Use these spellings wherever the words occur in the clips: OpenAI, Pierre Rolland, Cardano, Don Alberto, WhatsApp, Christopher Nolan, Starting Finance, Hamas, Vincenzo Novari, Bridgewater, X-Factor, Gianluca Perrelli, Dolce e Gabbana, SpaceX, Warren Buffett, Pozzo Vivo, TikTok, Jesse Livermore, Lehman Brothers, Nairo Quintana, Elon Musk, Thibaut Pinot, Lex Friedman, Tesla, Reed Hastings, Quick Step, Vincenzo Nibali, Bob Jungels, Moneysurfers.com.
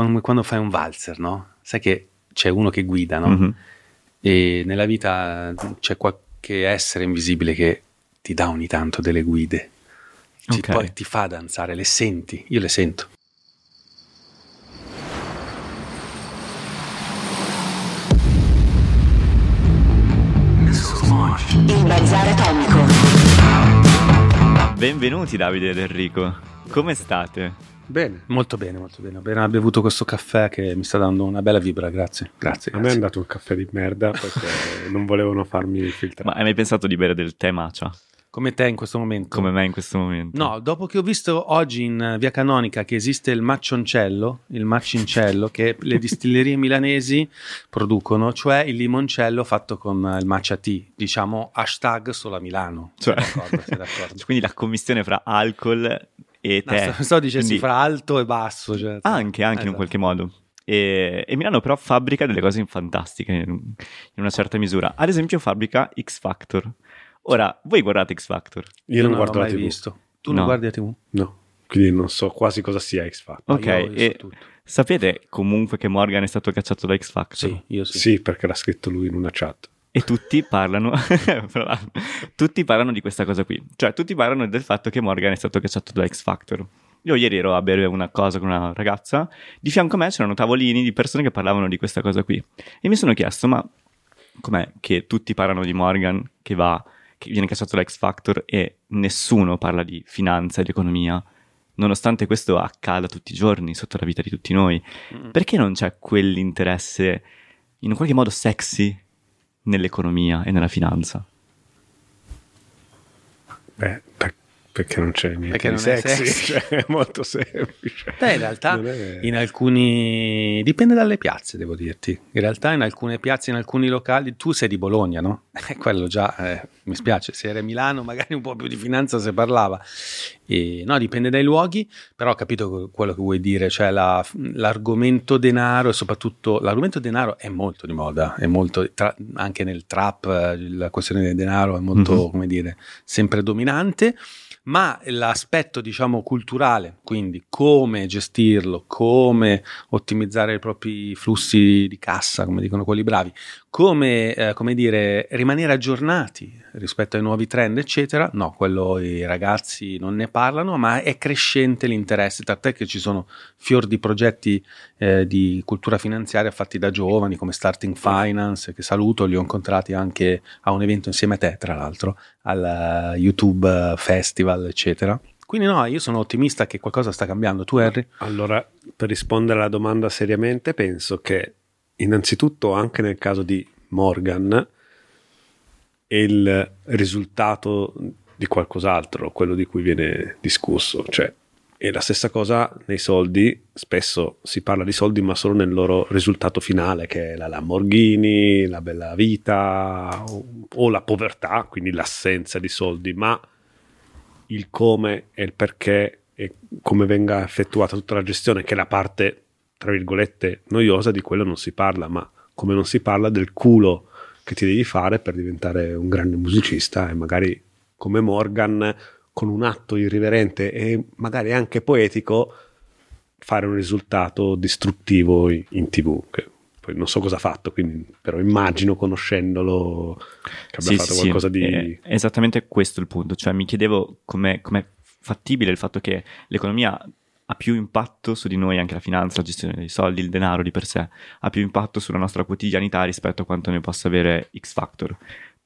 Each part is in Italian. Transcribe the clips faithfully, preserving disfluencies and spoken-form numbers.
quando, quando fai un valzer, no? Sai che c'è uno che guida, no? Mm-hmm. E nella vita c'è qualche essere invisibile che ti dà ogni tanto delle guide. Ci, okay. Poi ti fa danzare, le senti, io le sento. Il Bazar Atomico. Benvenuti Davide ed Enrico, come state? Bene, molto bene, molto bene. Abbiamo bevuto questo caffè che mi sta dando una bella vibra, grazie. Grazie. A grazie. Me è andato un caffè di merda perché non volevano farmi filtrare. Ma hai mai pensato di bere del tè matcha? Come te in questo momento? Come me in questo momento. No, dopo che ho visto oggi in Via Canonica che esiste il maccioncello, il maccincello che le distillerie milanesi producono, cioè il limoncello fatto con il matcha tea, diciamo hashtag solo a Milano. Cioè. Sei d'accordo, sei d'accordo. Quindi la commissione fra alcol e tè. No, sto, sto dicendo Quindi... fra alto e basso. Cioè, anche, anche esatto. In un qualche modo. E, e Milano però fabbrica delle cose fantastiche in una certa misura. Ad esempio fabbrica X-Factor. Ora, voi guardate X-Factor? Io non, non guardo la tivù. Visto. Tu no. Non guardi la tivù? No. Quindi non so quasi cosa sia X-Factor. Ok, e so sapete comunque che Morgan è stato cacciato da X-Factor? Sì, io sì. Sì, perché l'ha scritto lui in una chat. E tutti parlano, tutti parlano di questa cosa qui. Cioè, tutti parlano del fatto che Morgan è stato cacciato da X-Factor. Io ieri ero a bere una cosa con una ragazza, di fianco a me c'erano tavolini di persone che parlavano di questa cosa qui. E mi sono chiesto, ma com'è che tutti parlano di Morgan che va... che viene cacciato da X-Factor e nessuno parla di finanza e di economia, nonostante questo accada tutti i giorni sotto la vita di tutti noi. Mm. Perché non c'è quell'interesse in un qualche modo sexy nell'economia e nella finanza? Beh, per, perché non c'è niente perché di non sexy, è sexy. Cioè, è molto semplice. Beh, in realtà è... in alcuni... dipende dalle piazze, devo dirti. In realtà in alcune piazze, in alcuni locali, tu sei di Bologna, no? Quello già, eh, mi spiace, se era Milano magari un po' più di finanza se parlava. E, no, dipende dai luoghi, però ho capito quello che vuoi dire, cioè la, l'argomento denaro e soprattutto, l'argomento denaro è molto di moda, è molto, tra, anche nel trap la questione del denaro è molto, mm-hmm. come dire, sempre dominante, ma l'aspetto diciamo culturale, quindi come gestirlo, come ottimizzare i propri flussi di cassa, come dicono quelli bravi, come, eh, come dire, rimanere aggiornati rispetto ai nuovi trend eccetera, no, quello i ragazzi non ne parlano, ma è crescente l'interesse, tant'è che ci sono fior di progetti eh, di cultura finanziaria fatti da giovani come Starting Finance, che saluto, li ho incontrati anche a un evento insieme a te tra l'altro, al YouTube Festival eccetera. Quindi no, io sono ottimista che qualcosa sta cambiando. Tu Henry? Allora, per rispondere alla domanda seriamente, penso che innanzitutto anche nel caso di Morgan è il risultato di qualcos'altro, quello di cui viene discusso, cioè è la stessa cosa nei soldi, spesso si parla di soldi ma solo nel loro risultato finale, che è la Lamborghini, la bella vita o la povertà, quindi l'assenza di soldi, ma il come e il perché e come venga effettuata tutta la gestione, che è la parte tra virgolette noiosa, di quello non si parla, ma come non si parla del culo che ti devi fare per diventare un grande musicista e magari come Morgan con un atto irriverente e magari anche poetico fare un risultato distruttivo in tivù, che poi non so cosa ha fatto, quindi però immagino conoscendolo che abbia sì, fatto sì, qualcosa sì. di... Eh, esattamente questo è il punto, cioè mi chiedevo com'è, com'è fattibile il fatto che l'economia ha più impatto su di noi, anche la finanza, la gestione dei soldi, il denaro di per sé, ha più impatto sulla nostra quotidianità rispetto a quanto ne possa avere X-Factor.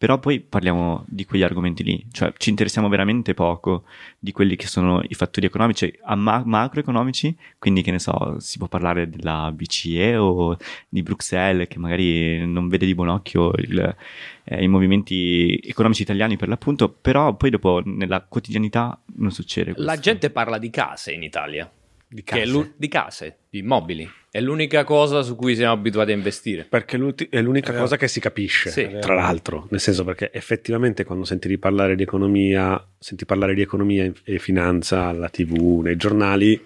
Però poi parliamo di quegli argomenti lì, cioè ci interessiamo veramente poco di quelli che sono i fattori economici, ma- macroeconomici, quindi che ne so, si può parlare della B C E o di Bruxelles che magari non vede di buon occhio il, eh, i movimenti economici italiani per l'appunto, però poi dopo nella quotidianità non succede questo. La gente parla di case in Italia, di case, che è l'u- di, case di immobili. È l'unica cosa su cui siamo abituati a investire. Perché è l'unica è cosa che si capisce, sì, tra l'altro. Nel senso, perché effettivamente quando senti parlare di economia, senti parlare di economia e finanza alla tivù, nei giornali,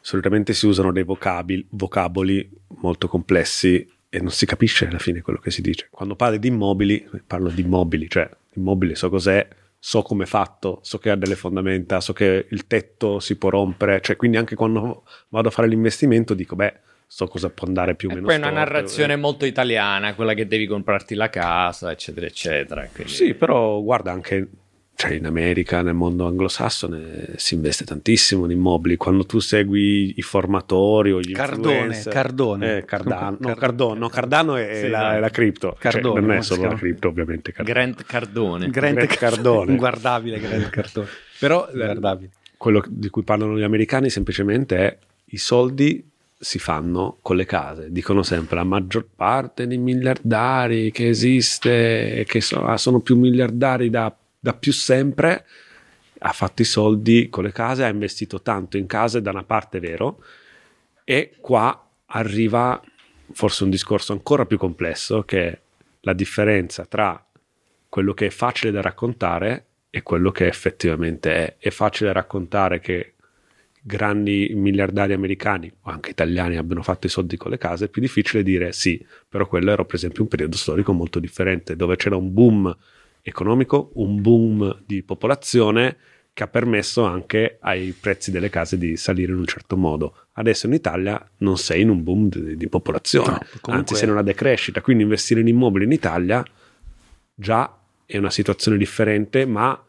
solitamente si usano dei vocabili, vocaboli molto complessi e non si capisce alla fine quello che si dice. Quando parli di immobili, parlo di immobili, cioè immobile so cos'è, so come è fatto, so che ha delle fondamenta, so che il tetto si può rompere. Cioè, quindi anche quando vado a fare l'investimento dico, beh, so cosa può andare più o meno. E poi è una narrazione eh. molto italiana, quella che devi comprarti la casa, eccetera, eccetera. Quindi... Sì, però guarda anche, cioè, in America, nel mondo anglosassone si investe tantissimo in immobili. Quando tu segui i formatori o gli influencer, Cardone, eh, Cardano, no, Cardone, no, Cardano è, sì, la, è la cripto, Cardone, cioè, non è solo la cripto, ovviamente. Cardone. Grant Cardone, Grant, Grant Cardone, inguardabile Grant Cardone. Però guardabile. Quello di cui parlano gli americani semplicemente è i soldi si fanno con le case. Dicono sempre la maggior parte dei miliardari che esiste, che so, sono più miliardari da da più sempre, ha fatto i soldi con le case, ha investito tanto in case, da una parte è vero, e qua arriva forse un discorso ancora più complesso, che è la differenza tra quello che è facile da raccontare e quello che effettivamente è. È facile raccontare che grandi miliardari americani o anche italiani abbiano fatto i soldi con le case, è più difficile dire sì, però quello era per esempio un periodo storico molto differente, dove c'era un boom economico, un boom di popolazione che ha permesso anche ai prezzi delle case di salire in un certo modo. Adesso in Italia non sei in un boom di, di popolazione, no, comunque... anzi sei in una decrescita, quindi investire in immobili in Italia già è una situazione differente, ma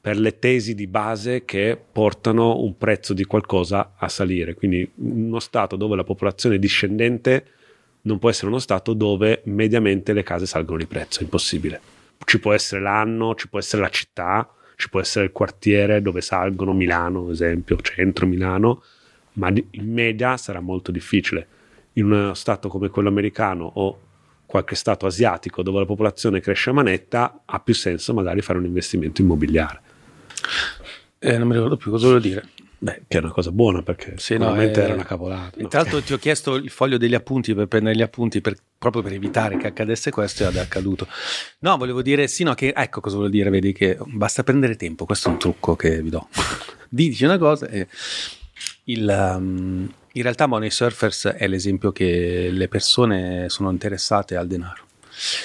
per le tesi di base che portano un prezzo di qualcosa a salire. Quindi uno stato dove la popolazione è discendente non può essere uno stato dove mediamente le case salgono di prezzo, è impossibile. Ci può essere l'anno, ci può essere la città, ci può essere il quartiere dove salgono, Milano ad esempio, centro Milano, ma in media sarà molto difficile. In uno stato come quello americano o qualche stato asiatico dove la popolazione cresce a manetta, ha più senso magari fare un investimento immobiliare. Eh, non mi ricordo più cosa volevo dire. Beh, che è una cosa buona, perché sì, sicuramente no, eh, era una cavolata. No. Tra l'altro ti ho chiesto il foglio degli appunti per prendere gli appunti, per, proprio per evitare che accadesse questo, ed è accaduto. No, volevo dire sì, no, che ecco cosa volevo dire, vedi che basta prendere tempo, questo è un trucco che vi do. Dici una cosa e il... Um, in realtà Money Surfers è l'esempio che le persone sono interessate al denaro.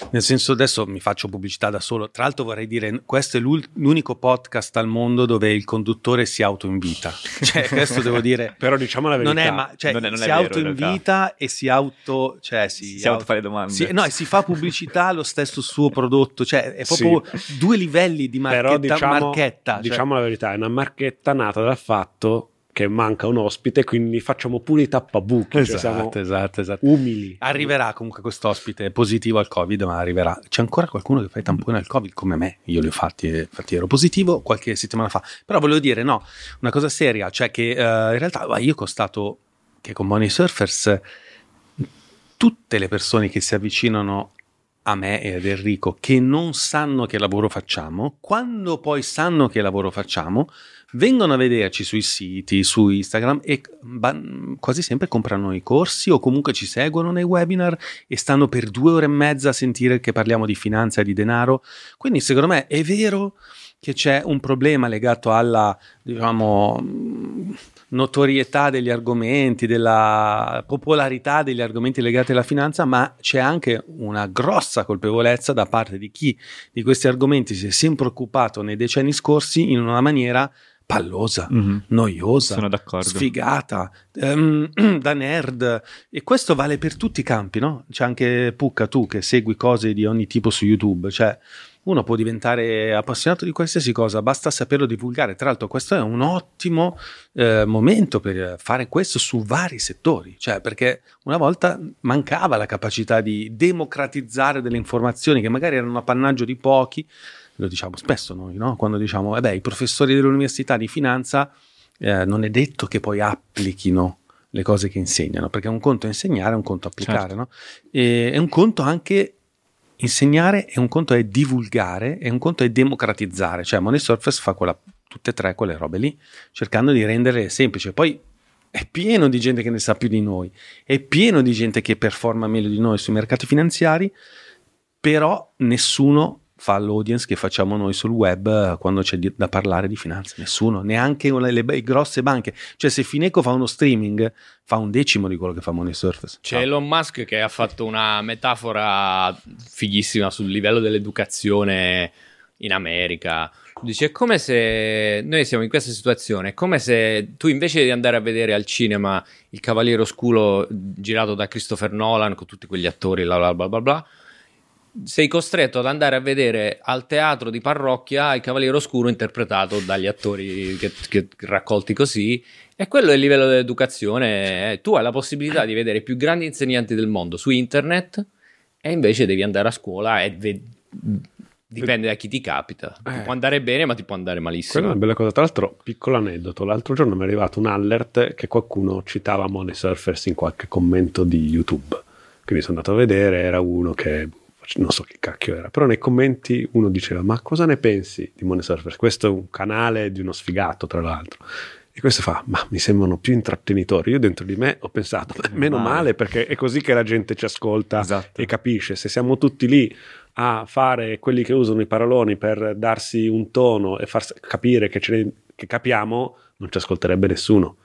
Nel senso, adesso mi faccio pubblicità da solo, tra l'altro vorrei dire questo è l'unico podcast al mondo dove il conduttore si autoinvita, cioè questo devo dire però diciamo la verità, non è, ma, cioè, non è, non si autoinvita e si auto cioè si, si auto fa le domande, si, no, e si fa pubblicità allo stesso suo prodotto, cioè è proprio sì. Due livelli di marchetta, però diciamo, marchetta, cioè, diciamo la verità, è una marchetta nata dal fatto che manca un ospite, quindi facciamo pure i tappabuchi. Esatto, cioè siamo esatto, esatto. Umili. Arriverà comunque quest'ospite positivo al Covid, ma arriverà. C'è ancora qualcuno che fa i tamponi al Covid come me, io li ho fatti, infatti ero positivo qualche settimana fa. Però volevo dire, no, una cosa seria, cioè che uh, in realtà uh, io ho constato che con Money Surfers tutte le persone che si avvicinano a me e ad Enrico che non sanno che lavoro facciamo, quando poi sanno che lavoro facciamo, vengono a vederci sui siti, su Instagram e ban- quasi sempre comprano i corsi o comunque ci seguono nei webinar e stanno per due ore e mezza a sentire che parliamo di finanza e di denaro. Quindi secondo me è vero che c'è un problema legato alla, diciamo, notorietà degli argomenti, della popolarità degli argomenti legati alla finanza, ma c'è anche una grossa colpevolezza da parte di chi di questi argomenti si è sempre occupato nei decenni scorsi in una maniera pallosa, mm-hmm. noiosa, sono d'accordo. Sfigata, ehm, da nerd, e questo vale per tutti i campi, no? C'è anche Pucca, tu che segui cose di ogni tipo su YouTube, cioè uno può diventare appassionato di qualsiasi cosa, basta saperlo divulgare. Tra l'altro questo è un ottimo eh, momento per fare questo su vari settori, cioè perché una volta mancava la capacità di democratizzare delle informazioni che magari erano un appannaggio di pochi. Lo diciamo spesso noi, no? Quando diciamo, eh beh, i professori dell'università di finanza eh, non è detto che poi applichino le cose che insegnano, perché un conto è insegnare, un conto è applicare, certo. No? E, è un conto anche insegnare, è un conto è divulgare, è un conto è democratizzare. Cioè Moneysurfers fa quella, tutte e tre quelle robe lì, cercando di rendere semplice. Poi è pieno di gente che ne sa più di noi, è pieno di gente che performa meglio di noi sui mercati finanziari, però nessuno fa l'audience che facciamo noi sul web quando c'è di, da parlare di finanza, nessuno, neanche le, le, le grosse banche, cioè se Fineco fa uno streaming fa un decimo di quello che fa Moneysurfers. C'è ah. Elon Musk che ha fatto una metafora fighissima sul livello dell'educazione in America. Dice, è come se noi siamo in questa situazione, è come se tu invece di andare a vedere al cinema Il Cavaliere Oscuro girato da Christopher Nolan con tutti quegli attori bla bla bla bla bla, sei costretto ad andare a vedere al teatro di parrocchia Il Cavaliere Oscuro interpretato dagli attori che, che raccolti così. E quello è il livello dell'educazione. Tu hai la possibilità di vedere i più grandi insegnanti del mondo su internet e invece devi andare a scuola e ve- dipende da chi ti capita, eh. Ti può andare bene ma ti può andare malissimo. Quella è una bella cosa. Tra l'altro, piccolo aneddoto, l'altro giorno mi è arrivato un alert che qualcuno citava Money Surfers in qualche commento di YouTube, quindi sono andato a vedere, era uno che non so che cacchio era, però nei commenti uno diceva: ma cosa ne pensi di Moneysurfers? Questo è un canale di uno sfigato, tra l'altro. E questo fa, ma mi sembrano più intrattenitori. Io dentro di me ho pensato, beh, meno male. male perché è così che la gente ci ascolta, esatto, e capisce. Se siamo tutti lì a fare quelli che usano i paroloni per darsi un tono e far capire che, ce ne, che capiamo, non ci ascolterebbe nessuno.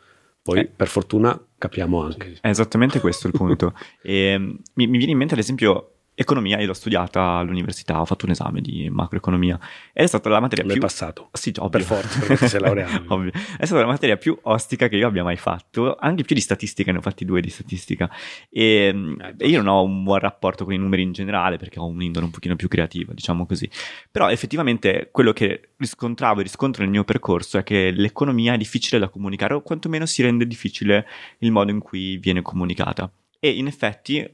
Poi eh. per fortuna capiamo anche. È esattamente questo il punto. E, mi, mi viene in mente ad esempio economia. Io l'ho studiata all'università, ho fatto un esame di macroeconomia ed è stata la materia più... L'hai passato? Sì, ovvio. Per forza, perché ti sei laureato. Ovvio. È stata la materia più ostica che io abbia mai fatto, anche più di statistica, ne ho fatti due di statistica. E, eh, e io non ho un buon rapporto con i numeri in generale perché ho un'indole un pochino più creativa, diciamo così. Però effettivamente quello che riscontravo e riscontro nel mio percorso è che l'economia è difficile da comunicare, o quantomeno si rende difficile il modo in cui viene comunicata. E in effetti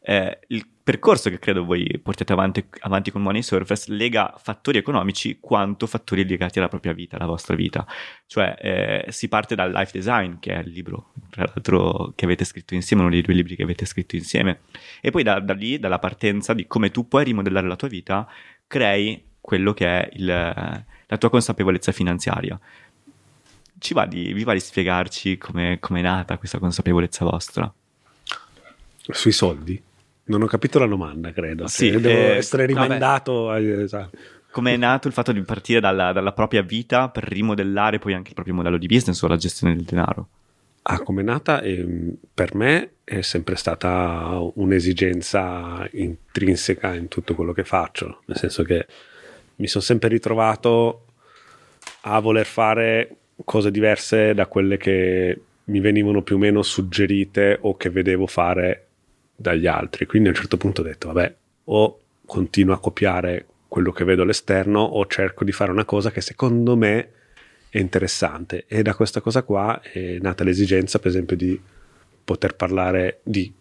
eh, il percorso che credo voi portate avanti, avanti con Moneysurfers lega fattori economici quanto fattori legati alla propria vita, alla vostra vita. Cioè eh, si parte dal Life Design, che è il libro, tra l'altro, che avete scritto insieme, uno dei due libri che avete scritto insieme, e poi da, da lì, dalla partenza di come tu puoi rimodellare la tua vita, crei quello che è il, la tua consapevolezza finanziaria. Ci va di, vi va di spiegarci come è nata questa consapevolezza vostra? Sui soldi? Non ho capito la domanda, credo. Sì, devo eh, essere rimandato. Come è nato il fatto di partire dalla, dalla propria vita per rimodellare poi anche il proprio modello di business o la gestione del denaro? Ah, come è nata? Eh, per me è sempre stata un'esigenza intrinseca in tutto quello che faccio, nel senso che mi sono sempre ritrovato a voler fare cose diverse da quelle che mi venivano più o meno suggerite o che vedevo fare dagli altri. Quindi a un certo punto ho detto, vabbè, o continuo a copiare quello che vedo all'esterno o cerco di fare una cosa che secondo me è interessante. E da questa cosa qua è nata l'esigenza, per esempio, di poter parlare di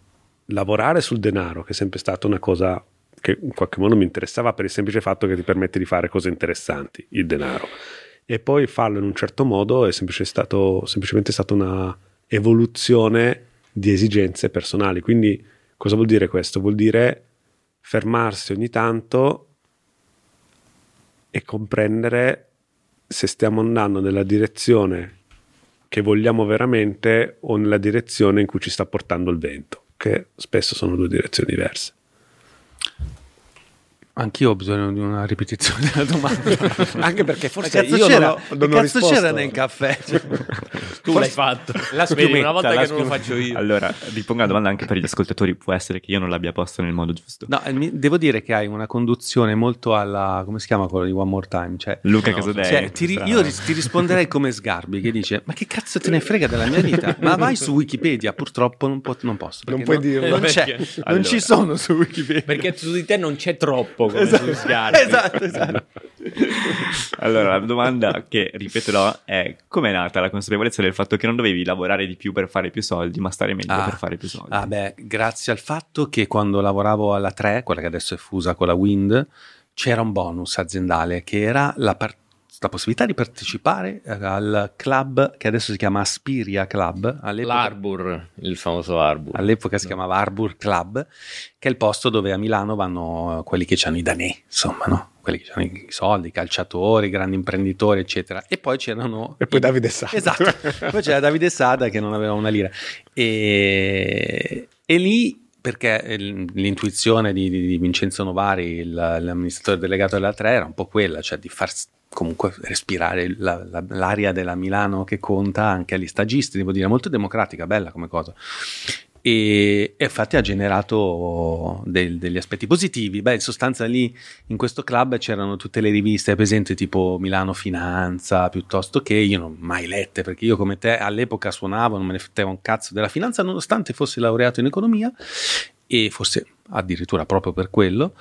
lavorare sul denaro, che è sempre stata una cosa che in qualche modo mi interessava per il semplice fatto che ti permette di fare cose interessanti, il denaro. E poi farlo in un certo modo è semplice stato, semplicemente stata una evoluzione di esigenze personali. Quindi cosa vuol dire questo? Vuol dire fermarsi ogni tanto e comprendere se stiamo andando nella direzione che vogliamo veramente o nella direzione in cui ci sta portando il vento, che spesso sono due direzioni diverse. Anch'io ho bisogno di una ripetizione della domanda. Anche perché forse io c'era, non, non che cazzo risposto. C'era nel caffè? Tu forse l'hai fatto. La schiumetta, una volta la che schium... non lo faccio io. Allora, ripongo la domanda anche per gli ascoltatori. Può essere che io non l'abbia posto nel modo giusto. No, devo dire che hai una conduzione molto alla... Come si chiama quello di One More Time? Cioè, Luca no, Casadei. Cioè, ti ri- io ti risponderei come Sgarbi, che dice, ma che cazzo te ne frega della mia vita? Ma vai su Wikipedia. Purtroppo non, po- non posso. Non puoi no, dirlo. Non, c'è, allora, non ci sono su Wikipedia. Perché su di te non c'è troppo. Come esatto, esatto, esatto. Allora la domanda che ripeterò è: com'è nata la consapevolezza del fatto che non dovevi lavorare di più per fare più soldi ma stare meglio ah, per fare più soldi? Ah beh, grazie al fatto che quando lavoravo alla tre, quella che adesso è fusa con la Wind, c'era un bonus aziendale che era la, par- la possibilità di partecipare al club che adesso si chiama Aspira Club, l'Harbour, il famoso Harbour. All'epoca si no. chiamava Harbour Club, che è il posto dove a Milano vanno quelli che hanno i danè, insomma, no? Quelli che hanno i soldi, i calciatori, i grandi imprenditori, eccetera. E poi c'erano... E poi Davide Sada. Esatto, poi c'era Davide Sada che non aveva una lira. E, e lì, perché l'intuizione di, di, di Vincenzo Novari, il, l'amministratore delegato della tre, era un po' quella, cioè di far comunque respirare la, la, l'aria della Milano che conta anche agli stagisti, devo dire, molto democratica, bella come cosa. E, e infatti ha generato del, degli aspetti positivi. Beh, in sostanza lì in questo club c'erano tutte le riviste presenti, tipo Milano Finanza, piuttosto che io non ho mai lette, perché io come te all'epoca suonavo, non me ne fottevo un cazzo della finanza, nonostante fossi laureato in economia, e forse addirittura proprio per quello.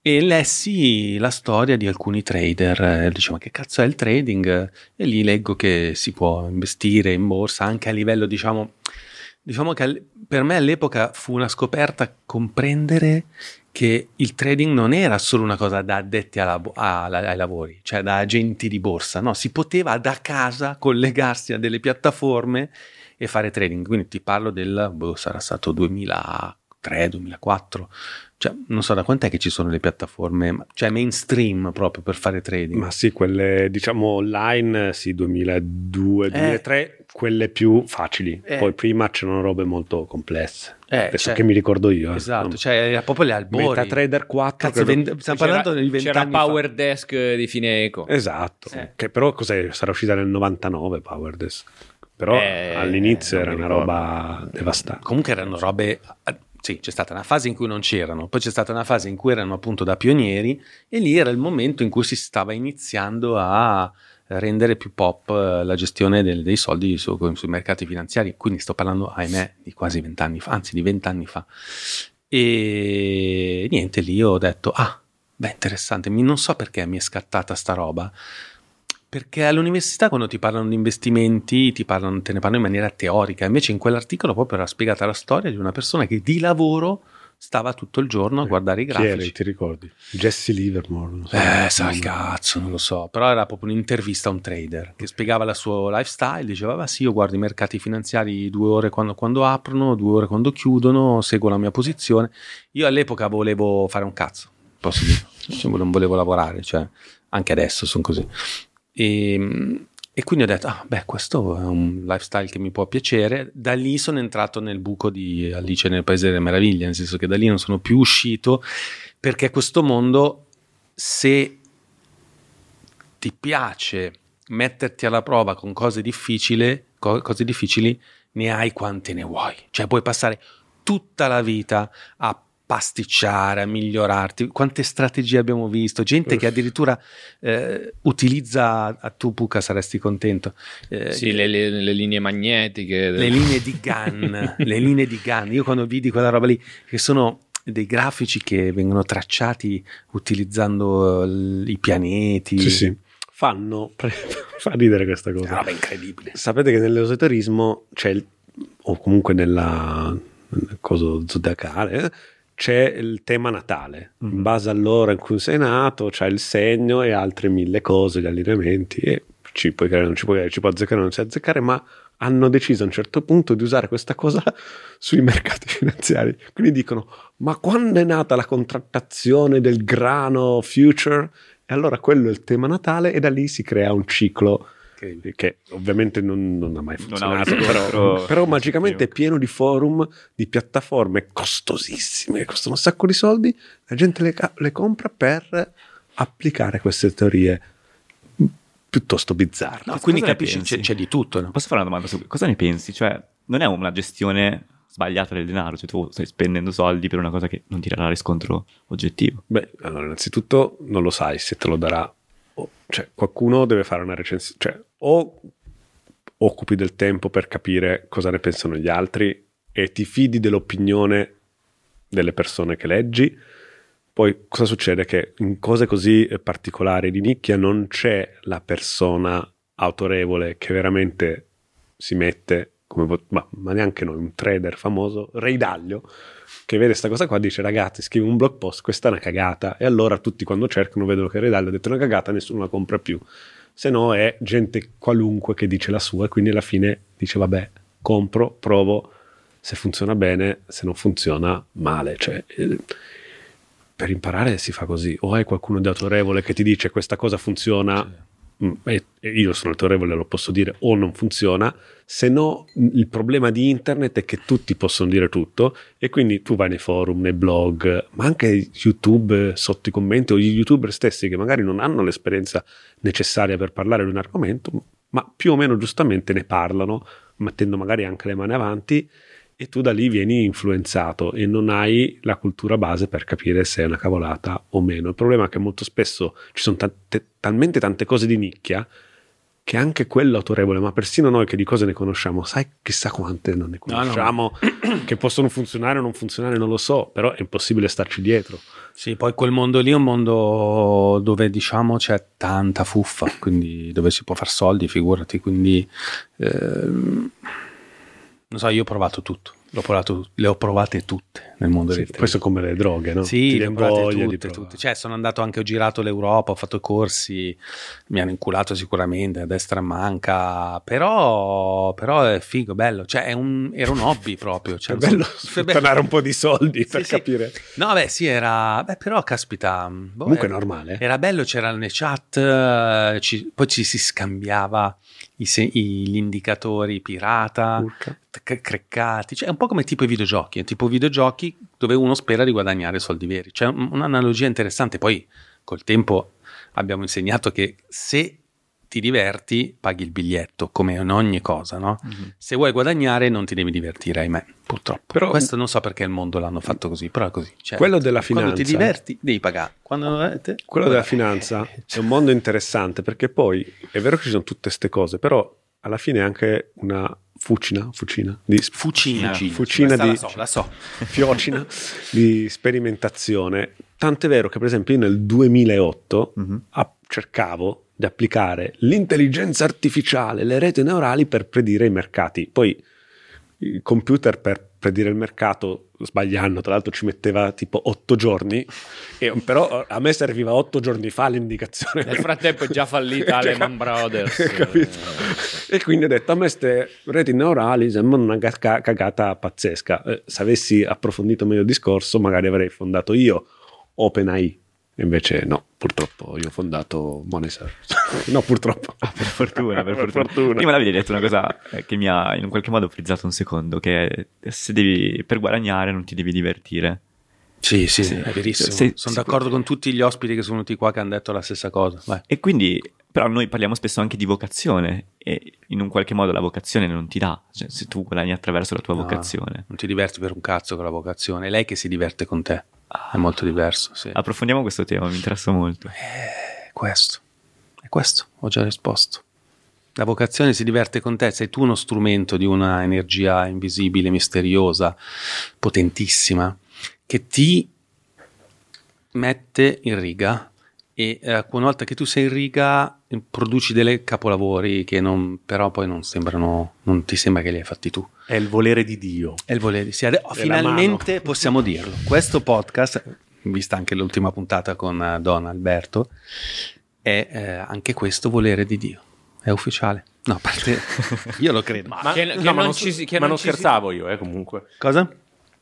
E lessi la storia di alcuni trader, dicevo, ma che cazzo è il trading? E lì leggo che si può investire in borsa anche a livello, diciamo... Diciamo che per me all'epoca fu una scoperta comprendere che il trading non era solo una cosa da addetti alla, alla, ai lavori, cioè da agenti di borsa, no? Si poteva da casa collegarsi a delle piattaforme e fare trading. Quindi ti parlo del, boh, sarà stato duemilatré duemilaquattro, cioè non so da quant'è che ci sono le piattaforme, cioè mainstream proprio per fare trading. Ma sì, quelle diciamo online, sì, duemiladue duemilatré, eh, quelle più facili, eh. Poi prima c'erano robe molto complesse, eh, penso, cioè, che mi ricordo io, esatto, eh. Cioè era proprio le albori. MetaTrader quattro, cazzo, vent- stiamo parlando di venti anni fa. C'era Power Desk di Fineco, esatto, eh. Che però cos'è, sarà uscita nel novantanove Power Desk, però eh, all'inizio eh, era una roba devastante. Comunque erano robe... Sì, c'è stata una fase in cui non c'erano, poi c'è stata una fase in cui erano appunto da pionieri, e lì era il momento in cui si stava iniziando a rendere più pop la gestione del, dei soldi su, sui mercati finanziari. Quindi sto parlando, ahimè, di quasi vent'anni fa, anzi di vent'anni fa. E niente, lì ho detto, ah, beh, interessante, mi, non so perché mi è scattata sta roba. Perché all'università quando ti parlano di investimenti ti parlano, te ne parlano in maniera teorica, invece in quell'articolo proprio era spiegata la storia di una persona che di lavoro stava tutto il giorno a guardare eh, i grafici. Chi era, ti ricordi? Jesse Livermore? Non so, eh, sa il cazzo, non lo so, però era proprio un'intervista a un trader che spiegava il suo lifestyle, diceva, ma sì, io guardo i mercati finanziari due ore quando, quando aprono, due ore quando chiudono, seguo la mia posizione. Io all'epoca volevo fare un cazzo, posso dire, non volevo lavorare, cioè anche adesso sono così. E, e quindi ho detto, ah beh, questo è un lifestyle che mi può piacere. Da lì sono entrato nel buco di Alice nel Paese delle Meraviglie, nel senso che da lì non sono più uscito, perché questo mondo, se ti piace metterti alla prova con cose difficili, co- cose difficili ne hai quante ne vuoi, cioè puoi passare tutta la vita a pasticciare, a migliorarti. Quante strategie abbiamo visto, gente Uff. che addirittura eh, utilizza, a tu Pucca saresti contento, eh, sì, le, le, le linee magnetiche, le linee di Gann le linee di Gann, io quando vidi quella roba lì, che sono dei grafici che vengono tracciati utilizzando l- i pianeti, sì, sì. Fanno pre- fa ridere questa cosa, una roba incredibile. Sapete che nell'esoterismo c'è il, o comunque nella nel coso zodiacale, eh? C'è il tema natale, in base all'ora in cui sei nato c'è il segno e altre mille cose, gli allineamenti, e ci puoi creare, non ci puoi creare, ci puoi azzeccare, non ci azzeccare, ma hanno deciso a un certo punto di usare questa cosa sui mercati finanziari. Quindi dicono, ma quando è nata la contrattazione del grano future? E allora quello è il tema natale, e da lì si crea un ciclo che, che ovviamente non, non ha mai funzionato, no, no, però, però, però magicamente è pieno di forum, di piattaforme costosissime che costano un sacco di soldi, la gente le, le compra per applicare queste teorie piuttosto bizzarre. No, quindi capisci, c'è, c'è di tutto, no? Posso fare una domanda su cosa ne pensi? Cioè, non è una gestione sbagliata del denaro, cioè tu stai spendendo soldi per una cosa che non ti darà riscontro oggettivo? Beh, allora innanzitutto non lo sai se te lo darà. Cioè, qualcuno deve fare una recensione, cioè o occupi del tempo per capire cosa ne pensano gli altri e ti fidi dell'opinione delle persone che leggi. Poi cosa succede? Che in cose così particolari di nicchia non c'è la persona autorevole che veramente si mette, come, ma, ma neanche noi, un trader famoso, Ray Dalio, che vede questa cosa qua, dice, ragazzi, scrivi un blog post, questa è una cagata, e allora tutti quando cercano vedono che Ray Dalio ha detto una cagata, nessuno la compra più. Se no è gente qualunque che dice la sua, e quindi alla fine dice, vabbè, compro, provo, se funziona bene, se non funziona male. Cioè, per imparare si fa così, o hai qualcuno di autorevole che ti dice questa cosa funziona, cioè, e io sono autorevole, lo posso dire, o non funziona. Se no, il problema di internet è che tutti possono dire tutto, e quindi tu vai nei forum, nei blog, ma anche YouTube, sotto i commenti, o gli youtuber stessi che magari non hanno l'esperienza necessaria per parlare di un argomento, ma più o meno giustamente ne parlano, mettendo magari anche le mani avanti, e tu da lì vieni influenzato e non hai la cultura base per capire se è una cavolata o meno. Il problema è che molto spesso ci sono tante, talmente tante cose di nicchia che anche quello autorevole, ma persino noi che di cose ne conosciamo, sai chissà quante non ne conosciamo, no, no. che possono funzionare o non funzionare, non lo so, però è impossibile starci dietro. Sì, poi quel mondo lì è un mondo dove, diciamo, c'è tanta fuffa, quindi dove si può far soldi, figurati, quindi ehm, non so, io ho provato tutto, l'ho provato, le ho provate tutte nel mondo sì, del questo come le droghe, no? Sì, Ti le ho provate tutte, tutte. Cioè, sono andato anche, ho girato l'Europa, ho fatto corsi, mi hanno inculato sicuramente, a destra manca, però, però è figo, bello, cioè è un, era un hobby proprio. Cioè, è bello so, tornare un po' di soldi sì, per sì. capire. No, beh, sì, era, beh, però caspita. Boh, comunque era, è normale. Era bello, c'erano le chat, ci, poi ci si scambiava i se, i, gli indicatori pirata, Pucca. creccati, cioè è un po' come tipo i videogiochi, è tipo videogiochi dove uno spera di guadagnare soldi veri, c'è un, un'analogia interessante. Poi col tempo abbiamo insegnato che se ti diverti paghi il biglietto, come in ogni cosa, no? Mm-hmm. Se vuoi guadagnare non ti devi divertire, ahimè, purtroppo. Però, questo non so perché il mondo l'hanno fatto così, però è così. Certo. Quello della finanza, quando ti diverti devi pagare. Quando... Quello della finanza è un mondo interessante, perché poi è vero che ci sono tutte ste cose, però alla fine è anche una Fucina, fucina, di sp- fucina, fucina, fucina di la so, la so. fiocina di sperimentazione. Tant'è vero che per esempio io nel duemilaotto mm-hmm. a- cercavo di applicare l'intelligenza artificiale, le reti neurali per predire i mercati. Poi il computer per predire il mercato, sbagliando tra l'altro, ci metteva tipo otto giorni, e, però a me serviva otto giorni fa l'indicazione. Nel frattempo è già fallita Lehman Brothers. E quindi ho detto, a me ste reti neurali sembrano una cagata pazzesca. Eh, se avessi approfondito meglio il discorso magari avrei fondato io OpenAI. Invece no, purtroppo io ho fondato Moneysurfers. No, purtroppo. Ah, per fortuna, per, per fortuna. Prima l'avevi detto una cosa che mi ha in qualche modo frizzato un secondo, che se devi, per guadagnare non ti devi divertire. Sì, sì, sì, è verissimo. Se, sono se d'accordo può... con tutti gli ospiti che sono venuti qua che hanno detto la stessa cosa. Vai. E quindi, però noi parliamo spesso anche di vocazione e in un qualche modo la vocazione non ti dà, cioè, se tu guadagni attraverso la tua no, vocazione. Non ti diverti per un cazzo con la vocazione, è lei che si diverte con te. Ah, è molto diverso, sì. Approfondiamo questo tema, mi interessa molto. Eh, questo, è questo, ho già risposto. La vocazione si diverte con te, sei tu uno strumento di una energia invisibile, misteriosa, potentissima, che ti mette in riga e eh, una volta che tu sei in riga produci delle capolavori che non, però poi non sembrano, non ti sembra che li hai fatti tu. È il volere di Dio. È il volere di sì, oh, finalmente possiamo dirlo. Questo podcast, vista anche l'ultima puntata con Don Alberto, è eh, anche questo volere di Dio. È ufficiale. No, a parte io lo credo. Ma, che, che no, ma non, ci, si, che ma non ci scherzavo si... io, eh, comunque. Cosa?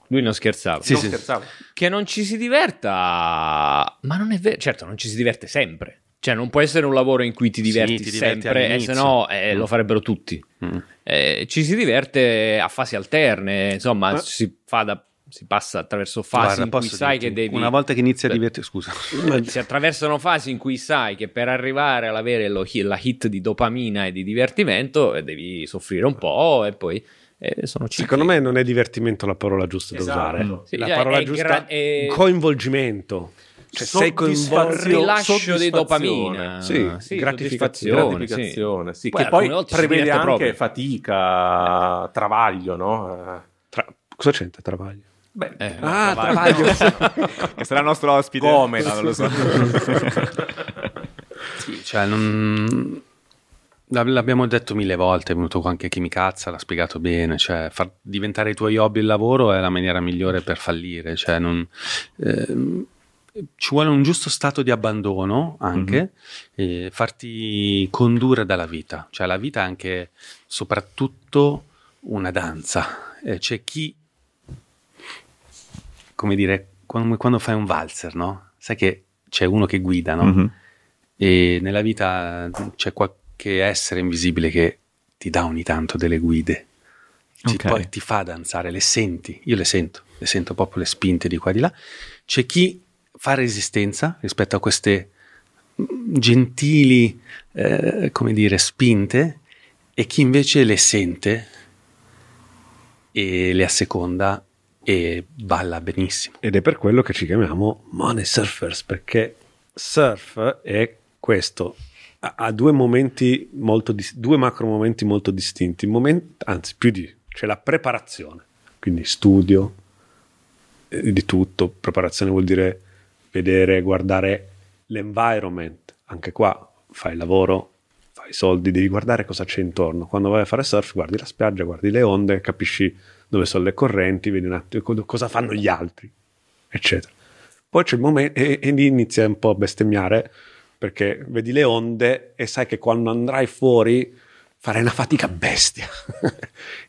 Lui non scherzava. Sì, non sì. scherzava. Che non ci si diverta. Ma non è vero. Certo, non ci si diverte sempre. Cioè, non può essere un lavoro in cui ti diverti, sì, ti diverti sempre, eh, se no eh, mm. lo farebbero tutti. Mm. Eh, ci si diverte a fasi alterne, insomma, Ma... si fa da... si passa attraverso fasi Guarda, in cui sai dirti, che devi... Una volta che inizi a divertirti, scusa. Si attraversano fasi in cui sai che per arrivare ad avere lo, la hit di dopamina e di divertimento devi soffrire un po' e poi... Eh, sono Secondo me non è divertimento la parola giusta esatto. da usare. Sì, la parola è giusta gra- è coinvolgimento. Cioè, sei coinvolto, rilascio di dopamina, sì, sì, gratificazione, gratificazione sì. Sì, poi, che poi prevede anche proprio. fatica, travaglio, no? Tra... Cosa c'entra travaglio? Beh, eh, ah, travaglio, travaglio. Che sarà il nostro ospite. Come? No, non lo so. Sì, cioè non... L'abbiamo detto mille volte, è venuto anche chi mi cazza, l'ha spiegato bene, cioè far diventare i tuoi hobby il lavoro è la maniera migliore per fallire, cioè non... Eh, ci vuole un giusto stato di abbandono anche, mm-hmm. e farti condurre dalla vita, cioè la vita è anche soprattutto una danza, eh, c'è chi, come dire, quando, quando fai un valzer, no? Sai che c'è uno che guida, no? Mm-hmm. E nella vita c'è qualche essere invisibile che ti dà ogni tanto delle guide, okay. ti, poi ti fa danzare, le senti, io le sento, le sento proprio le spinte di qua e di là, c'è chi fa resistenza rispetto a queste gentili, eh, come dire, spinte, e chi invece le sente e le asseconda e balla benissimo. Ed è per quello che ci chiamiamo Money Surfers, perché surf è questo. Ha due momenti molto dis- due macro momenti molto distinti, Moment- anzi più di, cioè la preparazione, quindi studio eh, di tutto. Preparazione vuol dire vedere, guardare l'environment, anche qua fai il lavoro, fai i soldi, devi guardare cosa c'è intorno. Quando vai a fare surf guardi la spiaggia, guardi le onde, capisci dove sono le correnti, vedi un attimo cosa fanno gli altri, eccetera. Poi c'è il momento e, e lì inizia un po' a bestemmiare, perché vedi le onde e sai che quando andrai fuori farai una fatica bestia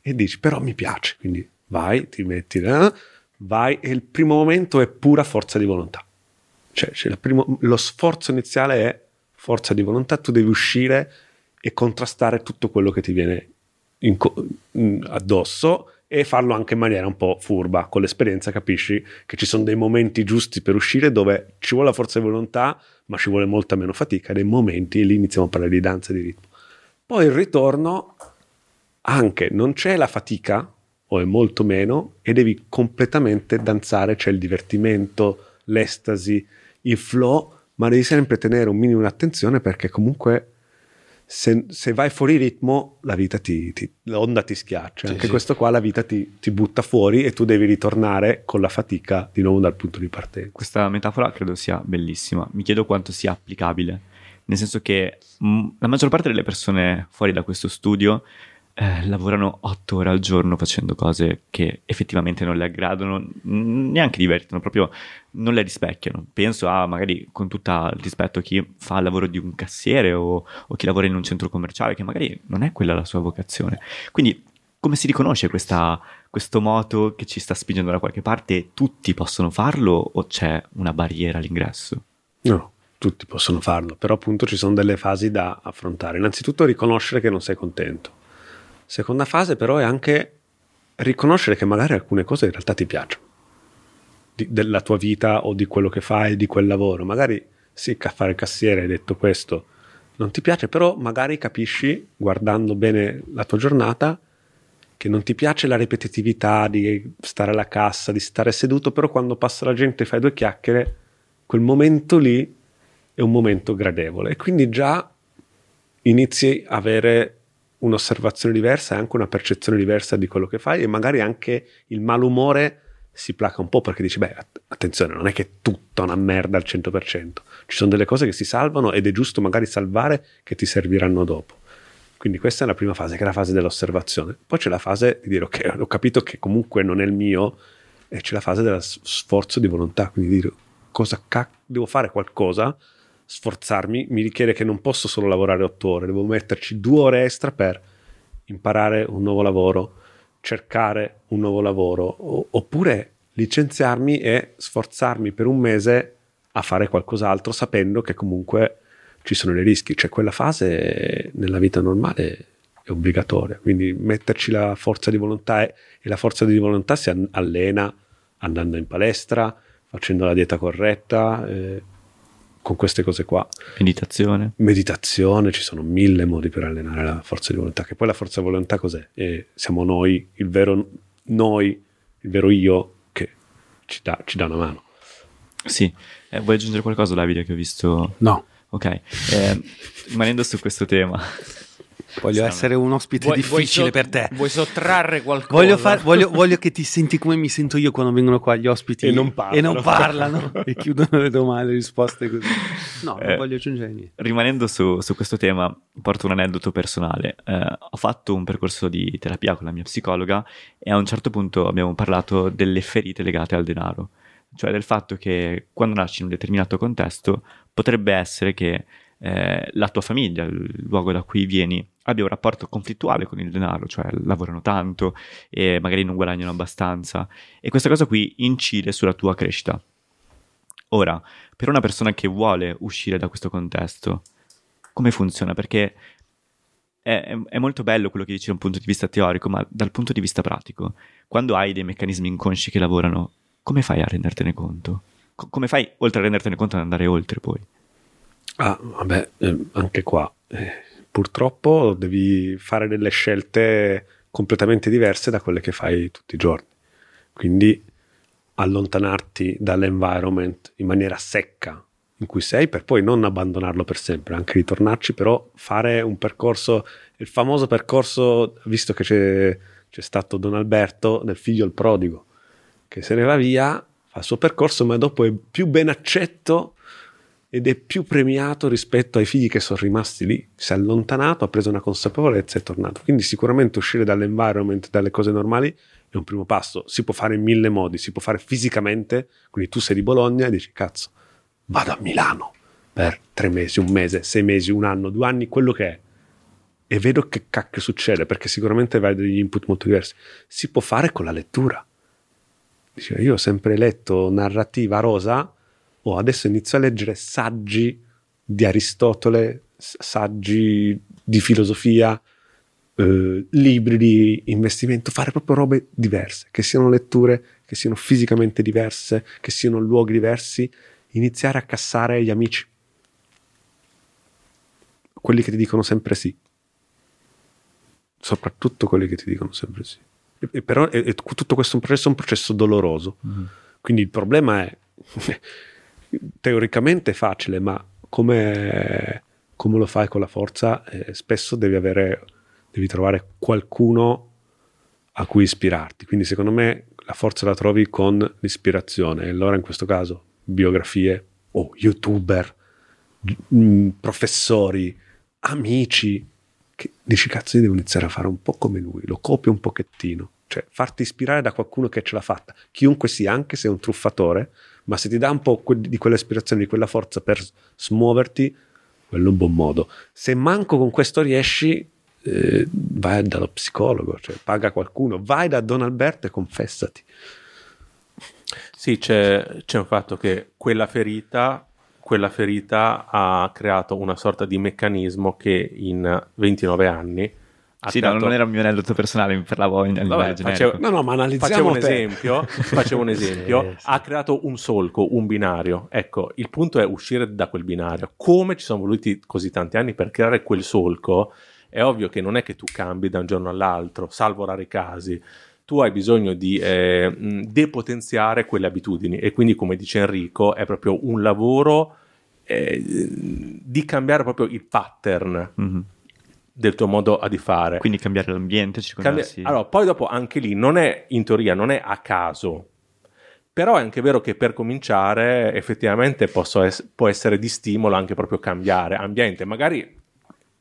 e dici però mi piace, quindi vai, ti metti là, vai, e il primo momento è pura forza di volontà, cioè, cioè il primo, lo sforzo iniziale è forza di volontà, tu devi uscire e contrastare tutto quello che ti viene in, in, addosso, e farlo anche in maniera un po' furba. Con l'esperienza capisci che ci sono dei momenti giusti per uscire dove ci vuole la forza di volontà ma ci vuole molta meno fatica, dei momenti, e lì iniziamo a parlare di danza e di ritmo. Poi il ritorno anche non c'è la fatica, o è molto meno, e devi completamente danzare, c'è il divertimento, l'estasi, il flow, ma devi sempre tenere un minimo d'attenzione, perché comunque se, se vai fuori ritmo la vita ti, ti l'onda ti schiaccia, sì, anche sì. Questo qua la vita ti, ti butta fuori e tu devi ritornare con la fatica di nuovo dal punto di partenza. Questa metafora credo sia bellissima, mi chiedo quanto sia applicabile, nel senso che mh, la maggior parte delle persone fuori da questo studio eh, lavorano otto ore al giorno facendo cose che effettivamente non le aggradano, neanche divertono, proprio non le rispecchiano. Penso a, magari con tutto il rispetto, chi fa il lavoro di un cassiere o, o chi lavora in un centro commerciale, che magari non è quella la sua vocazione. Quindi come si riconosce questa, questo moto che ci sta spingendo da qualche parte? Tutti possono farlo o c'è una barriera all'ingresso? No, tutti possono farlo, però appunto ci sono delle fasi da affrontare. Innanzitutto riconoscere che non sei contento. Seconda fase però è anche riconoscere che magari alcune cose in realtà ti piacciono, di, della tua vita o di quello che fai, di quel lavoro. Magari sì, fare il cassiere, hai detto questo, non ti piace, però magari capisci, guardando bene la tua giornata, che non ti piace la ripetitività di stare alla cassa, di stare seduto, però quando passa la gente e fai due chiacchiere, quel momento lì è un momento gradevole, e quindi già inizi a avere un'osservazione diversa e anche una percezione diversa di quello che fai, e magari anche il malumore si placa un po', perché dici beh, attenzione, non è che è tutta una merda al cento per cento, ci sono delle cose che si salvano ed è giusto magari salvare, che ti serviranno dopo. Quindi questa è la prima fase, che è la fase dell'osservazione. Poi c'è la fase di dire ok, ho capito che comunque non è il mio, e c'è la fase dello sforzo di volontà, quindi dire cosa cacchio devo fare, qualcosa, sforzarmi, mi richiede che non posso solo lavorare otto ore, devo metterci due ore extra per imparare un nuovo lavoro, cercare un nuovo lavoro, o, oppure licenziarmi e sforzarmi per un mese a fare qualcos'altro, sapendo che comunque ci sono dei rischi. Cioè quella fase nella vita normale è obbligatoria, quindi metterci la forza di volontà, e, e la forza di volontà si allena andando in palestra, facendo la dieta corretta, eh, con queste cose qua. Meditazione. Meditazione, ci sono mille modi per allenare la forza di volontà, che poi la forza di volontà cos'è? Eh, siamo noi, il vero noi, il vero io, che ci dà, ci dà una mano. Sì, eh, vuoi aggiungere qualcosa, Davide, che ho visto? No. Ok, eh, rimanendo su questo tema. Voglio Siamo. essere un ospite vuoi, difficile vuoi so- per te. Vuoi sottrarre qualcosa? Voglio, far, voglio, voglio che ti senti come mi sento io quando vengono qua gli ospiti e non parlano, e, non parlano e chiudono le domande, le risposte così. No, eh, non voglio aggiungere niente. Rimanendo su, su questo tema, porto un aneddoto personale. Eh, ho fatto un percorso di terapia con la mia psicologa e a un certo punto abbiamo parlato delle ferite legate al denaro. Cioè del fatto che quando nasci in un determinato contesto potrebbe essere che eh, la tua famiglia, il luogo da cui vieni, abbia un rapporto conflittuale con il denaro, cioè lavorano tanto e magari non guadagnano abbastanza, e questa cosa qui incide sulla tua crescita. Ora, per una persona che vuole uscire da questo contesto, come funziona? Perché è, è molto bello quello che dici da un punto di vista teorico, ma dal punto di vista pratico, quando hai dei meccanismi inconsci che lavorano, come fai a rendertene conto? Co- come fai, oltre a rendertene conto, ad andare oltre poi? Ah, vabbè, eh, anche qua. Eh, purtroppo devi fare delle scelte completamente diverse da quelle che fai tutti i giorni. Quindi allontanarti dall'environment in maniera secca in cui sei, per poi non abbandonarlo per sempre, anche ritornarci, però fare un percorso, il famoso percorso, visto che c'è, c'è stato Don Alberto, del figlio il prodigo, che se ne va via, fa il suo percorso, ma dopo è più ben accetto ed è più premiato rispetto ai figli che sono rimasti lì, si è allontanato, ha preso una consapevolezza e è tornato. Quindi sicuramente uscire dall'environment, dalle cose normali, è un primo passo. Si può fare in mille modi, si può fare fisicamente, quindi tu sei di Bologna e dici, cazzo, vado a Milano per tre mesi, un mese, sei mesi, un anno, due anni, quello che è, e vedo che cacchio succede, perché sicuramente vai degli input molto diversi. Si può fare con la lettura. Dicevo, io ho sempre letto narrativa rosa, oh, adesso inizio a leggere saggi di Aristotele, saggi di filosofia, eh, libri di investimento, fare proprio robe diverse, che siano letture, che siano fisicamente diverse, che siano luoghi diversi. Iniziare a cassare gli amici, quelli che ti dicono sempre sì, soprattutto quelli che ti dicono sempre sì. E, e però è, è, tutto questo processo è un processo doloroso, mm. Quindi il problema è teoricamente è facile, ma come, come lo fai con la forza? Eh, spesso devi avere, devi trovare qualcuno a cui ispirarti, quindi secondo me la forza la trovi con l'ispirazione, e allora in questo caso biografie, o oh, youtuber, mh, professori, amici, che dici cazzo io devo iniziare a fare un po' come lui, lo copio un pochettino, cioè farti ispirare da qualcuno che ce l'ha fatta, chiunque sia, anche se è un truffatore, ma se ti dà un po' que- di quell'ispirazione, di quella forza per smuoverti, quello è un buon modo. Se manco con questo riesci, eh, vai dallo psicologo, cioè paga qualcuno, vai da Don Alberto e confessati. Sì, c'è, c'è un fatto che quella ferita, quella ferita ha creato una sorta di meccanismo che in ventinove anni ha sì, creato... no, non era un mio aneddoto personale, parlavo in, in Vabbè, facevo, no, no, ma analizziamo facevo un esempio, facevo un esempio sì, sì. Ha creato un solco, un binario. Ecco, il punto è uscire da quel binario. Come ci sono voluti così tanti anni per creare quel solco? È ovvio che non è che tu cambi da un giorno all'altro, salvo rari casi. Tu hai bisogno di eh, depotenziare quelle abitudini, e quindi, come dice Enrico, è proprio un lavoro eh, di cambiare proprio il pattern mm-hmm. del tuo modo di fare. Quindi cambiare l'ambiente, circondarsi. Cambi- allora, poi dopo anche lì non è, in teoria, non è a caso. Però è anche vero che per cominciare effettivamente posso es- può essere di stimolo anche proprio cambiare ambiente. Magari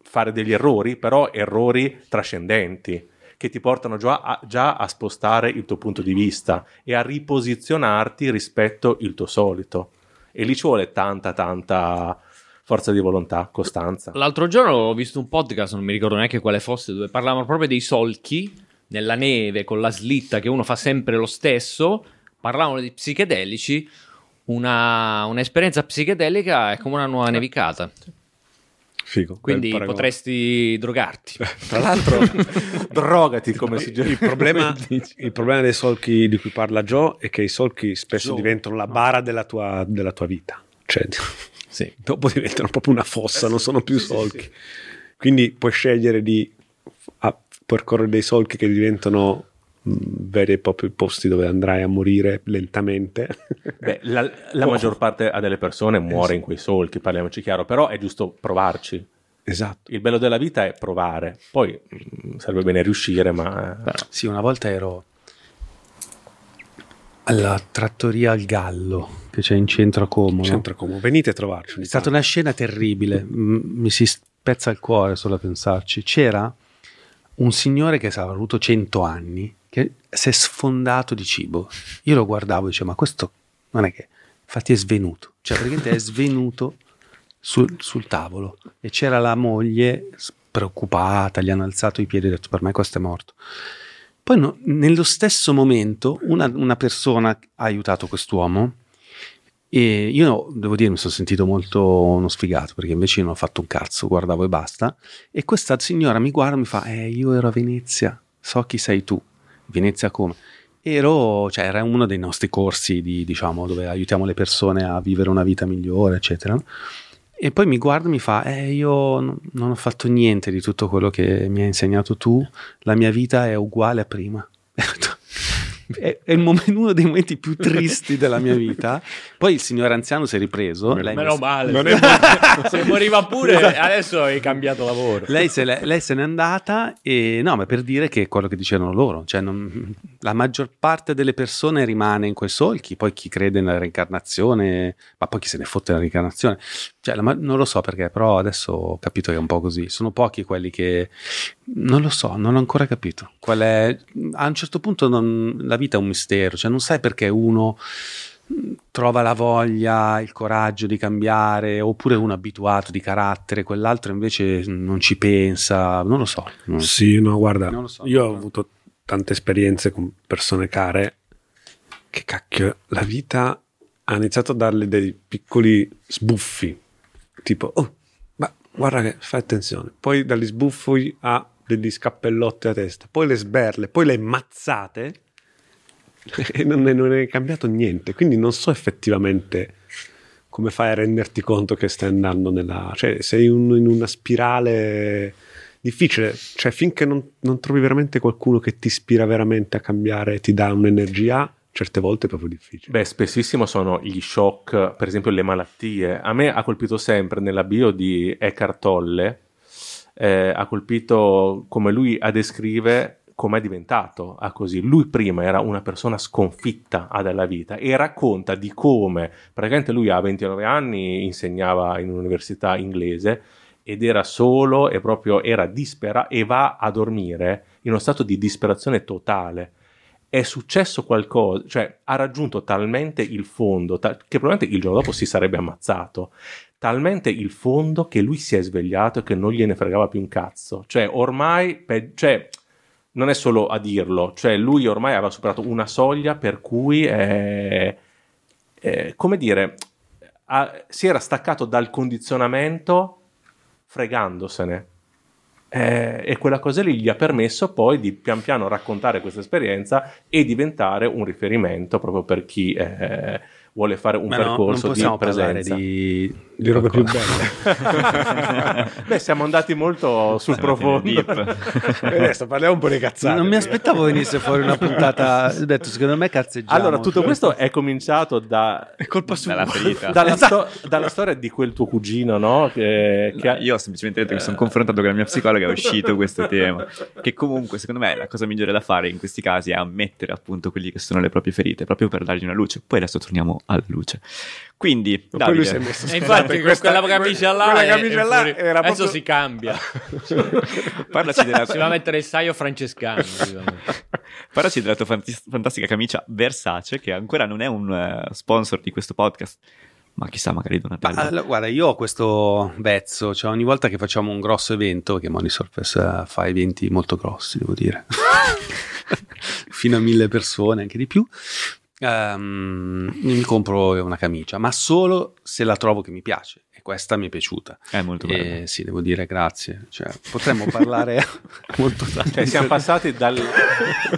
fare degli errori, però errori trascendenti, che ti portano già a, già a spostare il tuo punto di vista e a riposizionarti rispetto il tuo solito. E lì ci vuole tanta, tanta forza di volontà, costanza. L'altro giorno ho visto un podcast, non mi ricordo neanche quale fosse, dove parlavano proprio dei solchi nella neve con la slitta che uno fa sempre lo stesso. Parlavano di psichedelici. Una, un'esperienza psichedelica è come una nuova nevicata. Figo, quindi potresti drogarti. Tra l'altro drogati come si il, problema, il problema dei solchi di cui parla Joe è che i solchi spesso Joe, diventano la bara no. della, tua, della tua vita, cioè, sì. Dopo diventano proprio una fossa, eh, non sono più sì, solchi sì, sì. Quindi puoi scegliere di a, percorrere dei solchi che diventano veri e propri posti dove andrai a morire lentamente. Beh, la, la oh. maggior parte delle persone muore esatto. in quei solchi, parliamoci chiaro, però è giusto provarci. Esatto. Il bello della vita è provare, poi mh, sarebbe bene riuscire, ma... Sì, una volta ero alla trattoria al Gallo, che c'è in centro a Como. No? Centro a Como, venite a trovarci. È stata una scena terribile, M- mi si spezza il cuore solo a pensarci. C'era un signore che aveva avuto cento anni, che si è sfondato di cibo. Io lo guardavo e dicevo, ma questo non è che... Infatti è svenuto. Cioè praticamente è svenuto sul, sul tavolo. E c'era la moglie preoccupata, gli hanno alzato i piedi e detto, per me questo è morto. Poi no, nello stesso momento una, una persona ha aiutato quest'uomo, e io devo dire mi sono sentito molto uno sfigato, perché invece io non ho fatto un cazzo, guardavo e basta. E questa signora mi guarda e mi fa, eh io ero a Venezia, so chi sei tu. Venezia come? Ero, cioè era uno dei nostri corsi di, diciamo, dove aiutiamo le persone a vivere una vita migliore, eccetera. E poi mi guarda e mi fa, eh, io non ho fatto niente di tutto quello che mi hai insegnato tu, la mia vita è uguale a prima. È, è il momento, uno dei momenti più tristi della mia vita. Poi il signor anziano si è ripreso. Meno, meno male, non è se moriva pure, esatto. Adesso hai cambiato lavoro. Lei se, lei se n'è andata, e no, ma per dire che quello che dicevano loro, cioè non, la maggior parte delle persone rimane in quei solchi. Poi chi crede nella reincarnazione, ma poi chi se ne fotte della reincarnazione, cioè, la, non lo so perché, però adesso ho capito che è un po' così. Sono pochi quelli che, non lo so, non ho ancora capito qual è. A un certo punto non, la vita è un mistero, cioè non sai perché uno trova la voglia, il coraggio di cambiare, oppure uno abituato di carattere, quell'altro invece non ci pensa, non lo so. Non sì, no, guarda, non lo so, io no. ho avuto tante esperienze con persone care che cacchio, la vita ha iniziato a darle dei piccoli sbuffi, tipo, oh, ma guarda che fai attenzione, poi dagli sbuffi a degli scappellotti a testa, poi le sberle, poi le mazzate. E non, non è cambiato niente, quindi non so effettivamente come fai a renderti conto che stai andando nella, cioè sei un, in una spirale difficile, cioè finché non, non trovi veramente qualcuno che ti ispira veramente a cambiare, ti dà un'energia, certe volte è proprio difficile. Beh, spessissimo sono gli shock, per esempio le malattie. A me ha colpito sempre nella bio di Eckhart Tolle, eh, ha colpito come lui a descrive com'è diventato a così. Lui prima era una persona sconfitta dalla vita e racconta di come praticamente lui a ventinove anni insegnava in un'università inglese ed era solo e proprio era dispera e va a dormire in uno stato di disperazione totale. È successo qualcosa, cioè ha raggiunto talmente il fondo ta- che probabilmente il giorno dopo si sarebbe ammazzato, talmente il fondo che lui si è svegliato e che non gliene fregava più un cazzo, cioè ormai pe- cioè non è solo a dirlo, cioè lui ormai aveva superato una soglia per cui, è, è, come dire, ha, si era staccato dal condizionamento fregandosene. Eh, e quella cosa lì gli ha permesso poi di pian piano raccontare questa esperienza e diventare un riferimento proprio per chi eh, vuole fare un Beh percorso no, di presenza di, di roba più bella. Beh, siamo andati molto sul profondo. Adesso parliamo un po' di cazzate. Non mi aspettavo venisse fuori una puntata, ho detto secondo me cazzeggiamo. Allora tutto questo è cominciato da è colpa sua dalla ferita, dalla, sto- dalla storia di quel tuo cugino, no? Che, che no, io ho semplicemente detto che sono confrontato con la mia psicologa, è uscito questo tema, che comunque secondo me la cosa migliore da fare in questi casi è ammettere appunto quelli che sono le proprie ferite, proprio per dargli una luce. Poi adesso torniamo alla luce, quindi Davide, poi lui si è messo e infatti questa, quella camicia là, quella camicia è, là è era adesso proprio... si cambia parlaci della... si va a mettere il saio francescano parlaci della tua fantastica camicia Versace, che ancora non è un sponsor di questo podcast, ma chissà, magari Donatello. Allora, guarda, io ho questo vezzo, cioè ogni volta che facciamo un grosso evento, che Moneysurfers fa eventi molto grossi, devo dire, fino a mille persone, anche di più, um, mi compro una camicia, ma solo se la trovo che mi piace. Questa mi è piaciuta. È molto bella. Eh, sì, devo dire grazie. Cioè, potremmo parlare molto tanto. Cioè, siamo passati dal,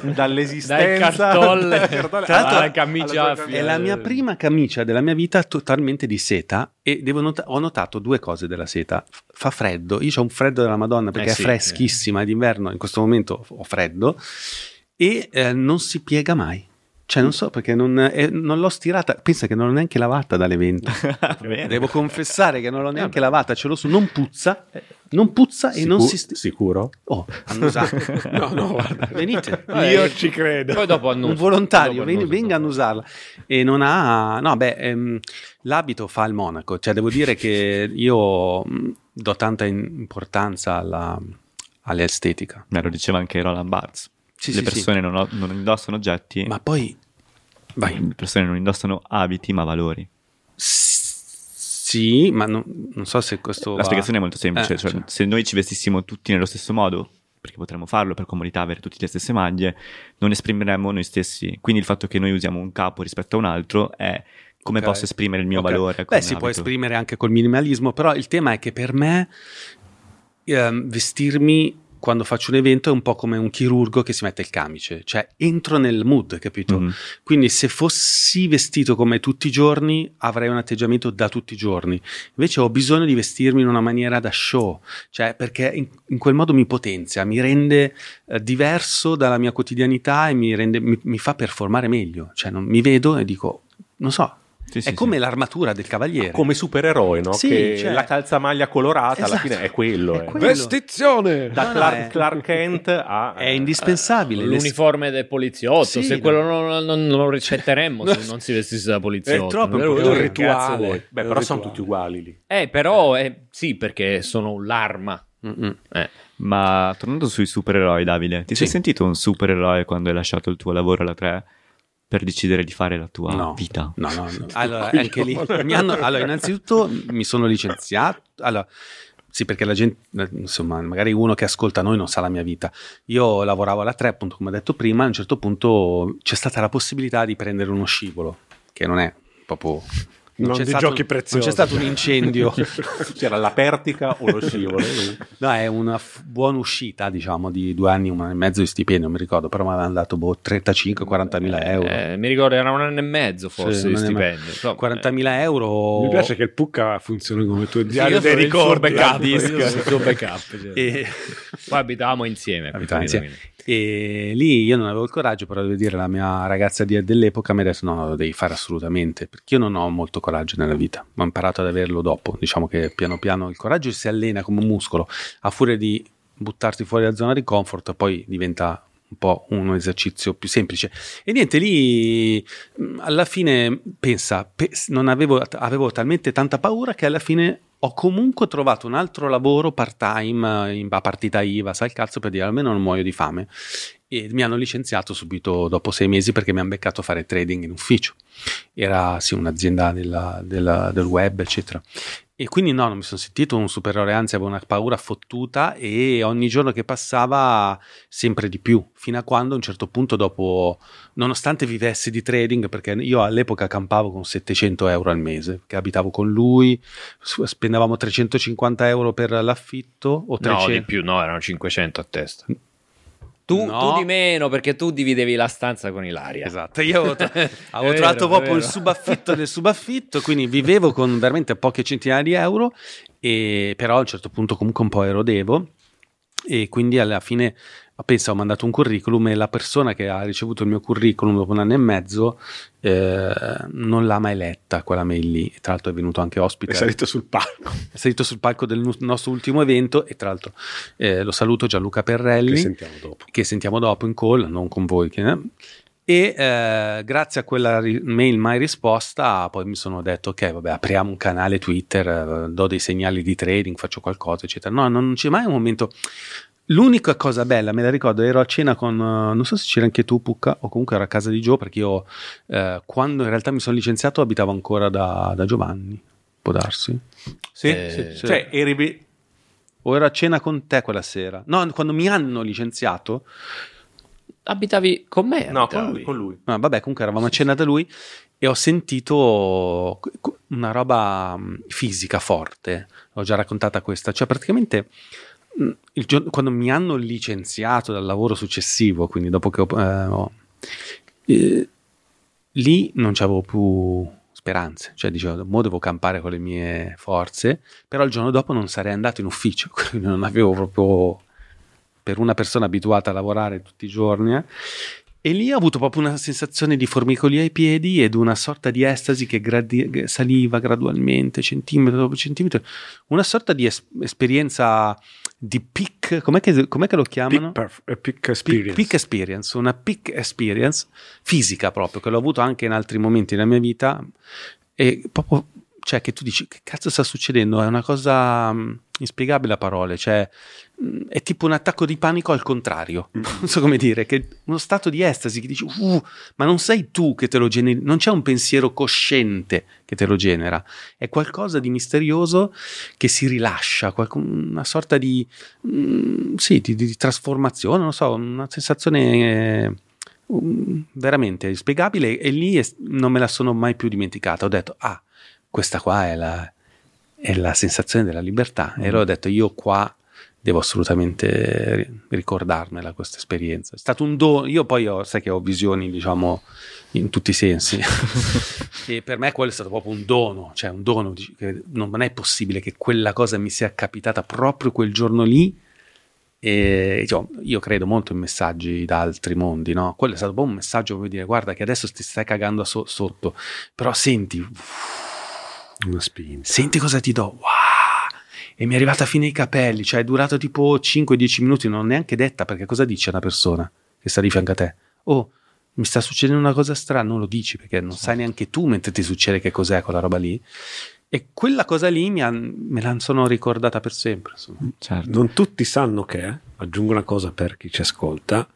dall'esistenza... Dai cartolle, cartolle alla, alla camicia. Alla è la mia prima camicia della mia vita totalmente di seta e devo not- ho notato due cose della seta. Fa freddo. Io ho un freddo della Madonna perché eh sì, è freschissima, eh. È d'inverno. In questo momento ho freddo e eh, non si piega mai. Cioè non so perché non, eh, non l'ho stirata, pensa che non l'ho neanche lavata dalle venti. Devo confessare che non l'ho neanche lavata, ce l'ho su, non puzza, non puzza e Sicur- non si sti- sicuro? Oh, annusato. No, no, guarda, venite. Io eh, ci credo. Poi dopo annuso. Un volontario, dopo annuso, venga a usarla. E non ha, no, beh, ehm, l'abito fa il monaco, cioè devo dire che io do tanta importanza alla, all'estetica. Me lo diceva anche Roland Barthes. Sì, le sì, persone sì. Non, ho, non indossano oggetti, ma poi vai. Le persone non indossano abiti ma valori. Sì, ma non, non so se questo la va... spiegazione è molto semplice, eh, cioè, cioè. Se noi ci vestissimo tutti nello stesso modo, perché potremmo farlo per comodità, avere tutte le stesse maglie, non esprimeremmo noi stessi, quindi il fatto che noi usiamo un capo rispetto a un altro è come okay. Posso esprimere il mio okay. valore. Beh, si abito. Può esprimere anche col minimalismo, però il tema è che per me eh, vestirmi quando faccio un evento è un po' come un chirurgo che si mette il camice, cioè entro nel mood, capito? Mm. Quindi se fossi vestito come tutti i giorni avrei un atteggiamento da tutti i giorni, invece ho bisogno di vestirmi in una maniera da show, cioè perché in, in quel modo mi potenzia, mi rende eh, diverso dalla mia quotidianità e mi, rende, mi, mi fa performare meglio, cioè non, mi vedo e dico, non so, Sì, è sì, come sì. l'armatura del cavaliere, come supereroe, no? Sì, che cioè... la calzamaglia colorata, esatto, alla fine è quello, è quello. Eh. Vestizione da no, Clark, no, è... Clark Kent a è indispensabile a, a, l'uniforme del poliziotto, sì, se no. quello non, non lo ricetteremmo no. se non si vestisse da poliziotto, è troppo, no, è un rituale. Beh, però rituale. Sono tutti uguali lì, eh però eh, sì, perché sono l'arma. Eh. Ma tornando sui supereroi, Davide, ti sì. sei sentito un supereroe quando hai lasciato il tuo lavoro alla tre per decidere di fare la tua no, vita? No, no, no. Allora, anche lì mi hanno, allora, innanzitutto mi sono licenziato. Allora, sì, perché la gente, insomma, magari uno che ascolta noi non sa la mia vita. Io lavoravo alla tre, appunto, come ho detto prima, a un certo punto c'è stata la possibilità di prendere uno scivolo, che non è proprio... Non, non c'è stato, giochi preziosi. Non c'è stato un incendio. C'era la pertica o lo scivolo? No, è una f- buona uscita, diciamo, di due anni, un anno e mezzo di stipendio, non mi ricordo, però mi avevano dato boh, trentacinque quarantamila euro. Eh, mi ricordo, era un anno e mezzo forse sì, di stipendio. So, quarantamila euro. Mi piace che il Pucca funzioni come tuo diario dei ricordi. Io sono il tuo backup. E... Poi abitavamo insieme. Abitavamo insieme. E lì io non avevo il coraggio, però devo dire la mia ragazza di, dell'epoca mi ha detto no, no, lo devi fare assolutamente, perché io non ho molto coraggio nella vita, ma ho imparato ad averlo dopo, diciamo che piano piano il coraggio si allena come un muscolo, a furia di buttarti fuori dalla zona di comfort poi diventa un po' un esercizio più semplice. E niente, lì alla fine pensa, pe- non avevo, avevo talmente tanta paura che alla fine ho comunque trovato un altro lavoro part-time a partita I V A, sai il cazzo, per dire almeno non muoio di fame. E mi hanno licenziato subito dopo sei mesi perché mi hanno beccato a fare trading in ufficio. Era sì un'azienda della, della, del web, eccetera. E quindi no, non mi sono sentito un supereroe, anzi avevo una paura fottuta e ogni giorno che passava sempre di più, fino a quando a un certo punto dopo, nonostante vivessi di trading, perché io all'epoca campavo con settecento euro al mese, che abitavo con lui, spendevamo trecentocinquanta euro per l'affitto o trecento. No, di più, no, erano cinquecento a testa. Tu, no. tu di meno, perché tu dividevi la stanza con Ilaria. Esatto, io avevo, tra- avevo vero, trovato proprio il subaffitto del subaffitto, quindi vivevo con veramente poche centinaia di euro, e però a un certo punto comunque un po' erodevo e quindi alla fine penso, ho mandato un curriculum e la persona che ha ricevuto il mio curriculum dopo un anno e mezzo eh, non l'ha mai letta quella mail lì, e tra l'altro è venuto anche ospite, è salito sul palco è salito sul palco del nostro ultimo evento, e tra l'altro eh, lo saluto, Gianluca Perrelli, che sentiamo dopo, che sentiamo dopo in call, non con voi che, eh? e eh, grazie a quella ri- mail mai risposta poi mi sono detto ok, vabbè, apriamo un canale Twitter, do dei segnali di trading, faccio qualcosa eccetera. No, non c'è mai un momento. L'unica cosa bella, me la ricordo, ero a cena con, non so se c'era anche tu Pucca, o comunque ero a casa di Gio, perché io eh, quando in realtà mi sono licenziato abitavo ancora da, da Giovanni, può darsi? Sì, eh, sì, sì. Cioè eri... O ero a cena con te quella sera? No, quando mi hanno licenziato... Abitavi con me? No, abitavi. Con lui. Con lui. Ah, vabbè, comunque eravamo a cena da lui e ho sentito una roba fisica forte, l'ho già raccontata questa, cioè praticamente... Il giorno, quando mi hanno licenziato dal lavoro successivo, quindi dopo che ho, eh, ho eh, lì non c'avevo più speranze, cioè dicevo mo devo campare con le mie forze, però il giorno dopo non sarei andato in ufficio, quindi non avevo proprio, per una persona abituata a lavorare tutti i giorni eh, e lì ho avuto proprio una sensazione di formicolia ai piedi ed una sorta di estasi che gradi- saliva gradualmente centimetro dopo centimetro, una sorta di es- esperienza di peak, com'è che, com'è che lo chiamano? Peak, perf- peak, experience. Peak, peak experience, una peak experience fisica proprio, che l'ho avuto anche in altri momenti della mia vita, e proprio, cioè che tu dici che cazzo sta succedendo, è una cosa mh, inspiegabile a parole, cioè mh, è tipo un attacco di panico al contrario, mm. non so come dire, che uno stato di estasi che dici uh, ma non sei tu che te lo generi, non c'è un pensiero cosciente che te lo genera, è qualcosa di misterioso che si rilascia, qualc- una sorta di mh, sì, di, di trasformazione, non so, una sensazione eh, veramente inspiegabile, e lì è, non me la sono mai più dimenticata, ho detto ah, questa qua è la, è la sensazione della libertà, e allora ho detto io qua devo assolutamente ricordarmela questa esperienza. È stato un dono. Io poi ho, sai che ho visioni, diciamo, in tutti i sensi e per me quello è stato proprio un dono, cioè un dono, che non è possibile che quella cosa mi sia capitata proprio quel giorno lì. E, diciamo, io credo molto in messaggi da altri mondi, no? Quello è stato un buon messaggio per dire: guarda che adesso ti stai cagando so- sotto, però senti uff, una spinta, senti cosa ti do, wow! E mi è arrivata fino ai capelli, cioè è durato tipo cinque dieci minuti, non ho neanche detta, perché cosa dice una persona che sta di fianco a te? Oh, mi sta succedendo una cosa strana, non lo dici perché non sì. sai neanche tu mentre ti succede che cos'è quella roba lì. E quella cosa lì mi ha, me la sono ricordata per sempre. Certo. Non tutti sanno che, aggiungo una cosa per chi ci ascolta,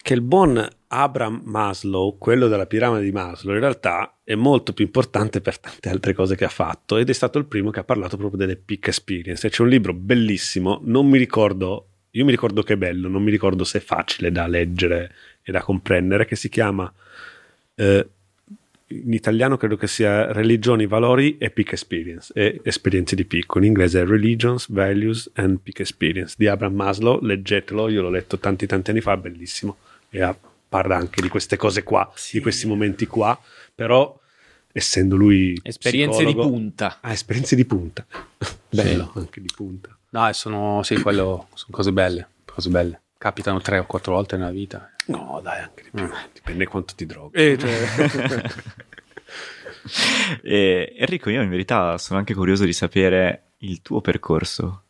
che il buon Abraham Maslow, quello della piramide di Maslow, in realtà è molto più importante per tante altre cose che ha fatto, ed è stato il primo che ha parlato proprio delle peak experience. C'è un libro bellissimo, non mi ricordo, io mi ricordo che è bello, non mi ricordo se è facile da leggere e da comprendere, che si chiama... Eh, in italiano credo che sia Religioni, Valori e Peak Experience, e esperienze di picco. In inglese è Religions, Values and Peak Experience di Abraham Maslow. Leggetelo, io l'ho letto tanti tanti anni fa, bellissimo, e parla anche di queste cose qua, sì. di questi momenti qua, però essendo lui esperienze di punta. Ah, esperienze di punta. Bello, sì. Anche di punta. No, sono sì, quello sono cose belle, cose belle. Capitano tre o quattro volte nella vita. No, dai, anche di più. Dipende quanto ti droghi. Eh, cioè. eh, Enrico, io in verità sono anche curioso di sapere il tuo percorso.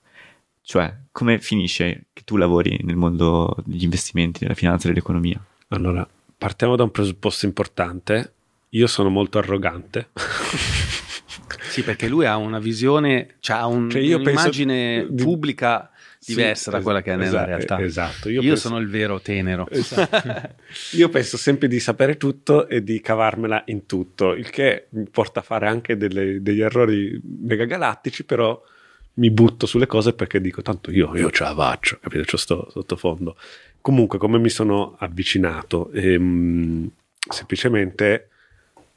Cioè, come finisce che tu lavori nel mondo degli investimenti, della finanza e dell'economia? Allora, partiamo da un presupposto importante. Io sono molto arrogante. Sì, perché lui ha una visione, cioè ha un, cioè un'immagine penso... pubblica... diversa sì, da quella che è nella esatto, realtà. Esatto. Io, io penso, sono il vero tenero. Esatto. Io penso sempre di sapere tutto e di cavarmela in tutto, il che mi porta a fare anche delle, degli errori mega galattici, però mi butto sulle cose perché dico tanto io, io ce la faccio, capito? C'ho sto sottofondo. Comunque, come mi sono avvicinato? Ehm, semplicemente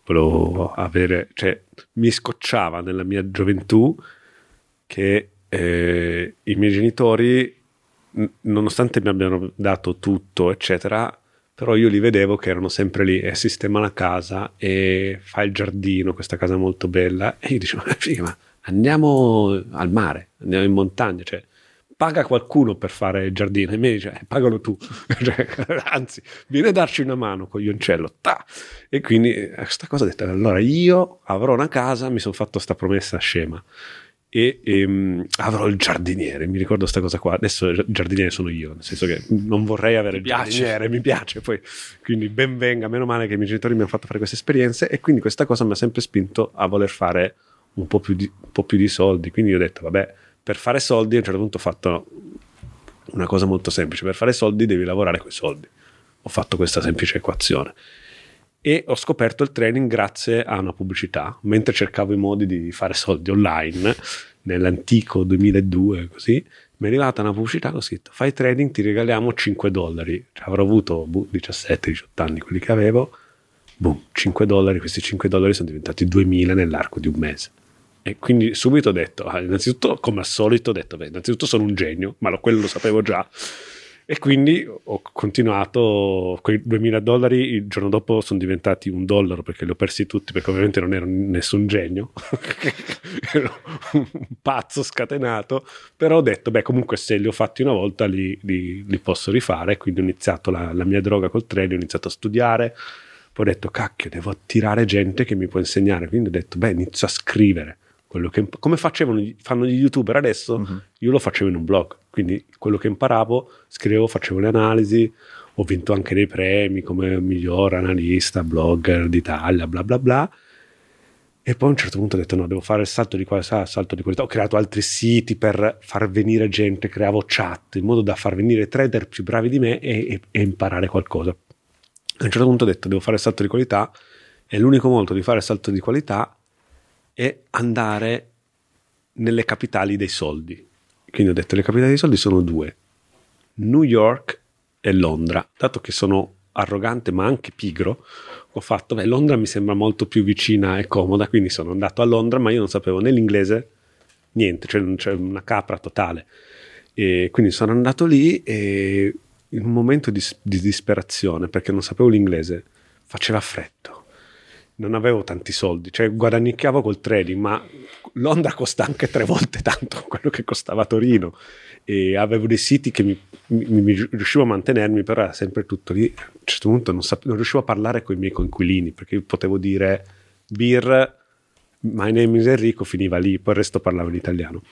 volevo avere, cioè mi scocciava nella mia gioventù che Eh, i miei genitori, n- nonostante mi abbiano dato tutto eccetera, però io li vedevo che erano sempre lì e sistema la casa e fa il giardino, questa casa molto bella, e io dicevo figa, ma andiamo al mare, andiamo in montagna, cioè paga qualcuno per fare il giardino, e mi dice eh, pagalo tu cioè, anzi vieni a darci una mano, coglioncello. Ta! E quindi questa cosa ho detto, allora io avrò una casa, mi sono fatto sta promessa scema. E, e avrò il giardiniere, mi ricordo sta cosa qua, adesso il giardiniere sono io, nel senso che non vorrei avere mi il piace. giardiniere, mi piace, poi quindi ben venga, meno male che i miei genitori mi hanno fatto fare queste esperienze, e quindi questa cosa mi ha sempre spinto a voler fare un po' più di, un po' più di soldi, quindi io ho detto vabbè, per fare soldi a un certo punto ho fatto una cosa molto semplice, per fare soldi devi lavorare coi soldi, ho fatto questa semplice equazione. E ho scoperto il training grazie a una pubblicità, mentre cercavo i modi di fare soldi online nell'antico duemiladue, così mi è arrivata una pubblicità che ho scritto fai trading, ti regaliamo cinque dollari, cioè, avrò avuto boh, diciassette diciotto anni quelli che avevo, boom, cinque dollari, questi cinque dollari sono diventati duemila nell'arco di un mese, e quindi subito ho detto, innanzitutto come al solito ho detto beh, innanzitutto sono un genio, ma lo, quello lo sapevo già. E quindi ho continuato, quei duemila dollari il giorno dopo sono diventati un dollaro perché li ho persi tutti, perché ovviamente non ero nessun genio, ero un pazzo scatenato, però ho detto beh comunque se li ho fatti una volta li, li, li posso rifare, quindi ho iniziato la, la mia droga col trading, ho iniziato a studiare, poi ho detto cacchio devo attirare gente che mi può insegnare, quindi ho detto beh inizio a scrivere. Quello che, come facevano, fanno gli youtuber adesso, uh-huh. Io lo facevo in un blog, quindi quello che imparavo scrivevo, facevo le analisi, ho vinto anche dei premi come miglior analista, blogger d'Italia, bla bla bla, e poi a un certo punto ho detto no, devo fare il salto di qualità, il salto di qualità, ho creato altri siti per far venire gente, creavo chat in modo da far venire trader più bravi di me e, e, e imparare qualcosa. A un certo punto ho detto devo fare il salto di qualità, e l'unico modo di fare il salto di qualità e andare nelle capitali dei soldi. Quindi ho detto le capitali dei soldi sono due, New York e Londra. Dato che sono arrogante ma anche pigro, ho fatto beh, Londra mi sembra molto più vicina e comoda, quindi sono andato a Londra, ma io non sapevo né l'inglese, niente, cioè, cioè una capra totale. E quindi sono andato lì e in un momento di, di disperazione, perché non sapevo l'inglese, faceva freddo, non avevo tanti soldi, cioè guadagnavo col trading, ma Londra costa anche tre volte tanto quello che costava Torino, e avevo dei siti che mi, mi, mi riuscivo a mantenermi, però era sempre tutto lì. A un certo punto non, sape- non riuscivo a parlare con i miei coinquilini, perché io potevo dire beer, my name is Enrico, finiva lì, poi il resto parlavo in italiano.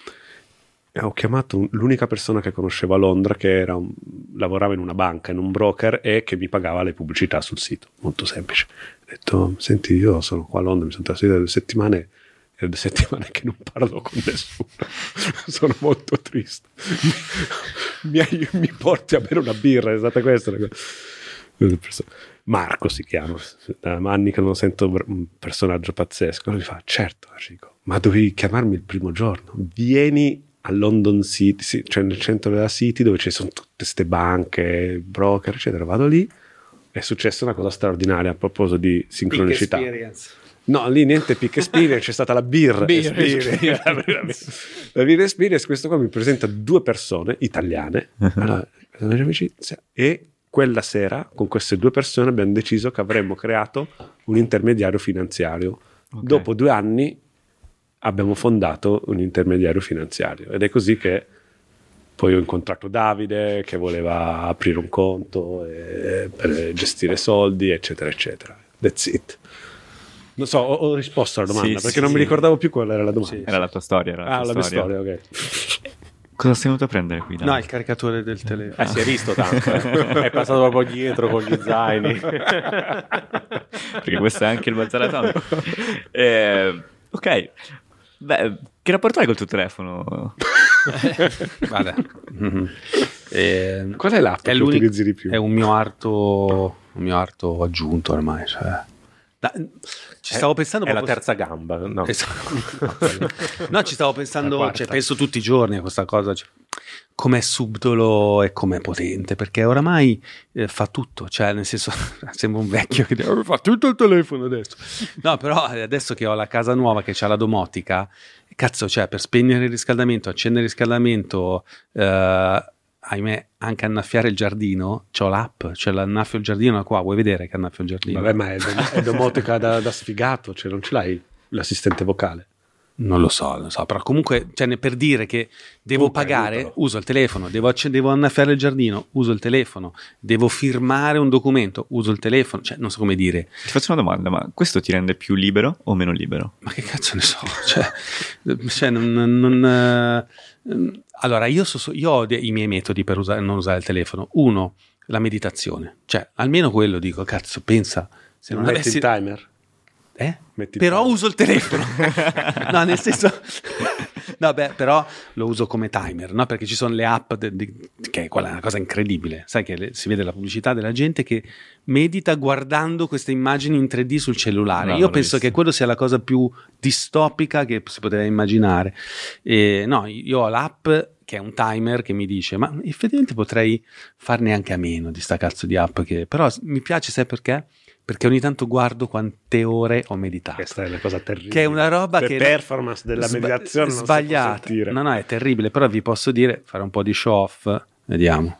E ho chiamato un, l'unica persona che conoscevo a Londra, che era un, lavorava in una banca, in un broker, e che mi pagava le pubblicità sul sito, molto semplice. Ho detto: senti, io sono qua a Londra, mi sono trasferito da due settimane, è due settimane che non parlo con nessuno, sono molto triste, mi, mi porti a bere una birra, è stata questa la cosa. Marco si chiama, da anni che non sento, un personaggio pazzesco. Mi fa: certo Enrico, ma dovevi chiamarmi il primo giorno, vieni a London City, cioè nel centro della City dove ci sono tutte queste banche, broker eccetera. Vado lì, è successa una cosa straordinaria. A proposito di sincronicità, no, lì niente pick experience, c'è stata la beer, beer experience. La beer experience, questo qua mi presenta due persone italiane, allora, e quella sera con queste due persone abbiamo deciso che avremmo creato un intermediario finanziario. Okay. Dopo due anni abbiamo fondato un intermediario finanziario, ed è così che poi ho incontrato Davide, che voleva aprire un conto e, per gestire soldi eccetera eccetera. That's it. Non so, ho, ho risposto alla domanda, sì, perché sì, non sì. mi ricordavo più qual era la domanda. Sì, era sì. la tua storia. Era la ah, tua la storia. mia storia, ok. Cosa sei venuto a prendere qui? Dai? No, il caricatore del telefono. Eh, ah. Si è visto tanto. Eh. È passato proprio dietro con gli zaini. Perché questo è anche il Bazar Atomico. Eh, ok. Beh, che rapporto hai col tuo telefono? Vabbè. Mm-hmm. Eh, Qual è l'app è che utilizzi di più? È un mio arto, un mio arto aggiunto ormai, cioè... Ci stavo è, pensando è la terza st- gamba no. no ci stavo pensando cioè, penso tutti i giorni a questa cosa, cioè, com'è subdolo e com'è potente, perché oramai eh, fa tutto, cioè nel senso sembra un vecchio che fa tutto il telefono adesso, no, però adesso che ho la casa nuova che c'ha la domotica, cazzo, cioè per spegnere il riscaldamento, accendere il riscaldamento, eh, ahimè, anche annaffiare il giardino, c'ho l'app, c'è l'annaffio il giardino qua, vuoi vedere che annaffio il giardino? Vabbè, ma è, dom- è domotica da, da sfigato, cioè non ce l'hai l'assistente vocale? Non lo so, non so, però comunque, cioè, per dire che devo comunque, pagare, aiutalo. Uso il telefono, devo, acc- devo annaffiare il giardino, uso il telefono, devo firmare un documento, uso il telefono, cioè non so come dire. Ti faccio una domanda, ma questo ti rende più libero o meno libero? Ma che cazzo ne so, cioè, cioè non... non uh, Allora, io, so, io ho dei, i miei metodi per usare, non usare il telefono. Uno, la meditazione. Cioè, almeno quello dico, cazzo, pensa. Se non metti avessi... il timer. Eh? Metti però il timer. Uso il telefono. No, nel senso... No, beh, però lo uso come timer, no? Perché ci sono le app, de, de, che è una cosa incredibile. Sai che le, si vede la pubblicità della gente che medita guardando queste immagini in tre D sul cellulare. No, io penso visto. Che quello sia la cosa più distopica che si poteva immaginare. E, no, io ho l'app che è un timer che mi dice, ma effettivamente potrei farne anche a meno di sta cazzo di app, che però mi piace, sai perché? Perché ogni tanto guardo quante ore ho meditato. Questa è una cosa terribile. Che è una roba Le che... Le performance della sba- meditazione sbagliata. Non si può sentire. No, no, è terribile. Però vi posso dire, fare un po' di show off. Vediamo.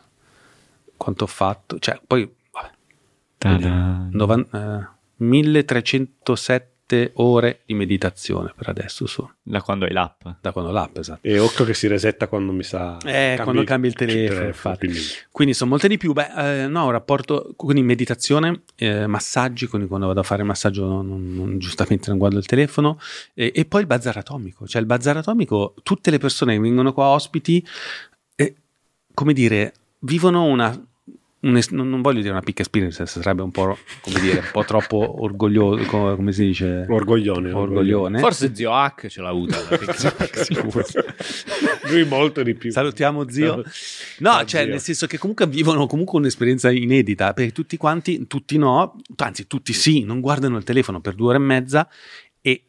Quanto ho fatto. Cioè, poi... Vabbè, milletrecentosette ore di meditazione per adesso su. Da quando hai l'app. Da quando ho l'app, esatto. E occhio che si resetta quando mi sa... Eh, cambi, quando cambi il telefono, infatti. Quindi. quindi sono molte di più. Beh, eh, no, rapporto, quindi meditazione, eh, massaggi, quindi quando vado a fare massaggio non, non, giustamente non guardo il telefono. Eh, e poi il Bazar Atomico. Cioè il Bazar Atomico, tutte le persone che vengono qua ospiti, eh, come dire, vivono una... Un es- non voglio dire una peak experience, sarebbe un po', come dire, un po' troppo orgoglioso, come, come si dice? Orgoglione, orgoglione. Forse zio Hack ce l'ha avuta. Lui molto di più. Salutiamo zio. No, ah, cioè zio. Nel senso che comunque vivono comunque un'esperienza inedita, perché tutti quanti, tutti no, anzi tutti sì, non guardano il telefono per due ore e mezza, e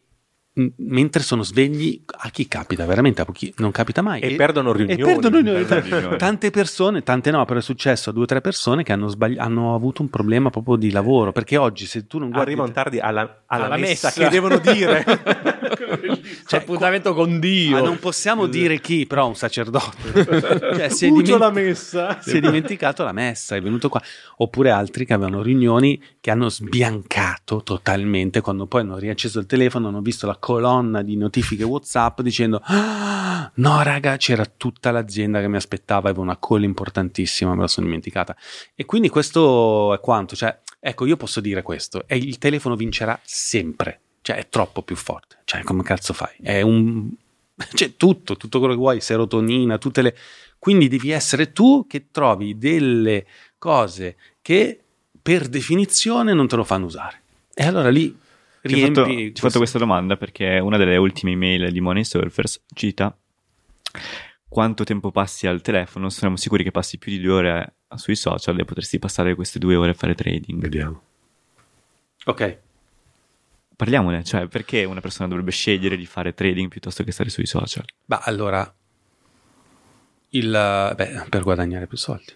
m- mentre sono svegli, a chi capita veramente, a chi non capita mai, e, e perdono riunioni, e perdono riunioni. T- tante persone, tante no, però è successo a due o tre persone che hanno, sbagli- hanno avuto un problema proprio di lavoro, perché oggi se tu non guardi, arrivano tardi alla alla, alla messa, messa che devono dire cioè, appuntamento con Dio. Ma non possiamo dire chi, però un sacerdote cioè, si, è dimenti- la messa. si è dimenticato la messa, è venuto qua. Oppure altri che avevano riunioni che hanno sbiancato totalmente quando poi hanno riacceso il telefono, hanno visto la colonna di notifiche WhatsApp dicendo ah, no raga, c'era tutta l'azienda che mi aspettava, avevo una call importantissima, me la sono dimenticata. E quindi questo è quanto, cioè ecco, io posso dire questo, e il telefono vincerà sempre, cioè è troppo più forte, cioè come cazzo fai? È un... cioè tutto, tutto quello che vuoi, serotonina, tutte le... Quindi devi essere tu che trovi delle cose che per definizione non te lo fanno usare. E allora lì riempi... Ti ho fatto, ti ho fatto questa domanda perché una delle ultime email di Money Surfers cita quanto tempo passi al telefono, saremo sicuri che passi più di due ore sui social e potresti passare queste due ore a fare trading. Vediamo. Ok. Parliamone, cioè perché una persona dovrebbe scegliere di fare trading piuttosto che stare sui social? Beh, allora, il, beh, per guadagnare più soldi.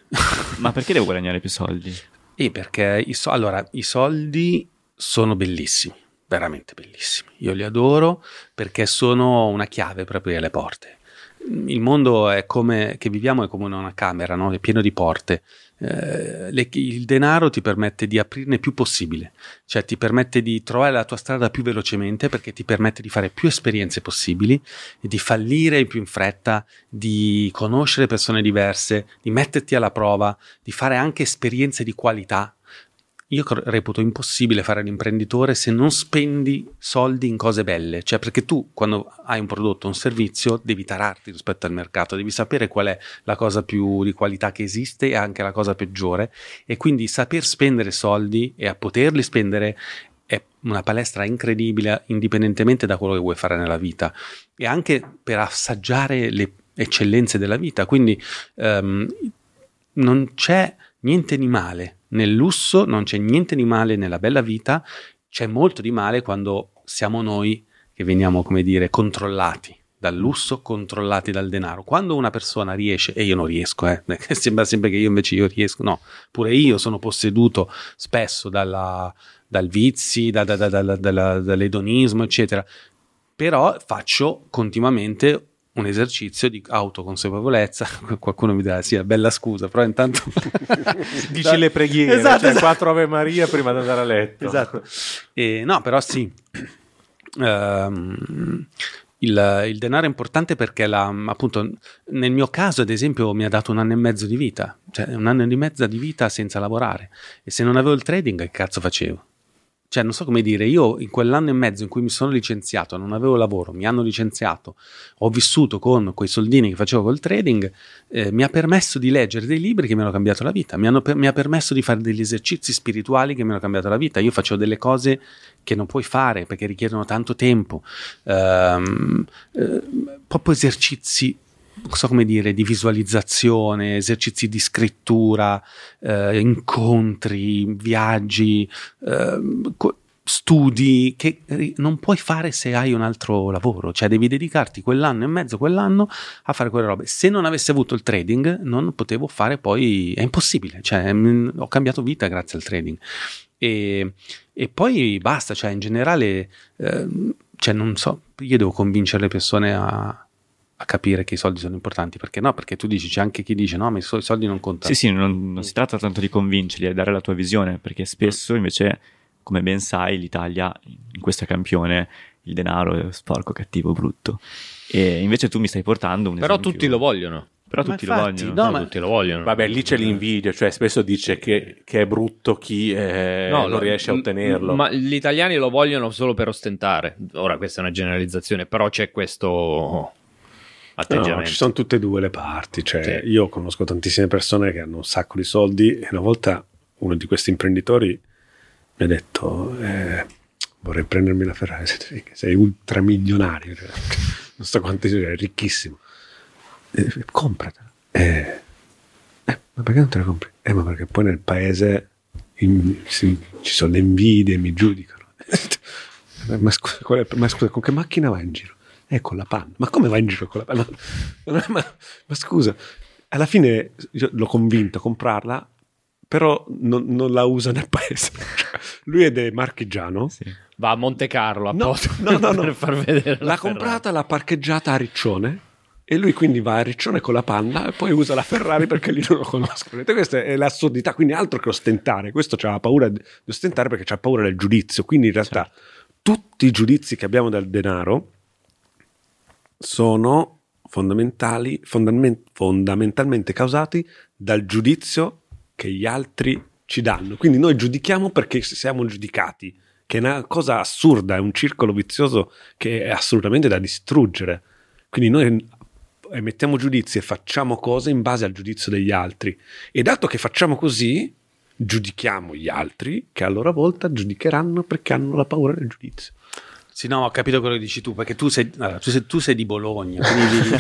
Ma perché devo guadagnare più soldi? E perché, i so- allora, i soldi sono bellissimi, veramente bellissimi. Io li adoro perché sono una chiave per aprire le porte. Il mondo è come, che viviamo è come una camera, no? È pieno di porte. Eh, le, il denaro ti permette di aprirne più possibile, cioè ti permette di trovare la tua strada più velocemente perché ti permette di fare più esperienze possibili, di fallire più in fretta, di conoscere persone diverse, di metterti alla prova, di fare anche esperienze di qualità. Io reputo impossibile fare l'imprenditore se non spendi soldi in cose belle, cioè perché tu quando hai un prodotto o un servizio devi tararti rispetto al mercato, devi sapere qual è la cosa più di qualità che esiste e anche la cosa peggiore, e quindi saper spendere soldi e a poterli spendere è una palestra incredibile indipendentemente da quello che vuoi fare nella vita e anche per assaggiare le eccellenze della vita, quindi um, non c'è niente di male nel lusso, non c'è niente di male nella bella vita, c'è molto di male quando siamo noi che veniamo, come dire, controllati dal lusso, controllati dal denaro. Quando una persona riesce, e io non riesco, eh, sembra sempre che io invece io riesco, no, pure io sono posseduto spesso dalla, dal vizi, da, da, da, da, da, dall'edonismo, eccetera, però faccio continuamente un esercizio di autoconsapevolezza. Qualcuno mi dà, sì, è bella scusa, però intanto dici da... le preghiere, esatto, cioè esatto. Quattro Ave Maria prima di andare a letto, esatto. E, no, però sì, um, il, il denaro è importante perché la, appunto nel mio caso ad esempio mi ha dato un anno e mezzo di vita, cioè un anno e mezzo di vita senza lavorare, e se non avevo il trading che cazzo facevo? Cioè non so come dire, io in quell'anno e mezzo in cui mi sono licenziato, non avevo lavoro, mi hanno licenziato, ho vissuto con quei soldini che facevo col trading, eh, mi ha permesso di leggere dei libri che mi hanno cambiato la vita, mi, hanno, mi ha permesso di fare degli esercizi spirituali che mi hanno cambiato la vita, io facevo delle cose che non puoi fare perché richiedono tanto tempo, ehm, eh, proprio esercizi, non so come dire, di visualizzazione, esercizi di scrittura, eh, incontri, viaggi, eh, studi che non puoi fare se hai un altro lavoro, cioè devi dedicarti quell'anno e mezzo, quell'anno a fare quelle robe. Se non avessi avuto il trading non potevo fare, poi è impossibile, cioè mh, ho cambiato vita grazie al trading. E, e poi basta, cioè in generale, eh, cioè non so, io devo convincere le persone a a capire che i soldi sono importanti, perché no, perché tu dici, c'è anche chi dice no ma i soldi non contano. Sì sì, non, non si tratta tanto di convincerli, è dare la tua visione, perché spesso invece, come ben sai, l'Italia in questo campione, il denaro è sporco, cattivo, brutto, e invece tu mi stai portando un però esempio. Tutti lo vogliono. Però tutti, infatti, lo vogliono. No, ma... tutti lo vogliono. Vabbè, lì c'è l'invidia, cioè spesso dice che, che è brutto chi eh, no, non lo, riesce a ottenerlo. Ma gli italiani lo vogliono solo per ostentare. Ora questa è una generalizzazione, però c'è questo... No, ci sono tutte e due le parti, cioè, sì. Io conosco tantissime persone che hanno un sacco di soldi e una volta uno di questi imprenditori mi ha detto eh, vorrei prendermi la Ferrari, sei ultramilionario, non so quanti soldi, è ricchissimo, eh, compratela, eh, eh, ma perché non te la compri? Eh, ma perché poi nel paese in, si, ci sono le invidie, mi giudicano. ma, scusa, qual è, ma scusa, con che macchina vai in giro? Eh, con la panna. Ma come vai in giro con la panna? Ma, ma, ma scusa, alla fine l'ho convinto a comprarla però non, non la usa nel paese. Lui è de marchigiano. Sì. Va a Monte Carlo a no, no, no, no. per far vedere la L'ha Ferrari. comprata, l'ha parcheggiata a Riccione e lui quindi va a Riccione con la Panda e poi usa la Ferrari perché lì non lo conoscono. Questa è l'assurdità, quindi altro che ostentare. Questo c'ha paura di ostentare perché c'ha paura del giudizio. Quindi in realtà certo. tutti i giudizi che abbiamo dal denaro sono fondamentali, fondament- fondamentalmente causati dal giudizio che gli altri ci danno. Quindi noi giudichiamo perché siamo giudicati, che è una cosa assurda, è un circolo vizioso che è assolutamente da distruggere. Quindi noi emettiamo giudizi e facciamo cose in base al giudizio degli altri. E dato che facciamo così, giudichiamo gli altri, che a loro volta giudicheranno perché hanno la paura del giudizio. Sì, no, ho capito quello che dici tu, perché tu sei, allora, tu sei, tu sei di Bologna, quindi vivi,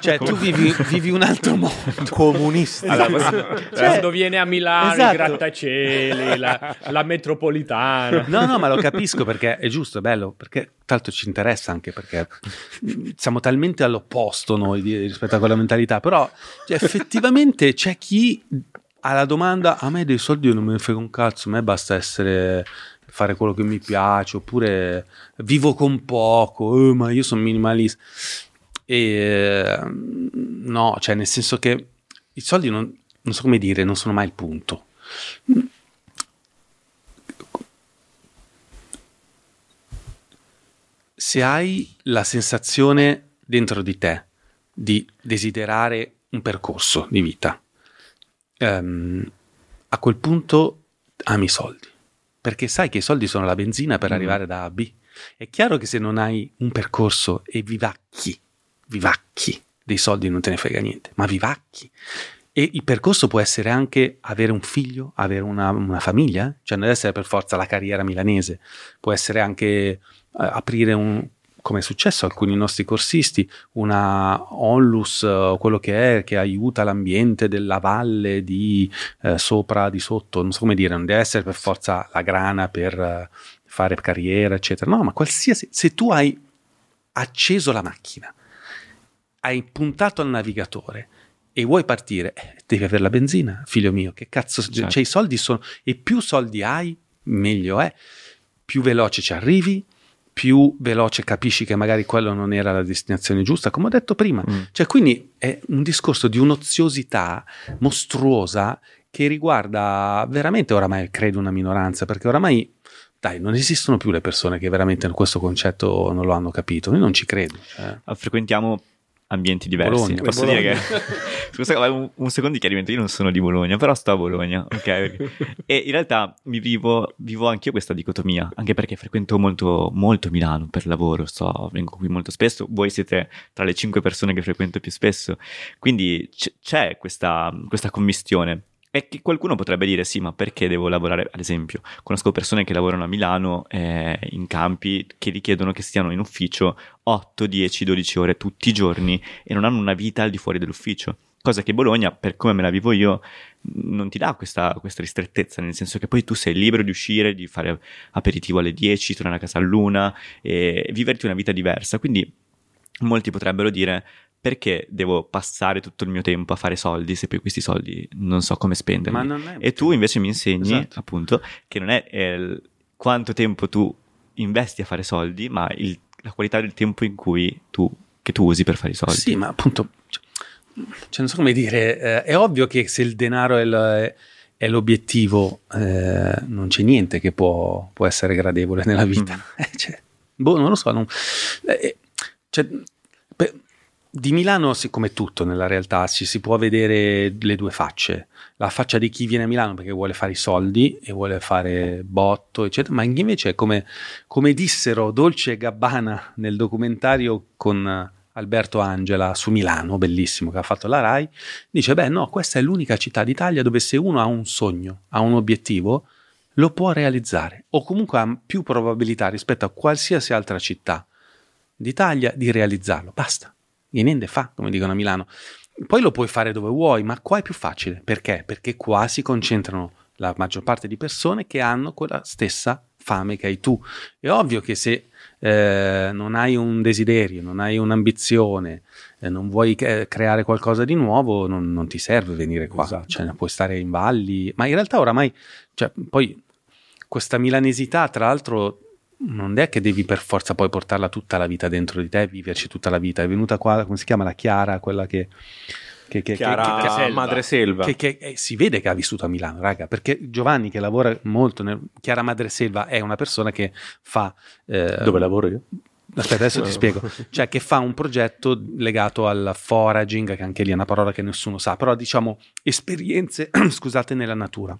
cioè tu vivi, vivi un altro mondo. Comunista. Allora, cioè, quando viene a Milano, esatto. i grattacieli, la, la metropolitana. No, no, ma lo capisco perché è giusto, è bello, perché tanto ci interessa anche perché siamo talmente all'opposto noi rispetto a quella mentalità, però cioè, effettivamente c'è chi alla domanda a me dei soldi non me ne frega un cazzo, a me basta essere... fare quello che mi piace, oppure vivo con poco, eh, ma io sono minimalista. E no, cioè nel senso che i soldi non, non so come dire, non sono mai il punto. Se hai la sensazione dentro di te di desiderare un percorso di vita, ehm, a quel punto ami i soldi. Perché sai che i soldi sono la benzina per mm. arrivare da A a B. È chiaro che se non hai un percorso e vivacchi, vivacchi, dei soldi non te ne frega niente, ma vivacchi. E il percorso può essere anche avere un figlio, avere una, una famiglia, cioè non deve essere per forza la carriera milanese, può essere anche eh, aprire un, come è successo a alcuni nostri corsisti, una onlus, quello che è, che aiuta l'ambiente della valle di eh, sopra, di sotto, non so come dire, non deve essere per forza la grana per eh, fare carriera, eccetera. No, ma qualsiasi, se tu hai acceso la macchina, hai puntato al navigatore e vuoi partire, eh, devi avere la benzina, figlio mio, che cazzo, certo. cioè i soldi sono, e più soldi hai, meglio è, più veloce ci arrivi, più veloce capisci che magari quello non era la destinazione giusta, come ho detto prima. Mm. Cioè, quindi è un discorso di un'oziosità mostruosa che riguarda veramente oramai, credo, una minoranza, perché oramai, dai, non esistono più le persone che veramente questo concetto non lo hanno capito. Io non ci credo. Cioè. Frequentiamo ambienti diversi. Bologna. Posso Bologna. dire che... Scusa, un, un secondo di chiarimento, io non sono di Bologna, però sto a Bologna, ok? E in realtà mi vivo, vivo anche io questa dicotomia, anche perché frequento molto, molto Milano per lavoro, sto, vengo qui molto spesso, voi siete tra le cinque persone che frequento più spesso, quindi c- c'è questa, questa commistione. E che qualcuno potrebbe dire, sì, ma perché devo lavorare, ad esempio, conosco persone che lavorano a Milano eh, in campi che richiedono che stiano in ufficio otto, dieci, dodici ore tutti i giorni e non hanno una vita al di fuori dell'ufficio, cosa che Bologna, per come me la vivo io, non ti dà questa, questa ristrettezza, nel senso che poi tu sei libero di uscire, di fare aperitivo alle dieci, tornare a casa all'una e viverti una vita diversa, quindi molti potrebbero dire... Perché devo passare tutto il mio tempo a fare soldi se poi questi soldi non so come spenderli? Ma non è... E tu invece mi insegni, esatto. appunto, che non è eh, quanto tempo tu investi a fare soldi, ma il, la qualità del tempo in cui tu, che tu usi per fare i soldi. Sì, ma appunto, cioè, non so come dire, eh, è ovvio che se il denaro è, l, è l'obiettivo, eh, non c'è niente che può, può essere gradevole nella vita. Mm. Eh, cioè, boh, non lo so. Non, eh, cioè, per, di Milano, siccome tutto nella realtà, ci si può vedere le due facce. La faccia di chi viene a Milano perché vuole fare i soldi e vuole fare botto, eccetera, ma invece, come, come dissero Dolce e Gabbana nel documentario con Alberto Angela su Milano, bellissimo, che ha fatto la Rai, dice, beh no, questa è l'unica città d'Italia dove se uno ha un sogno, ha un obiettivo, lo può realizzare, o comunque ha più probabilità rispetto a qualsiasi altra città d'Italia di realizzarlo, basta. Niente fa, come dicono a Milano. Poi lo puoi fare dove vuoi, ma qua è più facile. Perché? Perché qua si concentrano la maggior parte di persone che hanno quella stessa fame che hai tu. È ovvio che se eh, non hai un desiderio, non hai un'ambizione, non vuoi creare qualcosa di nuovo, non, non ti serve venire qua, esatto. Cioè, puoi stare in valli, ma in realtà oramai, cioè, poi questa milanesità, tra l'altro, non è che devi per forza poi portarla tutta la vita dentro di te e viverci tutta la vita. È venuta qua, come si chiama, la Chiara, quella che... Che, che, Chiara che, che, Selva. Madre Selva che, che, eh, si vede che ha vissuto a Milano, raga, perché Giovanni, che lavora molto nel... Chiara Madre Selva è una persona che fa eh, dove lavoro io? Aspetta, adesso ti spiego. Cioè, che fa un progetto legato al foraging, che anche lì è una parola che nessuno sa, però diciamo esperienze scusate nella natura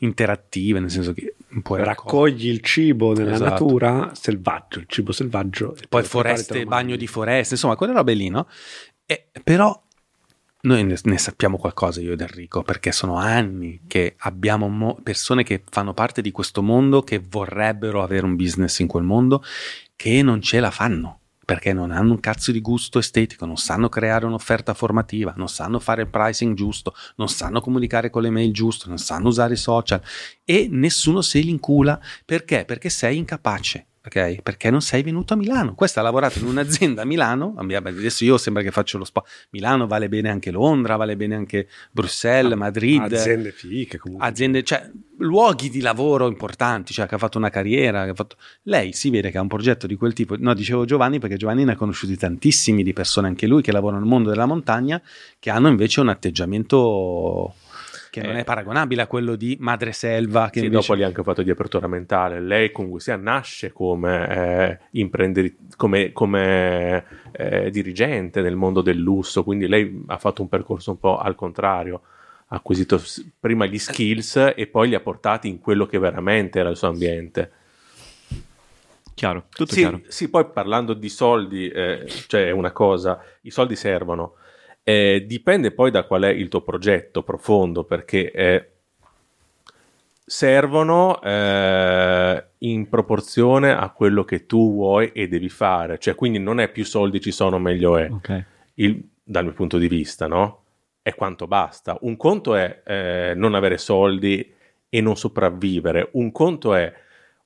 interattive, nel senso che puoi raccogli raccog- il cibo nella esatto. natura selvaggio, il cibo selvaggio, poi foreste, bagno di foreste, insomma quelle robe lì, no? E, però noi ne, ne sappiamo qualcosa, io ed Enrico, perché sono anni che abbiamo mo- persone che fanno parte di questo mondo, che vorrebbero avere un business in quel mondo, che non ce la fanno perché non hanno un cazzo di gusto estetico, non sanno creare un'offerta formativa, non sanno fare il pricing giusto, non sanno comunicare con le mail giuste, non sanno usare i social, e nessuno se li incula. Perché? Perché sei incapace. Okay, perché non sei venuto a Milano? Questa ha lavorato in un'azienda a Milano, adesso io sembra che faccio lo spa, Milano vale bene anche Londra, vale bene anche Bruxelles, Madrid, aziende fiche comunque, aziende, cioè luoghi di lavoro importanti, cioè che ha fatto una carriera, che ha fatto... Lei si vede che ha un progetto di quel tipo, no, dicevo Giovanni perché Giovanni ne ha conosciuti tantissimi di persone, anche lui, che lavorano nel mondo della montagna, che hanno invece un atteggiamento... che eh. non è paragonabile a quello di Madre Selva. Che sì, invece... dopo gli ha anche fatto di apertura mentale. Lei comunque sia nasce come eh, imprendere, come, come eh, dirigente nel mondo del lusso, quindi lei ha fatto un percorso un po' al contrario, ha acquisito prima gli skills e poi li ha portati in quello che veramente era il suo ambiente. Chiaro, tutto sì, chiaro. Sì, poi parlando di soldi, eh, cioè una cosa, i soldi servono. Eh, dipende poi da qual è il tuo progetto profondo, perché eh, servono eh, in proporzione a quello che tu vuoi e devi fare, cioè quindi non è più soldi ci sono meglio è, okay. Il, dal mio punto di vista, no? È quanto basta. Un conto è eh, non avere soldi e non sopravvivere, un conto è,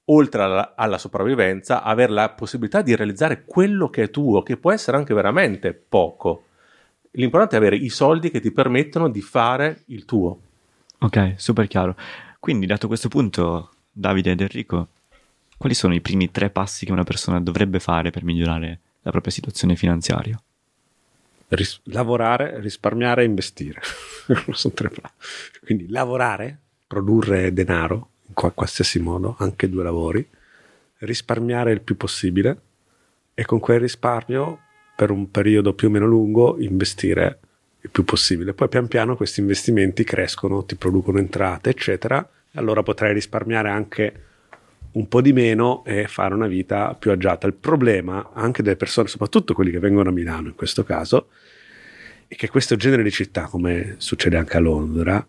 oltre alla, alla sopravvivenza, avere la possibilità di realizzare quello che è tuo, che può essere anche veramente poco. L'importante è avere i soldi che ti permettono di fare il tuo. Ok, super chiaro. Quindi, dato questo punto, Davide ed Enrico, quali sono i primi tre passi che una persona dovrebbe fare per migliorare la propria situazione finanziaria? Ris- lavorare, risparmiare e investire. Sono tre passi. Quindi lavorare, produrre denaro in qual- qualsiasi modo, anche due lavori, risparmiare il più possibile e con quel risparmio per un periodo più o meno lungo investire il più possibile. Poi pian piano questi investimenti crescono, ti producono entrate, eccetera. Allora potrai risparmiare anche un po' di meno e fare una vita più agiata. Il problema anche delle persone, soprattutto quelli che vengono a Milano in questo caso, è che questo genere di città, come succede anche a Londra,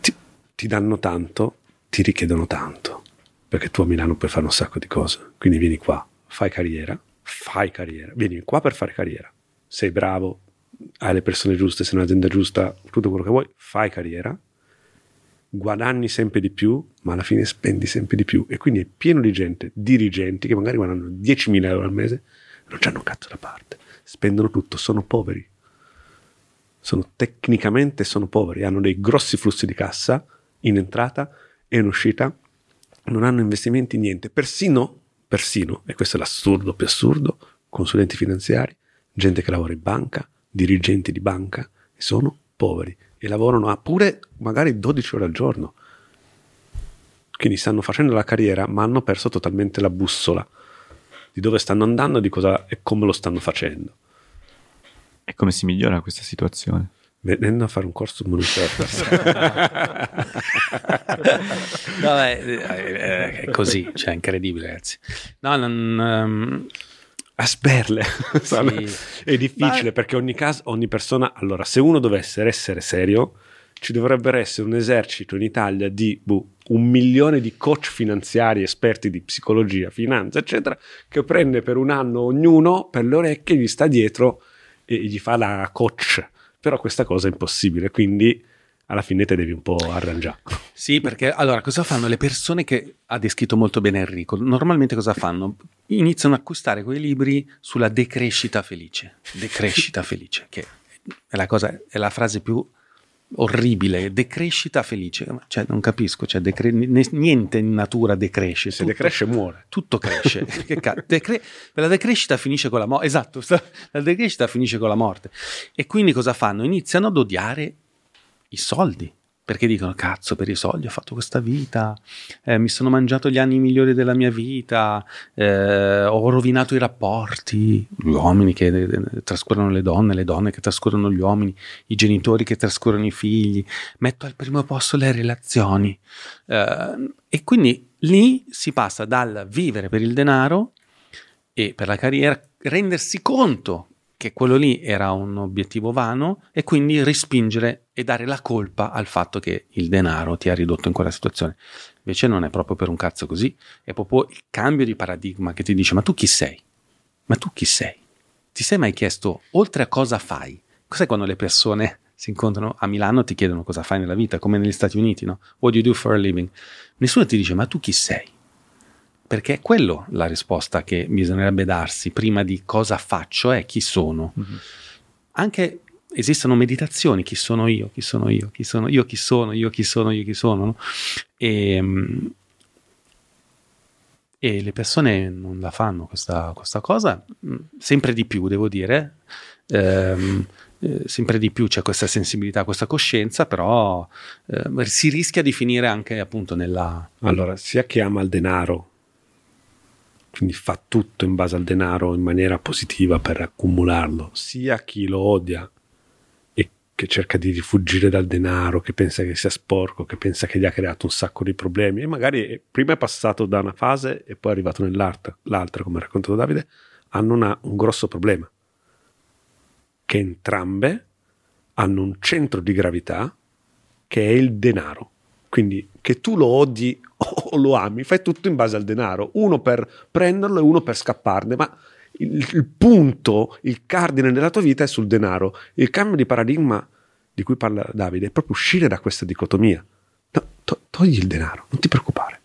ti, ti danno tanto, ti richiedono tanto. Perché tu a Milano puoi fare un sacco di cose. Quindi vieni qua, fai carriera, fai carriera, vieni qua per fare carriera, sei bravo, hai le persone giuste, sei un'azienda giusta, tutto quello che vuoi, fai carriera, guadagni sempre di più, ma alla fine spendi sempre di più, e quindi è pieno di gente, dirigenti che magari guadagnano diecimila euro al mese, non c'hanno un cazzo da parte, spendono tutto, sono poveri, sono tecnicamente sono poveri, hanno dei grossi flussi di cassa in entrata e in uscita, non hanno investimenti, niente, persino Persino, e questo è l'assurdo più assurdo, consulenti finanziari, gente che lavora in banca, dirigenti di banca, e sono poveri e lavorano a pure magari dodici ore al giorno. Quindi stanno facendo la carriera, ma hanno perso totalmente la bussola di dove stanno andando, di cosa e come lo stanno facendo. E come si migliora questa situazione? Venendo a fare un corso Moneysurfers. No, è, è, è così, cioè è incredibile, ragazzi. No, non... Um... A sperle. Sì. È difficile. Ma... perché ogni caso, ogni persona... Allora, se uno dovesse essere serio, ci dovrebbero essere un esercito in Italia di boh, un milione di coach finanziari, esperti di psicologia, finanza, eccetera, che prende per un anno ognuno per le orecchie, gli sta dietro e gli fa la coach. Però questa cosa è impossibile, quindi alla fine te devi un po' arrangiare. Sì, perché allora cosa fanno le persone che ha descritto molto bene Enrico? Normalmente cosa fanno? iniziano ad acquistare quei libri sulla decrescita felice. Decrescita felice, che è la cosa, è la frase più orribile, decrescita felice, cioè non capisco, cioè decre- niente in natura decresce, se tutto, decresce muore, tutto cresce. Che ca- decre- la decrescita finisce con la morte, esatto, la decrescita finisce con la morte. E quindi cosa fanno? Iniziano ad odiare i soldi, perché dicono cazzo, per i soldi ho fatto questa vita, eh, mi sono mangiato gli anni migliori della mia vita, eh, ho rovinato i rapporti, gli uomini che eh, trascurano le donne, le donne che trascurano gli uomini, i genitori che trascurano i figli, metto al primo posto le relazioni, eh, e quindi lì si passa dal vivere per il denaro e per la carriera, rendersi conto che quello lì era un obiettivo vano e quindi respingere e dare la colpa al fatto che il denaro ti ha ridotto in quella situazione. Invece non è proprio per un cazzo così, è proprio il cambio di paradigma che ti dice ma tu chi sei? Ma tu chi sei? Ti sei mai chiesto oltre a cosa fai? Cos'è quando le persone si incontrano a Milano e ti chiedono cosa fai nella vita, come negli Stati Uniti, no? What do you do for a living? Nessuno ti dice ma tu chi sei? Perché è quello la risposta che bisognerebbe darsi prima di cosa faccio è chi sono. Mm-hmm. Anche esistono meditazioni, chi sono io, chi sono io, chi sono io, chi sono io, chi sono io, chi sono, no? E, e le persone non la fanno questa, questa cosa, sempre di più devo dire, ehm, eh, sempre di più c'è questa sensibilità, questa coscienza, però eh, si rischia di finire anche appunto nella... Allora, sia chi ama il denaro, quindi fa tutto in base al denaro in maniera positiva per accumularlo, sia chi lo odia e che cerca di rifuggire dal denaro, che pensa che sia sporco, che pensa che gli ha creato un sacco di problemi e magari prima è passato da una fase e poi è arrivato nell'altra, l'altra, come ha raccontato Davide, hanno una, un grosso problema, che entrambe hanno un centro di gravità che è il denaro. Quindi che tu lo odi o lo ami, fai tutto in base al denaro, uno per prenderlo e uno per scapparne, ma il, il punto, il cardine della tua vita è sul denaro. Il cambio di paradigma di cui parla Davide è proprio uscire da questa dicotomia. No, to- togli il denaro, non ti preoccupare,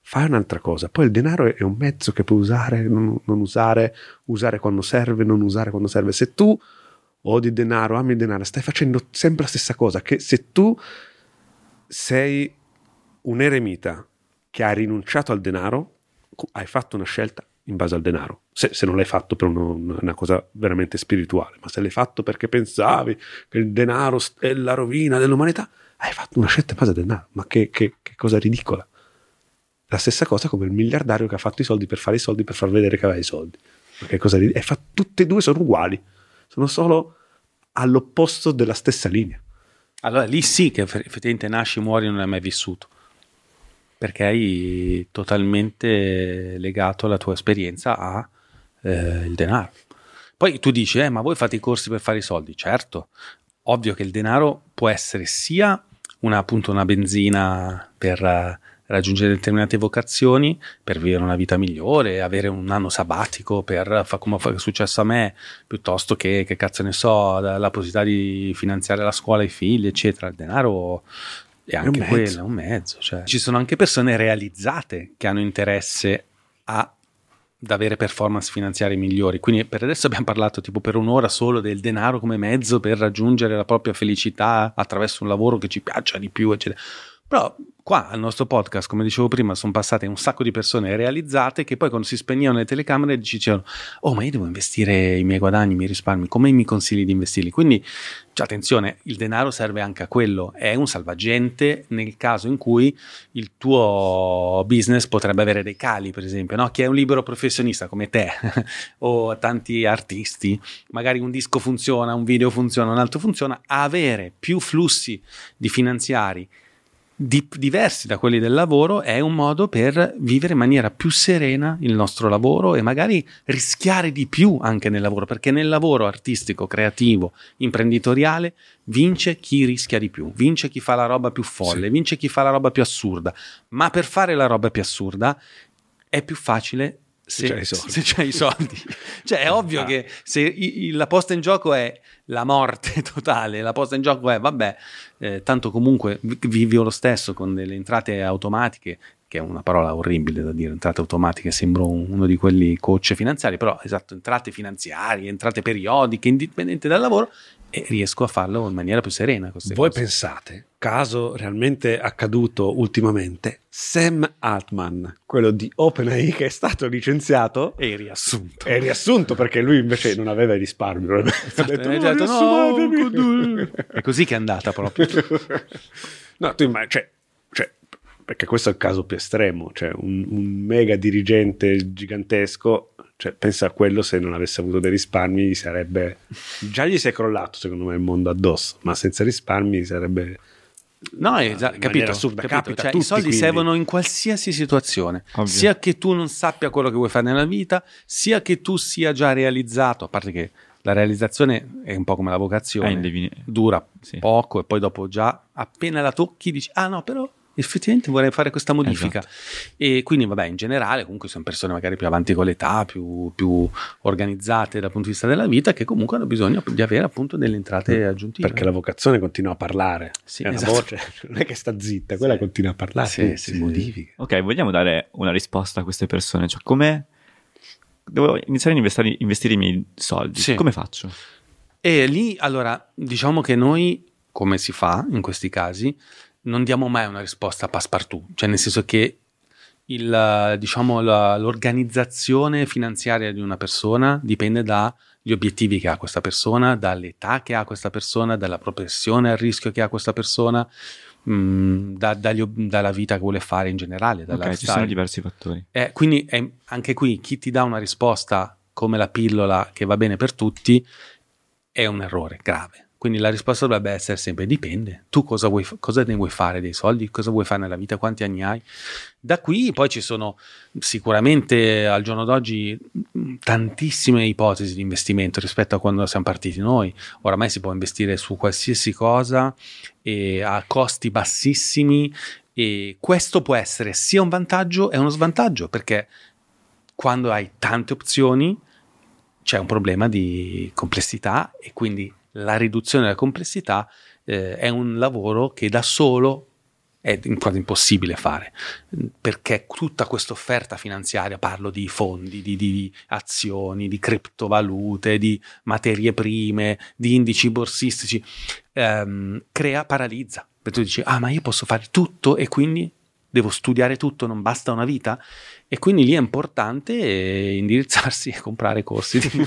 fai un'altra cosa. Poi il denaro è un mezzo che puoi usare, non, non usare, usare quando serve, non usare quando serve. Se tu odi il denaro, ami il denaro, stai facendo sempre la stessa cosa, che se tu... sei un eremita che ha rinunciato al denaro, hai fatto una scelta in base al denaro, se, se non l'hai fatto per uno, una cosa veramente spirituale, ma se l'hai fatto perché pensavi che il denaro è la rovina dell'umanità, hai fatto una scelta in base al denaro, ma che, che, che cosa ridicola. La stessa cosa come il miliardario che ha fatto i soldi per fare i soldi, per far vedere che aveva i soldi, ma che cosa ridicola. E fa, tutte e due sono uguali, sono solo all'opposto della stessa linea. Allora lì sì che effettivamente nasci, muori, non hai mai vissuto, perché hai totalmente legato la tua esperienza a eh, il denaro. Poi tu dici, eh, ma voi fate i corsi per fare i soldi? Certo, ovvio che il denaro può essere sia una, appunto una benzina per raggiungere determinate vocazioni, per vivere una vita migliore, avere un anno sabbatico per fa, come è successo a me, piuttosto che, che cazzo ne so, la, la possibilità di finanziare la scuola, i figli eccetera. Il denaro è anche è quello, è un mezzo, cioè. Ci sono anche persone realizzate che hanno interesse a ad avere performance finanziarie migliori, quindi per adesso abbiamo parlato tipo per un'ora solo del denaro come mezzo per raggiungere la propria felicità attraverso un lavoro che ci piaccia di più eccetera. Però qua al nostro podcast, come dicevo prima, sono passate un sacco di persone realizzate che poi quando si spegnevano le telecamere dicevano oh ma io devo investire i miei guadagni, i miei risparmi, come mi consigli di investirli? Quindi cioè, attenzione, il denaro serve anche a quello, è un salvagente nel caso in cui il tuo business potrebbe avere dei cali, per esempio, no? Chi è un libero professionista come te o tanti artisti, magari un disco funziona, un video funziona, un altro funziona, avere più flussi di finanziari Di, diversi da quelli del lavoro è un modo per vivere in maniera più serena il nostro lavoro e magari rischiare di più anche nel lavoro, perché nel lavoro artistico, creativo, imprenditoriale vince chi rischia di più, vince chi fa la roba più folle, sì. Vince chi fa la roba più assurda, ma per fare la roba più assurda è più facile se, se c'hai i soldi, se c'hai i soldi. Cioè è ovvio ah. che se i, la posta in gioco è la morte totale, la posta in gioco è vabbè eh, tanto comunque vivo lo stesso con delle entrate automatiche che è una parola orribile da dire, entrate automatiche, sembro uno di quelli coach finanziari, però esatto, entrate finanziarie, entrate periodiche, indipendente dal lavoro, e riesco a farlo in maniera più serena. Voi cose. Pensate, caso realmente accaduto ultimamente, Sam Altman, quello di OpenAI, che è stato licenziato e riassunto. È riassunto perché lui invece non aveva i risparmi. Esatto, ha detto, detto, no, è così che è andata proprio. No, tu immagini, cioè, cioè, perché questo è il caso più estremo, cioè un, un mega dirigente gigantesco, cioè, pensa a quello, se non avesse avuto dei risparmi gli sarebbe, già gli si è crollato secondo me il mondo addosso, ma senza risparmi sarebbe, no, esatto, capito, assurda, capito. Capita, cioè, tutti, i soldi quindi servono in qualsiasi situazione. Ovvio. Sia che tu non sappia quello che vuoi fare nella vita, sia che tu sia già realizzato, a parte che la realizzazione è un po' come la vocazione, indivin- dura sì. poco e poi dopo già appena la tocchi dici ah no però effettivamente vorrei fare questa modifica, esatto. E quindi vabbè, in generale comunque sono persone magari più avanti con l'età, più, più organizzate dal punto di vista della vita, che comunque hanno bisogno di avere appunto delle entrate aggiuntive, perché la vocazione continua a parlare, sì, è esatto. Una voce non è che sta zitta, quella sì. continua a parlare, sì, sì, si sì. modifica. Ok, vogliamo dare una risposta a queste persone, cioè come devo iniziare a investire, investire i miei soldi, sì. come faccio? E lì allora diciamo che noi, come si fa in questi casi, non diamo mai una risposta passepartout, cioè nel senso che il, diciamo, la, l'organizzazione finanziaria di una persona dipende dagli obiettivi che ha questa persona, dall'età che ha questa persona, dalla propensione al rischio che ha questa persona, mh, da, dagli, dalla vita che vuole fare in generale. Dalla okay, ci sono diversi fattori. Eh, quindi è, anche qui chi ti dà una risposta come la pillola che va bene per tutti è un errore grave. Quindi la risposta dovrebbe essere sempre dipende. Tu cosa vuoi, cosa ne vuoi fare dei soldi? Cosa vuoi fare nella vita? Quanti anni hai? Da qui poi ci sono sicuramente al giorno d'oggi tantissime ipotesi di investimento rispetto a quando siamo partiti noi. Oramai si può investire su qualsiasi cosa e a costi bassissimi, e questo può essere sia un vantaggio che uno svantaggio, perché quando hai tante opzioni c'è un problema di complessità e quindi la riduzione della complessità eh, è un lavoro che da solo è quasi impossibile fare, perché tutta questa offerta finanziaria, parlo di fondi, di, di azioni, di criptovalute, di materie prime, di indici borsistici, ehm, crea, paralizza, perché tu dici ah ma io posso fare tutto e quindi devo studiare tutto, non basta una vita? E quindi lì è importante indirizzarsi e comprare corsi. mi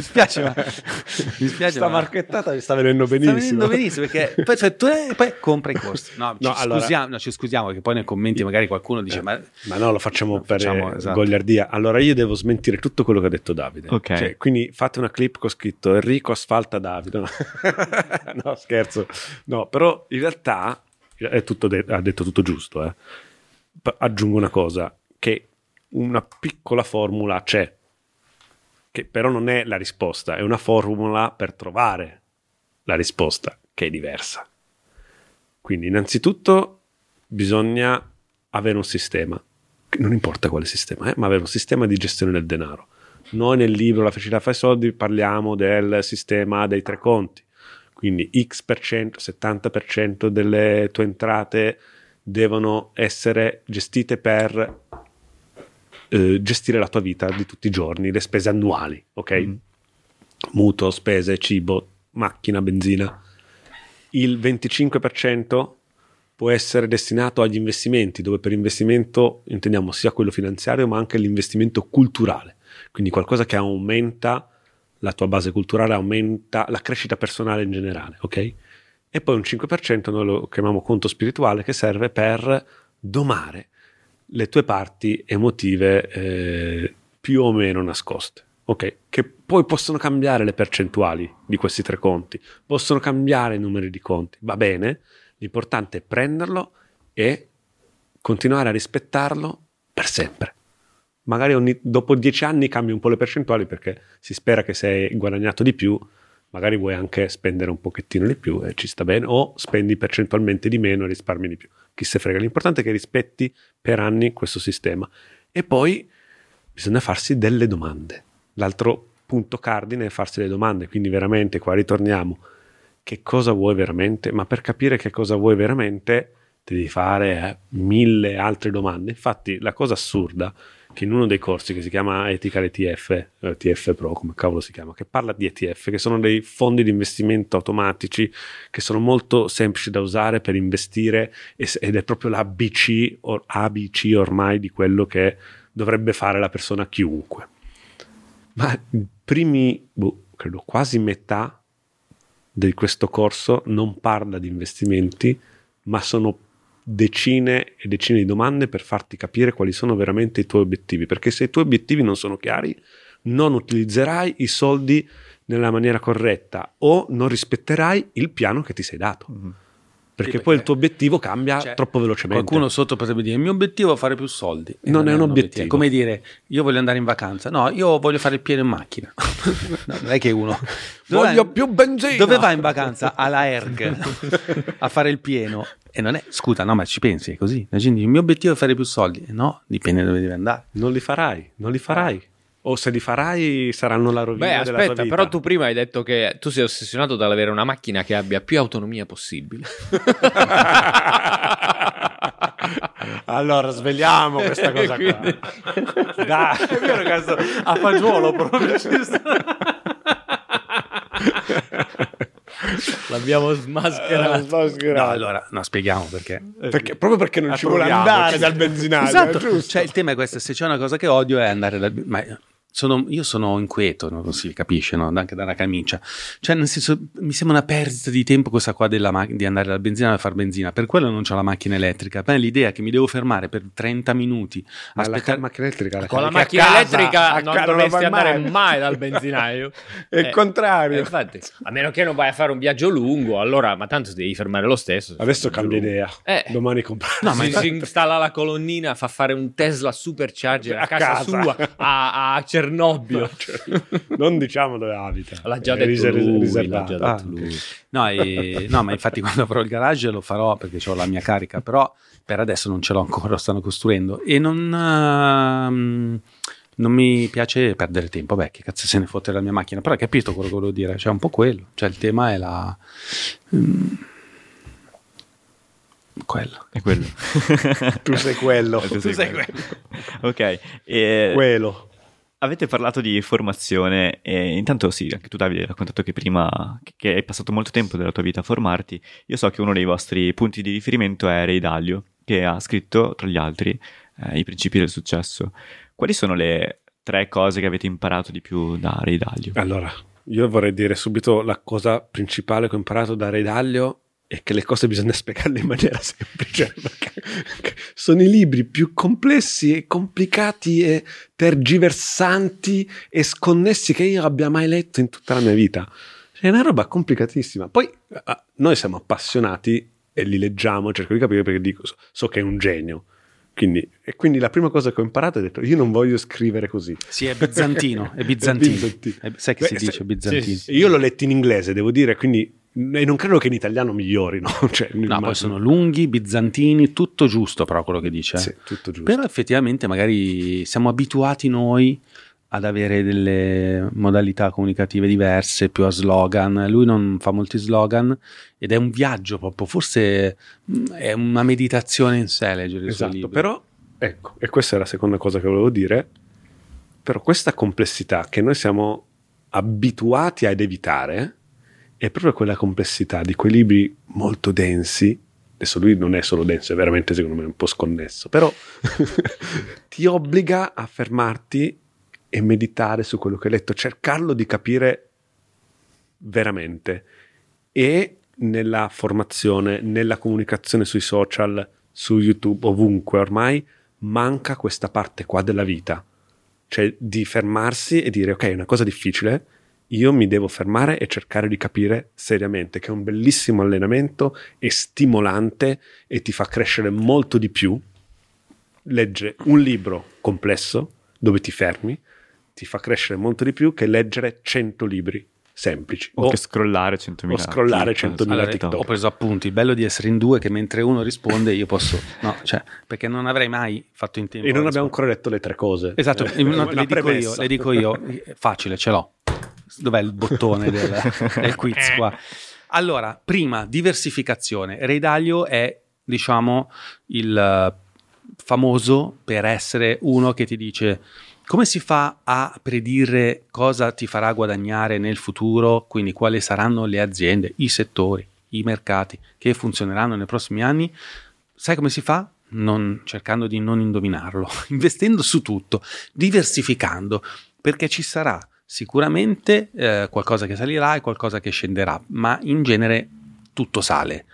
spiace, ma mi spiace, sta ma, marchettata mi sta venendo benissimo. Sta venendo benissimo perché poi, cioè, tu, poi compra i corsi. No, no, ci, allora, scusiamo, no ci scusiamo perché poi nei commenti magari qualcuno dice eh, ma, ma no, lo facciamo no, per facciamo, esatto. gogliardia. Allora io devo smentire tutto quello che ha detto Davide. Okay. Cioè, quindi fate una clip con scritto Enrico asfalta Davide. No, no scherzo. No, però in realtà è tutto de- ha detto tutto giusto. Eh. P- aggiungo una cosa, che una piccola formula c'è, che però non è la risposta, è una formula per trovare la risposta, che è diversa. Quindi innanzitutto bisogna avere un sistema, non importa quale sistema, eh, ma avere un sistema di gestione del denaro. Noi nel libro La felicità fa i soldi parliamo del sistema dei tre conti. Quindi X per cento, settanta per cento delle tue entrate devono essere gestite per eh, gestire la tua vita di tutti i giorni, le spese annuali, ok? Mm. Mutuo, spese, cibo, macchina, benzina. Il venticinque per cento può essere destinato agli investimenti, dove per investimento intendiamo sia quello finanziario ma anche l'investimento culturale, quindi qualcosa che aumenta la tua base culturale, aumenta la crescita personale in generale, ok? E poi un cinque per cento noi lo chiamiamo conto spirituale, che serve per domare le tue parti emotive eh, più o meno nascoste, ok? Che poi possono cambiare le percentuali di questi tre conti, possono cambiare i numeri di conti, va bene, l'importante è prenderlo e continuare a rispettarlo per sempre. Magari ogni, dopo dieci anni cambi un po' le percentuali, perché si spera che se hai guadagnato di più magari vuoi anche spendere un pochettino di più e eh, ci sta bene, o spendi percentualmente di meno e risparmi di più, chi se frega, l'importante è che rispetti per anni questo sistema. E poi bisogna farsi delle domande, l'altro punto cardine è farsi le domande, quindi veramente qua ritorniamo, che cosa vuoi veramente? Ma per capire che cosa vuoi veramente ti devi fare eh, mille altre domande. Infatti la cosa assurda che in uno dei corsi che si chiama Etica E T F, E T F Pro, come cavolo si chiama, che parla di E T F, che sono dei fondi di investimento automatici che sono molto semplici da usare per investire, ed è proprio l'A B C o A B C ormai di quello che dovrebbe fare la persona chiunque. Ma i primi, boh, credo quasi metà di questo corso non parla di investimenti, ma sono decine e decine di domande per farti capire quali sono veramente i tuoi obiettivi, perché se i tuoi obiettivi non sono chiari non utilizzerai i soldi nella maniera corretta o non rispetterai il piano che ti sei dato, mm-hmm. perché, sì, perché poi il tuo obiettivo cambia, cioè, troppo velocemente. Qualcuno sotto potrebbe dire il mio obiettivo è fare più soldi, non, non è, è un obiettivo. È come dire io voglio andare in vacanza, no, io voglio fare il pieno in macchina. No, non è che uno dove voglio in... più benzina, dove va in vacanza? Alla erg a fare il pieno. E non è, scusa, no, ma ci pensi, è così. La gente dice, il mio obiettivo è fare più soldi. No, dipende da dove devi andare. Non li farai, non li farai. O se li farai saranno la rovina. Beh, aspetta, della tua vita. Però tu prima hai detto che tu sei ossessionato dall'avere una macchina che abbia più autonomia possibile. Allora, svegliamo questa cosa qua. Dai, è vero, ragazzo, a fagiolo proprio ci sta. L'abbiamo smascherato. Uh, no, allora, no, spieghiamo perché. Perché proprio perché non ci vuole andare dal benzinaio. Esatto. Giusto? Cioè, il tema è questo: se c'è una cosa che odio è andare dal benzinaio. Sono, io sono inquieto, non si capisce, no? Anche dalla camicia. Cioè, nel senso, mi sembra una perdita di tempo questa qua della ma- di andare dal benzinaio a far benzina. Per quello non c'ho la macchina elettrica. Beh, l'idea che mi devo fermare per trenta minuti a aspettare la macchina elettrica. La con la macchina casa, elettrica non casa, dovresti non andare mai. mai dal benzinaio. È il eh, contrario. Eh, infatti, a meno che non vai a fare un viaggio lungo, allora, ma tanto ti devi fermare lo stesso. Adesso cambia idea. Eh. Domani compra. No, ma si, si installa la colonnina, fa fare un Tesla supercharger a, a casa, casa sua, a, a Cernobbio. Non diciamo dove abita. L'ha già detto riser- lui. L'ha già detto ah, lui. No, e, no, ma infatti quando avrò il garage lo farò perché ho la mia carica, però per adesso non ce l'ho ancora, lo stanno costruendo e non, uh, non mi piace perdere tempo. Beh, che cazzo se ne fotte la mia macchina, però hai capito quello che volevo dire, cioè un po' quello, cioè il tema è la... Um, quello è quello. Tu sei quello. Tu sei, tu sei quello. quello. Ok. E... quello. Avete parlato di formazione e intanto sì, anche tu Davide hai raccontato che prima che hai passato molto tempo della tua vita a formarti. Io so che uno dei vostri punti di riferimento è Ray Dalio, che ha scritto tra gli altri eh, I principi del successo. Quali sono le tre cose che avete imparato di più da Ray Dalio? Allora, io vorrei dire subito la cosa principale che ho imparato da Ray Dalio è che le cose bisogna spiegarle in maniera semplice. Sono i libri più complessi e complicati e tergiversanti e sconnessi che io abbia mai letto in tutta la mia vita. È una roba complicatissima. Poi noi siamo appassionati e li leggiamo, cerco di capire perché dico, so che è un genio. Quindi, e quindi la prima cosa che ho imparato è detto io non voglio scrivere così. Sì, è bizantino, è bizantino. È bizantino. È, sai che Beh, si dice se, bizantino. Sì, io l'ho letto in inglese, devo dire, quindi e non credo che in italiano migliorino. Cioè, no, poi sono lunghi, bizantini, tutto giusto però quello che dice. Eh? Sì, tutto giusto. Però effettivamente magari siamo abituati noi ad avere delle modalità comunicative diverse, più a slogan. Lui non fa molti slogan ed è un viaggio proprio, forse è una meditazione in sé leggere il suo libro. Esatto, però ecco, e questa è la seconda cosa che volevo dire, però questa complessità che noi siamo abituati ad evitare è proprio quella complessità di quei libri molto densi. Adesso lui non è solo denso, è veramente secondo me un po' sconnesso, però ti obbliga a fermarti e meditare su quello che hai letto, cercarlo di capire veramente. E nella formazione, nella comunicazione sui social, su YouTube, ovunque ormai manca questa parte qua della vita, cioè di fermarsi e dire ok, è una cosa difficile, io mi devo fermare e cercare di capire seriamente, che è un bellissimo allenamento, è stimolante e ti fa crescere molto di più. Leggere un libro complesso dove ti fermi ti fa crescere molto di più che leggere cento libri semplici. O, o che scrollare centomila. O scrollare centomila allora, TikTok. Ho preso appunti. Il bello di essere in due che mentre uno risponde io posso... No, cioè, perché non avrei mai fatto in tempo... E non rispondo. Abbiamo ancora detto le tre cose. Esatto, eh, no, le, dico io, le dico io. Facile, ce l'ho. Dov'è il bottone del, del quiz qua? Allora, prima, diversificazione. Ray Dalio è diciamo, il famoso per essere uno che ti dice come si fa a predire cosa ti farà guadagnare nel futuro, quindi quali saranno le aziende, i settori, i mercati che funzioneranno nei prossimi anni. Sai come si fa? Non, cercando di non indovinarlo, investendo su tutto, diversificando, perché ci sarà sicuramente eh, qualcosa che salirà e qualcosa che scenderà, ma in genere tutto sale.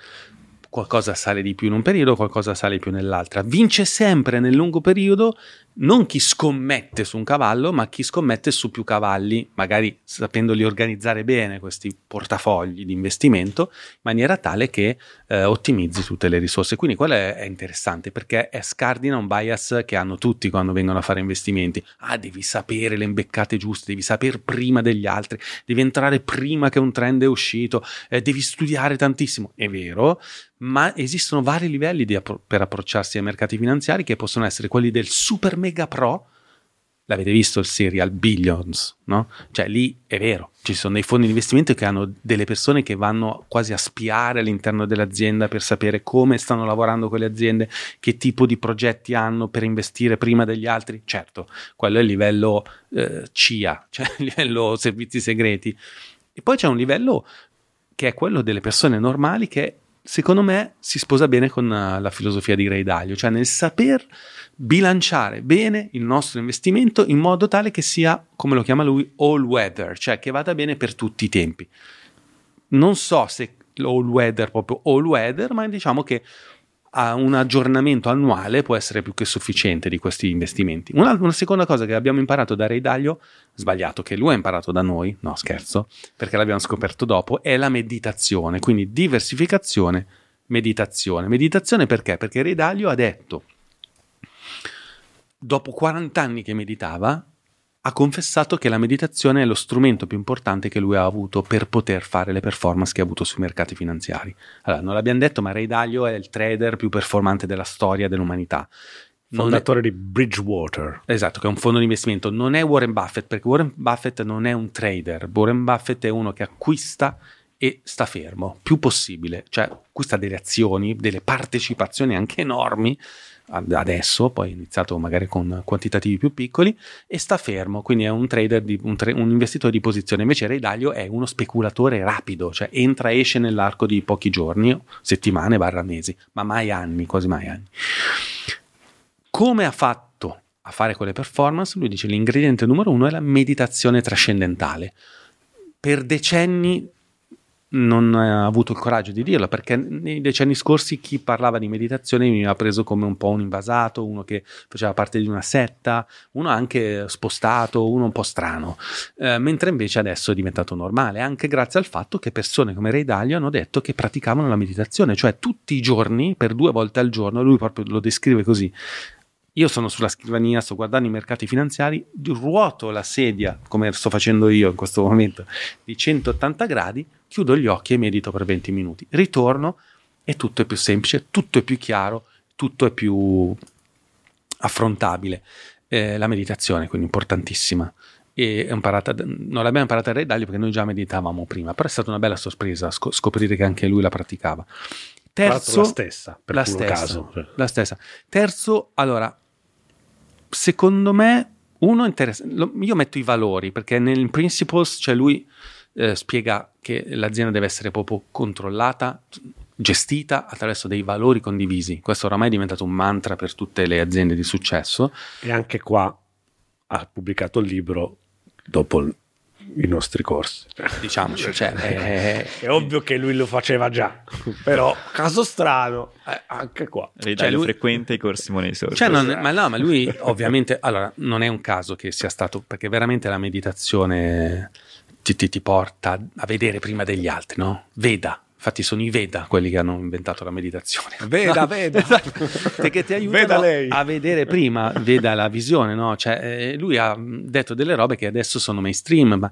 Qualcosa sale di più in un periodo, qualcosa sale di più nell'altra. Vince sempre nel lungo periodo non chi scommette su un cavallo, ma chi scommette su più cavalli, magari sapendoli organizzare bene questi portafogli di investimento, in maniera tale che eh, ottimizzi tutte le risorse. Quindi quello è, è interessante, perché è scardina un bias che hanno tutti quando vengono a fare investimenti. Ah, devi sapere le imbeccate giuste, devi sapere prima degli altri, devi entrare prima che un trend è uscito, eh, devi studiare tantissimo. È vero, ma esistono vari livelli di appro- per approcciarsi ai mercati finanziari, che possono essere quelli del super mega pro. L'avete visto il serial Billions, no? Cioè lì è vero, ci sono dei fondi di investimento che hanno delle persone che vanno quasi a spiare all'interno dell'azienda per sapere come stanno lavorando quelle aziende, che tipo di progetti hanno per investire prima degli altri. Certo, quello è il livello eh, C I A, cioè il livello servizi segreti. E poi c'è un livello che è quello delle persone normali, che secondo me si sposa bene con la filosofia di Ray Dalio, cioè nel saper bilanciare bene il nostro investimento in modo tale che sia, come lo chiama lui, all weather, cioè che vada bene per tutti i tempi. Non so se all weather, proprio all weather, ma diciamo che a un aggiornamento annuale può essere più che sufficiente di questi investimenti. Una, una seconda cosa che abbiamo imparato da Ray Dalio, sbagliato, che lui ha imparato da noi, no scherzo, perché l'abbiamo scoperto dopo, è la meditazione. Quindi diversificazione, meditazione. Meditazione perché? Perché Ray Dalio ha detto, dopo quaranta anni che meditava, ha confessato che la meditazione è lo strumento più importante che lui ha avuto per poter fare le performance che ha avuto sui mercati finanziari. Allora, non l'abbiamo detto, ma Ray Dalio è il trader più performante della storia dell'umanità. Non Fondatore è... di Bridgewater. Esatto, che è un fondo di investimento. Non è Warren Buffett, perché Warren Buffett non è un trader. Warren Buffett è uno che acquista e sta fermo, più possibile. Cioè, acquista delle azioni, delle partecipazioni anche enormi, adesso, poi è iniziato magari con quantitativi più piccoli, e sta fermo, quindi è un trader, di, un, tra- un investitore di posizione. Invece Ray Dalio è uno speculatore rapido, cioè entra e esce nell'arco di pochi giorni, settimane, barra mesi, ma mai anni, quasi mai anni. Come ha fatto a fare quelle performance? Lui dice l'ingrediente numero uno è la meditazione trascendentale. Per decenni non ha avuto il coraggio di dirlo, perché nei decenni scorsi chi parlava di meditazione mi ha preso come un po' un invasato, uno che faceva parte di una setta, uno anche spostato, uno un po' strano, eh, mentre invece adesso è diventato normale, anche grazie al fatto che persone come Ray Dalio hanno detto che praticavano la meditazione, cioè tutti i giorni, per due volte al giorno. Lui proprio lo descrive così: io sono sulla scrivania, sto guardando i mercati finanziari, ruoto la sedia, come sto facendo io in questo momento, di centottanta gradi, chiudo gli occhi e medito per venti minuti. Ritorno e tutto è più semplice, tutto è più chiaro, tutto è più affrontabile. Eh, la meditazione, quindi, importantissima. E imparata, non l'abbiamo imparata a Ray Dalio, perché noi già meditavamo prima, però è stata una bella sorpresa scoprire che anche lui la praticava. Terzo, la stessa, per la stessa, caso. La stessa. Terzo, allora, secondo me, uno interessante, io metto i valori, perché nel Principles, cioè lui eh, spiega che l'azienda deve essere proprio controllata, gestita attraverso dei valori condivisi. Questo oramai è diventato un mantra per tutte le aziende di successo. E anche qua ha pubblicato il libro dopo il... i nostri corsi, diciamoci, cioè, è, è ovvio che lui lo faceva già, però caso strano anche qua, cioè, cioè, lui frequenta i corsi Moneysurfers, cioè, non, ma no ma lui ovviamente allora non è un caso che sia stato, perché veramente la meditazione ti, ti, ti porta a vedere prima degli altri, no? Veda. Infatti sono i Veda quelli che hanno inventato la meditazione. Veda, no? Veda. Perché ti aiutano a vedere prima, Veda la visione, no? Cioè, eh, lui ha detto delle robe che adesso sono mainstream, ma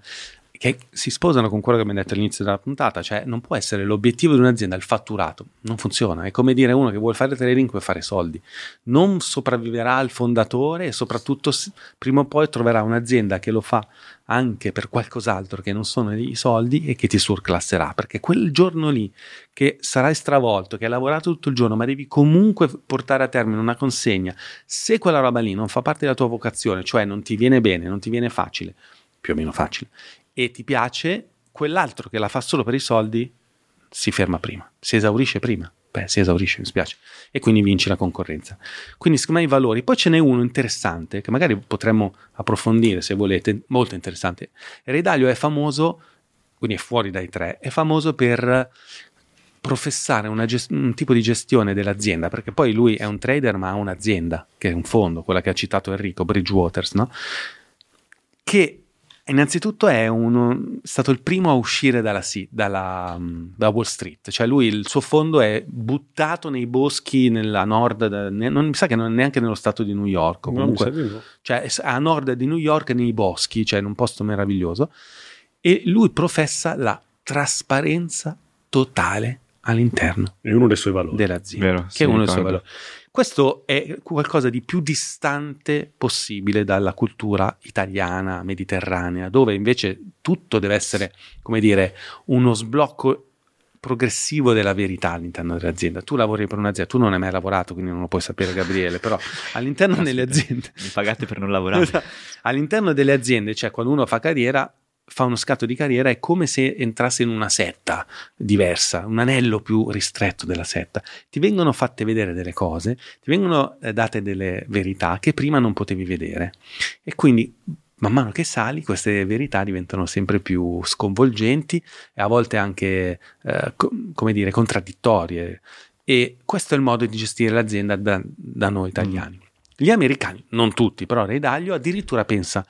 che si sposano con quello che abbiamo detto all'inizio della puntata, cioè non può essere l'obiettivo di un'azienda il fatturato, non funziona. È come dire uno che vuole fare trading e fare soldi, non sopravviverà il fondatore e soprattutto prima o poi troverà un'azienda che lo fa anche per qualcos'altro che non sono i soldi e che ti surclasserà, perché quel giorno lì che sarai stravolto, che hai lavorato tutto il giorno ma devi comunque portare a termine una consegna, se quella roba lì non fa parte della tua vocazione, cioè non ti viene bene, non ti viene facile, più o meno facile, e ti piace, quell'altro che la fa solo per i soldi si ferma prima, si esaurisce prima, beh si esaurisce, mi spiace, e quindi vinci la concorrenza. Quindi secondo me i valori, poi ce n'è uno interessante che magari potremmo approfondire se volete, molto interessante. Ray Dalio è famoso, quindi è fuori dai tre, è famoso per professare una gest- un tipo di gestione dell'azienda, perché poi lui è un trader ma ha un'azienda, che è un fondo, quella che ha citato Enrico, Bridgewater, no? Che innanzitutto è, uno, è stato il primo a uscire dalla, dalla, da Wall Street, cioè lui, il suo fondo è buttato nei boschi nella nord, ne, non mi sa che non è neanche nello stato di New York, comunque, cioè a nord di New York nei boschi, cioè in un posto meraviglioso, e lui professa la trasparenza totale all'interno. È uno dei suoi valori. Dell'azienda. Vero, che sì, è uno dei suoi valori. Questo è qualcosa di più distante possibile dalla cultura italiana, mediterranea, dove invece tutto deve essere, come dire, uno sblocco progressivo della verità all'interno dell'azienda. Tu lavori per un'azienda, tu non hai mai lavorato, quindi non lo puoi sapere, Gabriele, però all'interno Caspita, delle aziende... Mi pagate per non lavorare. All'interno delle aziende, cioè quando uno fa carriera, fa uno scatto di carriera, è come se entrasse in una setta diversa, un anello più ristretto della setta. Ti vengono fatte vedere delle cose, ti vengono date delle verità che prima non potevi vedere, e quindi man mano che sali queste verità diventano sempre più sconvolgenti e a volte anche eh, co- come dire contraddittorie, e questo è il modo di gestire l'azienda da, da noi italiani. Gli americani, non tutti, però Ray Dalio addirittura pensa,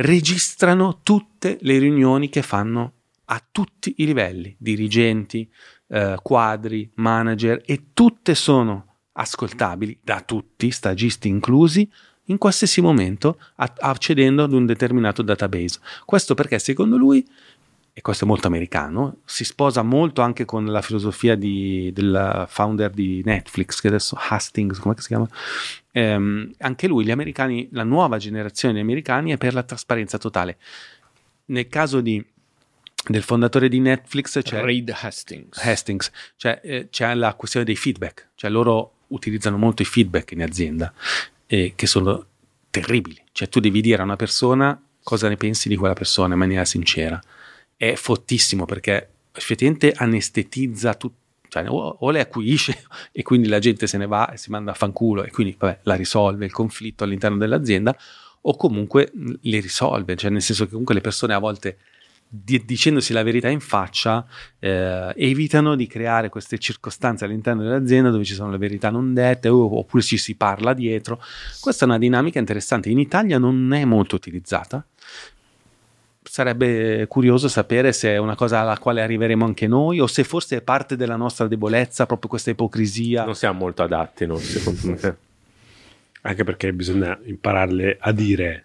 registrano tutte le riunioni che fanno a tutti i livelli, dirigenti, eh, quadri, manager, e tutte sono ascoltabili da tutti, stagisti inclusi, in qualsiasi momento accedendo ad un determinato database. Questo perché secondo lui, e questo è molto americano, si sposa molto anche con la filosofia di, del founder di Netflix, che adesso Hastings, come si chiama? Ehm, anche lui, gli americani, la nuova generazione di americani è per la trasparenza totale. Nel caso di, del fondatore di Netflix, c'è Reed Hastings, Hastings cioè, eh, c'è la questione dei feedback, cioè loro utilizzano molto i feedback in azienda, eh, che sono terribili, cioè tu devi dire a una persona cosa ne pensi di quella persona in maniera sincera. È fottissimo perché effettivamente anestetizza tutto, cioè, o, o le acuisce e quindi la gente se ne va e si manda a fanculo e quindi vabbè, la risolve il conflitto all'interno dell'azienda, o comunque le risolve, cioè nel senso che comunque le persone a volte di, dicendosi la verità in faccia eh, evitano di creare queste circostanze all'interno dell'azienda dove ci sono le verità non dette o, oppure ci si parla dietro. Questa è una dinamica interessante, in Italia non è molto utilizzata. Sarebbe curioso sapere se è una cosa alla quale arriveremo anche noi o se forse è parte della nostra debolezza, proprio questa ipocrisia. Non siamo molto adatti, no? Secondo me. Anche perché bisogna impararle a dire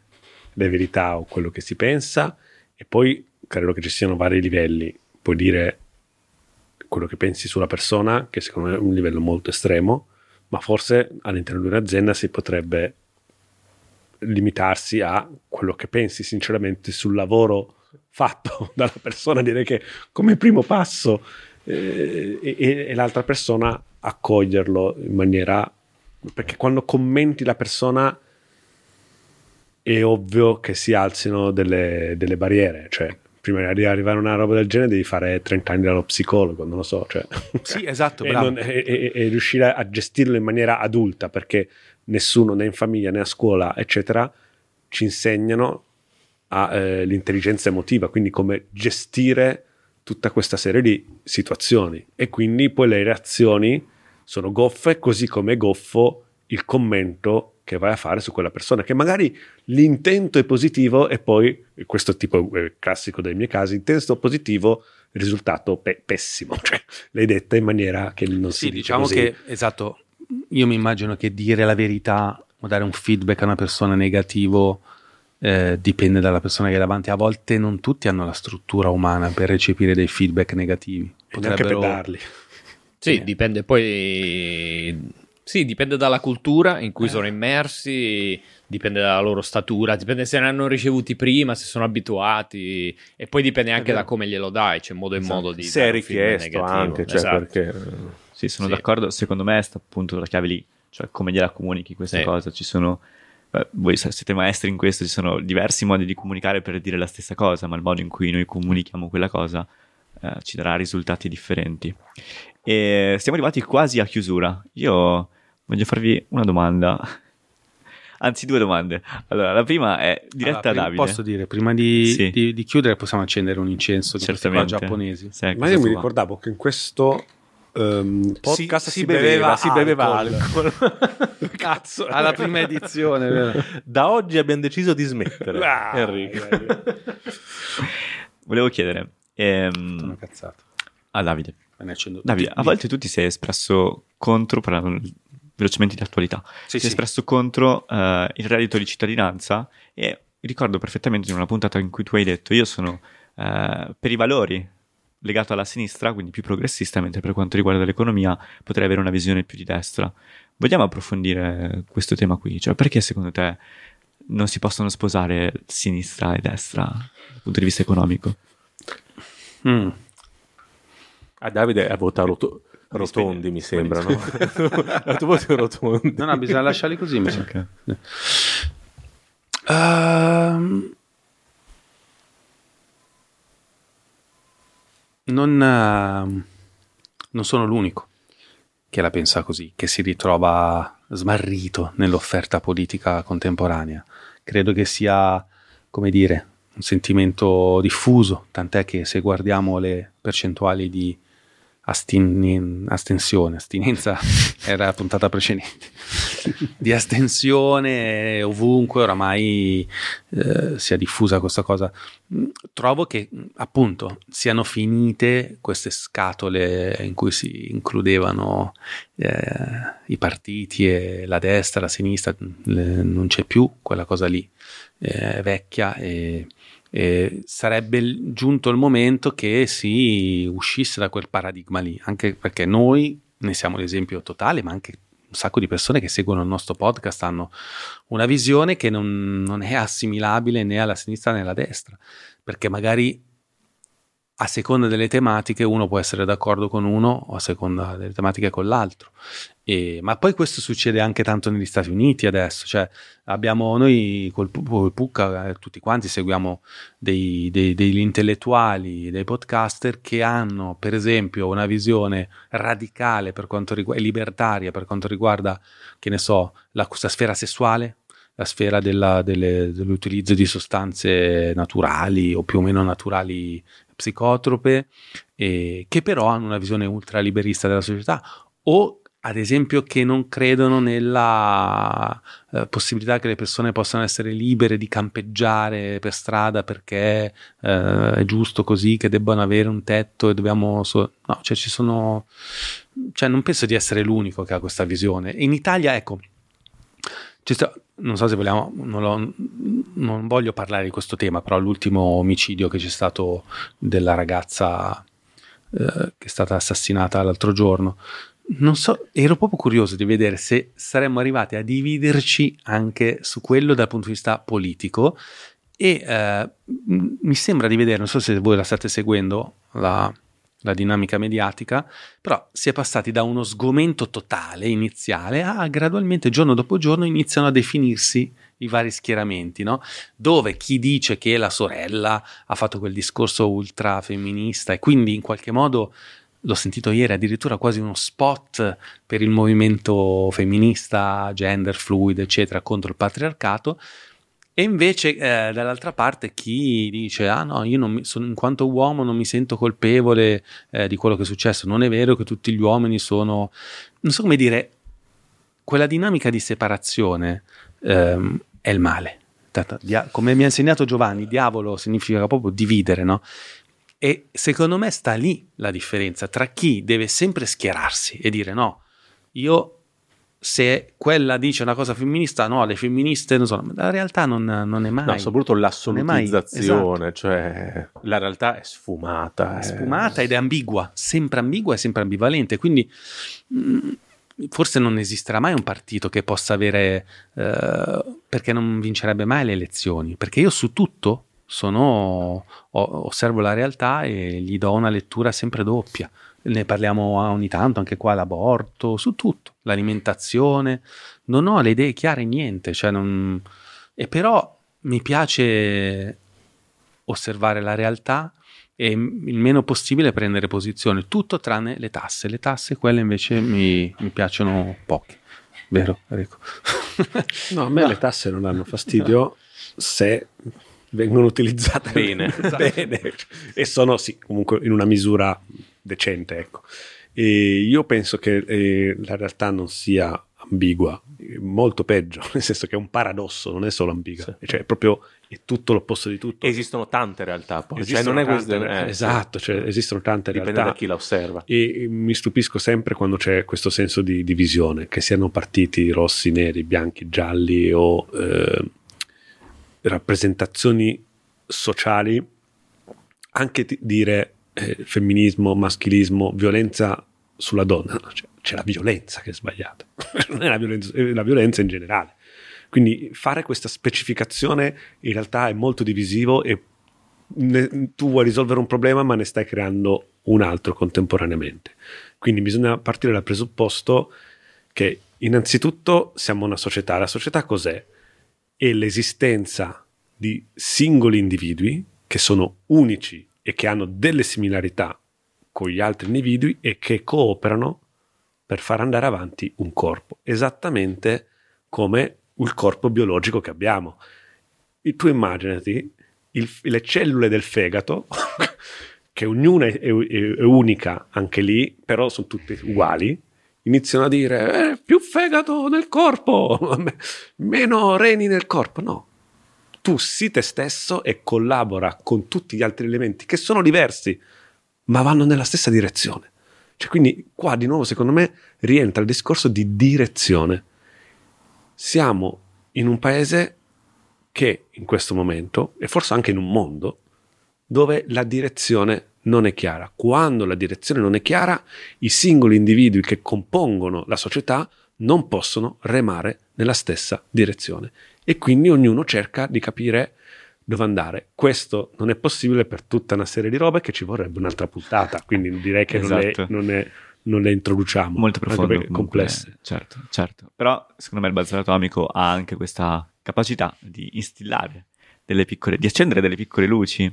le verità o quello che si pensa, e poi credo che ci siano vari livelli. Puoi dire quello che pensi sulla persona, che secondo me è un livello molto estremo, ma forse all'interno di un'azienda si potrebbe limitarsi a quello che pensi sinceramente sul lavoro fatto dalla persona, dire che come primo passo eh, e, e l'altra persona accoglierlo in maniera, perché quando commenti la persona è ovvio che si alzino delle, delle barriere, cioè prima di arrivare a una roba del genere devi fare trenta anni dallo psicologo, non lo so, cioè, sì, esatto, bravo. E, non, e, e, e riuscire a gestirlo in maniera adulta, perché nessuno, né in famiglia né a scuola eccetera, ci insegnano a, eh, l'intelligenza emotiva, quindi come gestire tutta questa serie di situazioni, e quindi poi le reazioni sono goffe, così come è goffo il commento che vai a fare su quella persona, che magari l'intento è positivo e poi, questo tipo eh, classico dei miei casi, intento positivo, risultato pe- pessimo, cioè l'hai detta in maniera che non sì, si dice diciamo così. Che esatto. Io mi immagino che dire la verità o dare un feedback a una persona negativo eh, dipende dalla persona che è davanti. A volte non tutti hanno la struttura umana per recepire dei feedback negativi. Potrebbero anche darli. Sì, eh. dipende poi... Sì, dipende dalla cultura in cui eh. sono immersi, dipende dalla loro statura, dipende se ne hanno ricevuti prima, se sono abituati, e poi dipende anche da come glielo dai, c'è cioè modo e esatto. modo di... Se è richiesto anche, cioè esatto. perché... Sì, sono sì. d'accordo, secondo me sta appunto la chiave lì, cioè come gliela comunichi questa sì. cosa, ci sono... Beh, voi siete maestri in questo, ci sono diversi modi di comunicare per dire la stessa cosa, ma il modo in cui noi comunichiamo quella cosa eh, ci darà risultati differenti. E siamo arrivati quasi a chiusura. Io voglio farvi una domanda, anzi due domande. Allora, la prima è diretta allora, a Davide. Posso dire, prima di, sì. di, di chiudere possiamo accendere un incenso di questi qua giapponesi. Sì, ma io mi ricordavo che in questo um, podcast si, si, si beveva, si beveva alcol. alcol. Cazzo, alla prima edizione. Vero? Da oggi abbiamo deciso di smettere. Ah, Enrico. Volevo chiedere ehm, una cazzata a Davide. Davide, a volte tu ti sei espresso contro, parlando velocemente di attualità, sì, ti sei sì. espresso contro uh, il reddito di cittadinanza, e ricordo perfettamente in una puntata in cui tu hai detto: io sono uh, per i valori legato alla sinistra, quindi più progressista, mentre per quanto riguarda l'economia potrei avere una visione più di destra. Vogliamo approfondire questo tema qui? Cioè, perché secondo te non si possono sposare sinistra e destra dal punto di vista economico? Mm. A Davide ha votato rot- rotondi, mi sembra, no? La tua voto è rotondi. No, no, bisogna lasciarli così, mi okay. uh, non, uh, non sono l'unico che la pensa così, che si ritrova smarrito nell'offerta politica contemporanea. Credo che sia, come dire, un sentimento diffuso, tant'è che se guardiamo le percentuali di Astin- astensione, astinenza era la puntata precedente, di astensione ovunque oramai eh, sia diffusa questa cosa. Trovo che appunto siano finite queste scatole in cui si includevano eh, i partiti e la destra, la sinistra, le, non c'è più quella cosa lì, eh, vecchia e... Eh, sarebbe giunto il momento che si uscisse da quel paradigma lì, anche perché noi ne siamo l'esempio totale, ma anche un sacco di persone che seguono il nostro podcast hanno una visione che non, non è assimilabile né alla sinistra né alla destra, perché magari a seconda delle tematiche uno può essere d'accordo con uno o a seconda delle tematiche con l'altro. E, ma poi questo succede anche tanto negli Stati Uniti adesso, cioè abbiamo noi col, col Pucca, eh, tutti quanti seguiamo dei, dei, degli intellettuali, dei podcaster che hanno per esempio una visione radicale per quanto riguarda, libertaria per quanto riguarda, che ne so, la, la sfera sessuale, la sfera della, delle, dell'utilizzo di sostanze naturali o più o meno naturali psicotrope, eh, che però hanno una visione ultraliberista della società, o ad esempio che non credono nella eh, possibilità che le persone possano essere libere di campeggiare per strada perché eh, è giusto così, che debbano avere un tetto e dobbiamo... So- no, cioè ci sono... Cioè non penso di essere l'unico che ha questa visione. In Italia, ecco, ci sta... Non so se vogliamo, non, lo, non voglio parlare di questo tema, però l'ultimo omicidio che c'è stato della ragazza eh, che è stata assassinata l'altro giorno, non so, ero proprio curioso di vedere se saremmo arrivati a dividerci anche su quello dal punto di vista politico, e eh, mi sembra di vedere, non so se voi la state seguendo, la... la dinamica mediatica, però si è passati da uno sgomento totale iniziale a gradualmente giorno dopo giorno iniziano a definirsi i vari schieramenti, no? Dove chi dice che la sorella ha fatto quel discorso ultra femminista, e quindi in qualche modo, l'ho sentito ieri, addirittura quasi uno spot per il movimento femminista, gender fluid, eccetera, contro il patriarcato. E invece eh, dall'altra parte chi dice: ah no, io non mi, sono, in quanto uomo non mi sento colpevole eh, di quello che è successo, non è vero che tutti gli uomini sono... Non so come dire, quella dinamica di separazione ehm, è il male. Tanto, dia- come mi ha insegnato Giovanni, diavolo significa proprio dividere, no? E secondo me sta lì la differenza tra chi deve sempre schierarsi e dire: no, io... se quella dice una cosa femminista, no, le femministe non sono, la realtà non, non è mai, no, soprattutto l'assolutizzazione, esatto. Cioè la realtà è sfumata, è sfumata è... ed è ambigua, sempre ambigua e sempre ambivalente, quindi mh, forse non esisterà mai un partito che possa avere eh, perché non vincerebbe mai le elezioni, perché io su tutto sono osservo la realtà e gli do una lettura sempre doppia. Ne parliamo ogni tanto, anche qua, l'aborto, su tutto, l'alimentazione, non ho le idee chiare, niente, cioè non... e però mi piace osservare la realtà e il meno possibile prendere posizione, tutto tranne le tasse, le tasse quelle invece mi, mi piacciono poche, vero Enrico? No, a me no. Le tasse non hanno fastidio, no. Se vengono utilizzate bene, esatto. Bene, e sono sì comunque in una misura decente, ecco. E io penso che eh, la realtà non sia ambigua, è molto peggio, nel senso che è un paradosso, non è solo ambigua, sì. Cioè è proprio è tutto l'opposto di tutto. Esistono tante realtà, poi esistono, cioè non è tante, questo, eh, esatto, cioè esistono tante dipende realtà, dipende da chi la osserva. E, e mi stupisco sempre quando c'è questo senso di divisione, che siano partiti rossi, neri, bianchi, gialli o eh, rappresentazioni sociali, anche t- dire eh, femminismo, maschilismo, violenza sulla donna, no? Cioè, c'è la violenza che è sbagliata, non è la violenza, è la violenza in generale, quindi fare questa specificazione in realtà è molto divisivo e ne, tu vuoi risolvere un problema ma ne stai creando un altro contemporaneamente, quindi bisogna partire dal presupposto che innanzitutto siamo una società, la società cos'è? È l'esistenza di singoli individui che sono unici e che hanno delle similarità con gli altri individui e che cooperano per far andare avanti un corpo, esattamente come il corpo biologico che abbiamo. E tu immaginati il, le cellule del fegato, che ognuna è, è, è unica anche lì, però sono tutte uguali, iniziano a dire eh, più fegato nel corpo, meno reni nel corpo, no. Tu sii te stesso e collabora con tutti gli altri elementi che sono diversi, ma vanno nella stessa direzione. Cioè, quindi qua di nuovo, secondo me, rientra il discorso di direzione. Siamo in un paese che in questo momento, e forse anche in un mondo, dove la direzione non è chiara. Quando la direzione non è chiara, i singoli individui che compongono la società non possono remare nella stessa direzione e quindi ognuno cerca di capire dove andare. Questo non è possibile per tutta una serie di robe che ci vorrebbe un'altra puntata, quindi direi che esatto. non, le, non, è, non le introduciamo. Molto profonde, comunque, complesse. Certo, certo. Però secondo me il Bazar Atomico ha anche questa capacità di instillare delle piccole, di accendere delle piccole luci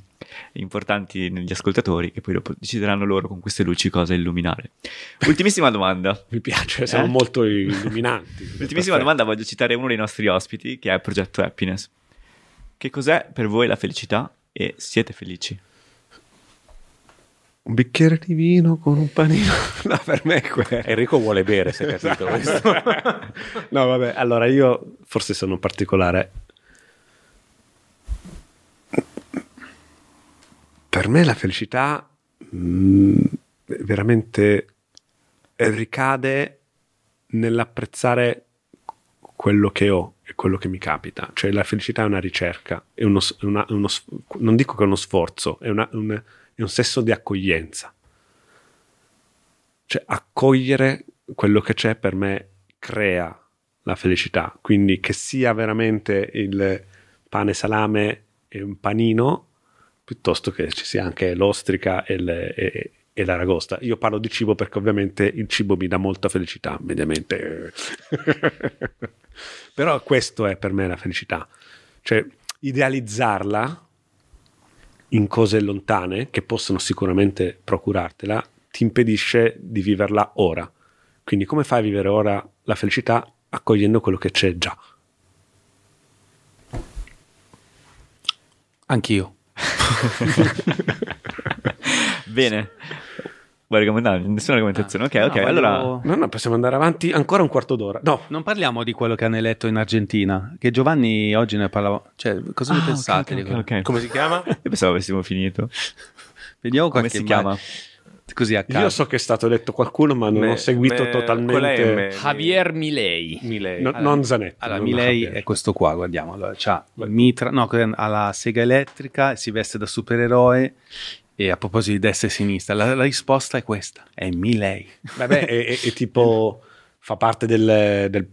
importanti negli ascoltatori che poi dopo decideranno loro con queste luci cosa illuminare. Ultimissima domanda. Mi piace, eh? Sono molto illuminanti. Ultimissima domanda, voglio citare uno dei nostri ospiti che è il progetto Happiness. Che cos'è per voi la felicità e siete felici? Un bicchiere di vino con un panino. No, per me è quello. Enrico vuole bere, se hai capito questo. No, vabbè, allora io forse sono particolare. Per me la felicità mh, veramente ricade nell'apprezzare quello che ho e quello che mi capita. Cioè la felicità è una ricerca, è uno, una, uno, non dico che è uno sforzo, è, una, un, è un senso di accoglienza. Cioè accogliere quello che c'è per me crea la felicità. Quindi che sia veramente il pane, salame e un panino, piuttosto che ci sia anche l'ostrica e, le, e, e l'aragosta. Io parlo di cibo perché ovviamente il cibo mi dà molta felicità, mediamente. Però questo è per me la felicità. Cioè, idealizzarla in cose lontane, che possono sicuramente procurartela, ti impedisce di viverla ora. Quindi come fai a vivere ora la felicità? Accogliendo quello che c'è già. Anch'io. Bene, vuoi raccomandare? Nessuna argomentazione, ah, ok, no, ok. Allora, volevo... no, no, possiamo andare avanti ancora un quarto d'ora. No, non parliamo di quello che hanno eletto in Argentina. Che Giovanni oggi ne parlava. Cioè, cosa ah, ne pensate? Okay, okay, okay. Come si chiama? Io pensavo avessimo finito. Vediamo come si chiama. così a caso. Io so che è stato detto qualcuno, ma non me, ho seguito me, totalmente. Me, Javier Milei. Milei. No, allora, non Zanetti. Allora, Milei è questo qua, guardiamo. Allora, c'ha mitra, no, ha la sega elettrica, si veste da supereroe. E a proposito di destra e sinistra, la, la risposta è questa, è Milei. Vabbè, è, è, è tipo, fa parte del, del,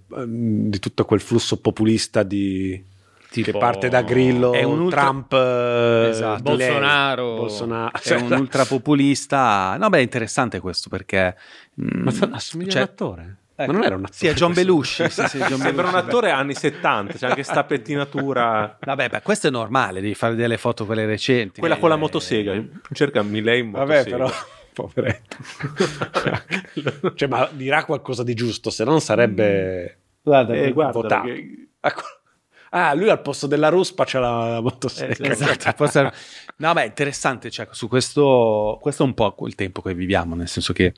di tutto quel flusso populista di, tipo, che parte da Grillo, è un ultra, Trump, esatto, Bolsonaro. Bolsonaro. È un ultrapopulista. No, beh, è interessante questo perché... Ma mh, assomiglia cioè, all'attore. Ecco. Ma non era un attore. Sì, è John Belushi. Sì, sì, è John sembra Belushi, un attore beh. Anni settanta, c'è cioè anche sta pettinatura. Vabbè, beh, questo è normale, devi fare delle foto quelle recenti. Quella eh, con la motosega, eh, cerca Milei in motosega. Vabbè, però, poveretto. Cioè, ma dirà qualcosa di giusto, se non sarebbe guarda, eh, guarda, votato. Che... Ah, lui al posto della ruspa c'è la, la motosega. Eh, esatto. No, beh, interessante, cioè, su questo, questo è un po' il tempo che viviamo, nel senso che eh,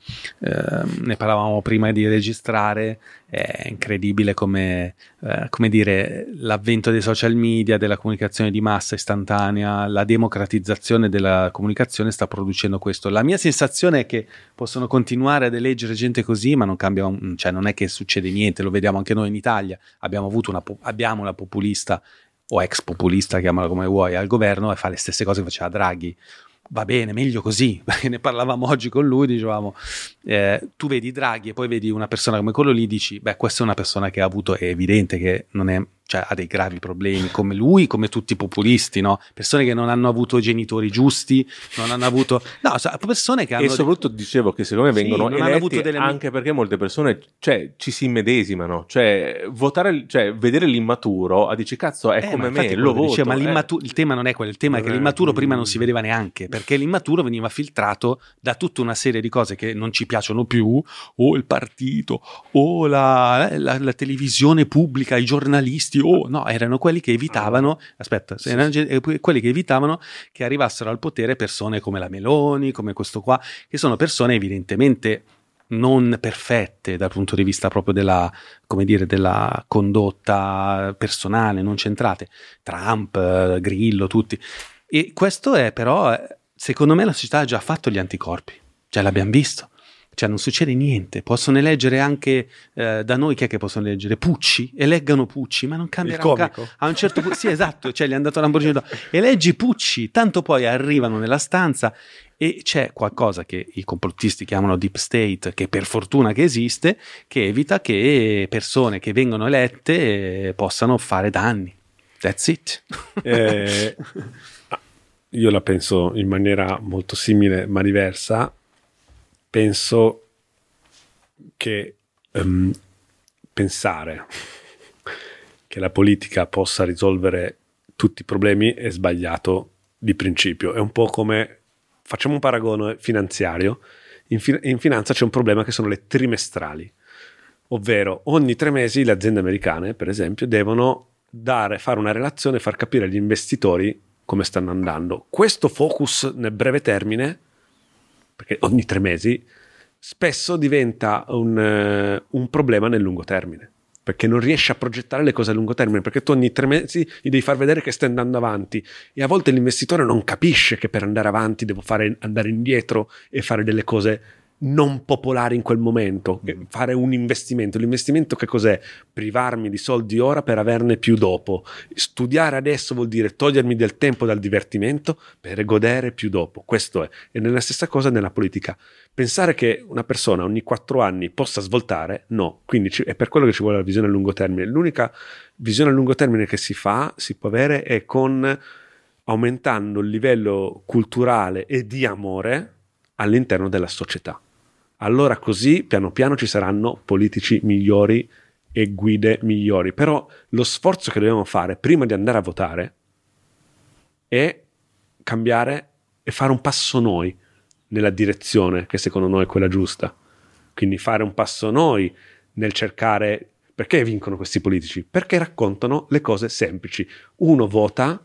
ne parlavamo prima di registrare, è incredibile come, eh, come dire, l'avvento dei social media, della comunicazione di massa istantanea, la democratizzazione della comunicazione sta producendo questo. La mia sensazione è che possono continuare ad eleggere gente così, ma non cambia, cioè non è che succede niente, lo vediamo anche noi in Italia, abbiamo avuto una, abbiamo una popolazione o ex populista, chiamala come vuoi, al governo e fa le stesse cose che faceva Draghi. Va bene, meglio così, perché ne parlavamo oggi con lui, dicevamo, eh, tu vedi Draghi e poi vedi una persona come quello lì, dici, beh, questa è una persona che ha avuto, è evidente che non è, cioè, ha dei gravi problemi, come lui, come tutti i populisti, no? Persone che non hanno avuto genitori giusti, non hanno avuto... No, persone che hanno... E soprattutto de... dicevo che secondo me vengono sì, eletti avuto delle... anche perché molte persone, cioè, ci si immedesimano, cioè, votare, cioè, vedere l'immaturo, a dici, cazzo, è eh, come me, lo voto. Dice, ma eh. il tema non è quello, il tema eh, è che l'immaturo eh, prima non si vedeva neanche, perché l'immaturo veniva filtrato da tutta una serie di cose che non ci piacciono più, o il partito, o la, la, la televisione pubblica, i giornalisti, o no, erano quelli che evitavano, aspetta, sì, erano sì. quelli che evitavano che arrivassero al potere persone come la Meloni, come questo qua, che sono persone evidentemente non perfette dal punto di vista proprio della, come dire, della condotta personale, non centrate, Trump, Grillo, tutti. E questo è però, secondo me la società ha già fatto gli anticorpi, cioè l'abbiamo visto, cioè non succede niente, possono eleggere anche eh, da noi chi è che possono eleggere? Pucci, eleggano Pucci, ma non cambierà il comico. Ca- a un certo punto, sì esatto, cioè gli è andato a Lamborghini, eleggi Pucci, tanto poi arrivano nella stanza e c'è qualcosa che i complottisti chiamano deep state, che per fortuna che esiste, che evita che persone che vengono elette possano fare danni. That's it. eh, io la penso in maniera molto simile ma diversa. Penso che um, pensare che la politica possa risolvere tutti i problemi è sbagliato di principio. È un po' come, facciamo un paragone finanziario, in, fi- in finanza c'è un problema che sono le trimestrali, ovvero ogni tre mesi le aziende americane, per esempio, devono dare, fare una relazione e far capire agli investitori come stanno andando. Questo focus nel breve termine, perché ogni tre mesi, spesso diventa un, uh, un problema nel lungo termine, perché non riesci a progettare le cose a lungo termine, perché tu ogni tre mesi gli devi far vedere che stai andando avanti e a volte l'investitore non capisce che per andare avanti devo fare, andare indietro e fare delle cose non popolari in quel momento, mm. fare un investimento. L'investimento che cos'è? Privarmi di soldi ora per averne più dopo. Studiare adesso vuol dire togliermi del tempo dal divertimento per godere più dopo. Questo è. E nella stessa cosa nella politica. Pensare che una persona ogni quattro anni possa svoltare, no. Quindi è per quello che ci vuole la visione a lungo termine. L'unica visione a lungo termine che si fa, si può avere, è con aumentando il livello culturale e di amore all'interno della società. Allora così piano piano ci saranno politici migliori e guide migliori, però lo sforzo che dobbiamo fare prima di andare a votare è cambiare e fare un passo noi nella direzione che secondo noi è quella giusta, quindi fare un passo noi nel cercare, perché vincono questi politici? Perché raccontano le cose semplici, uno vota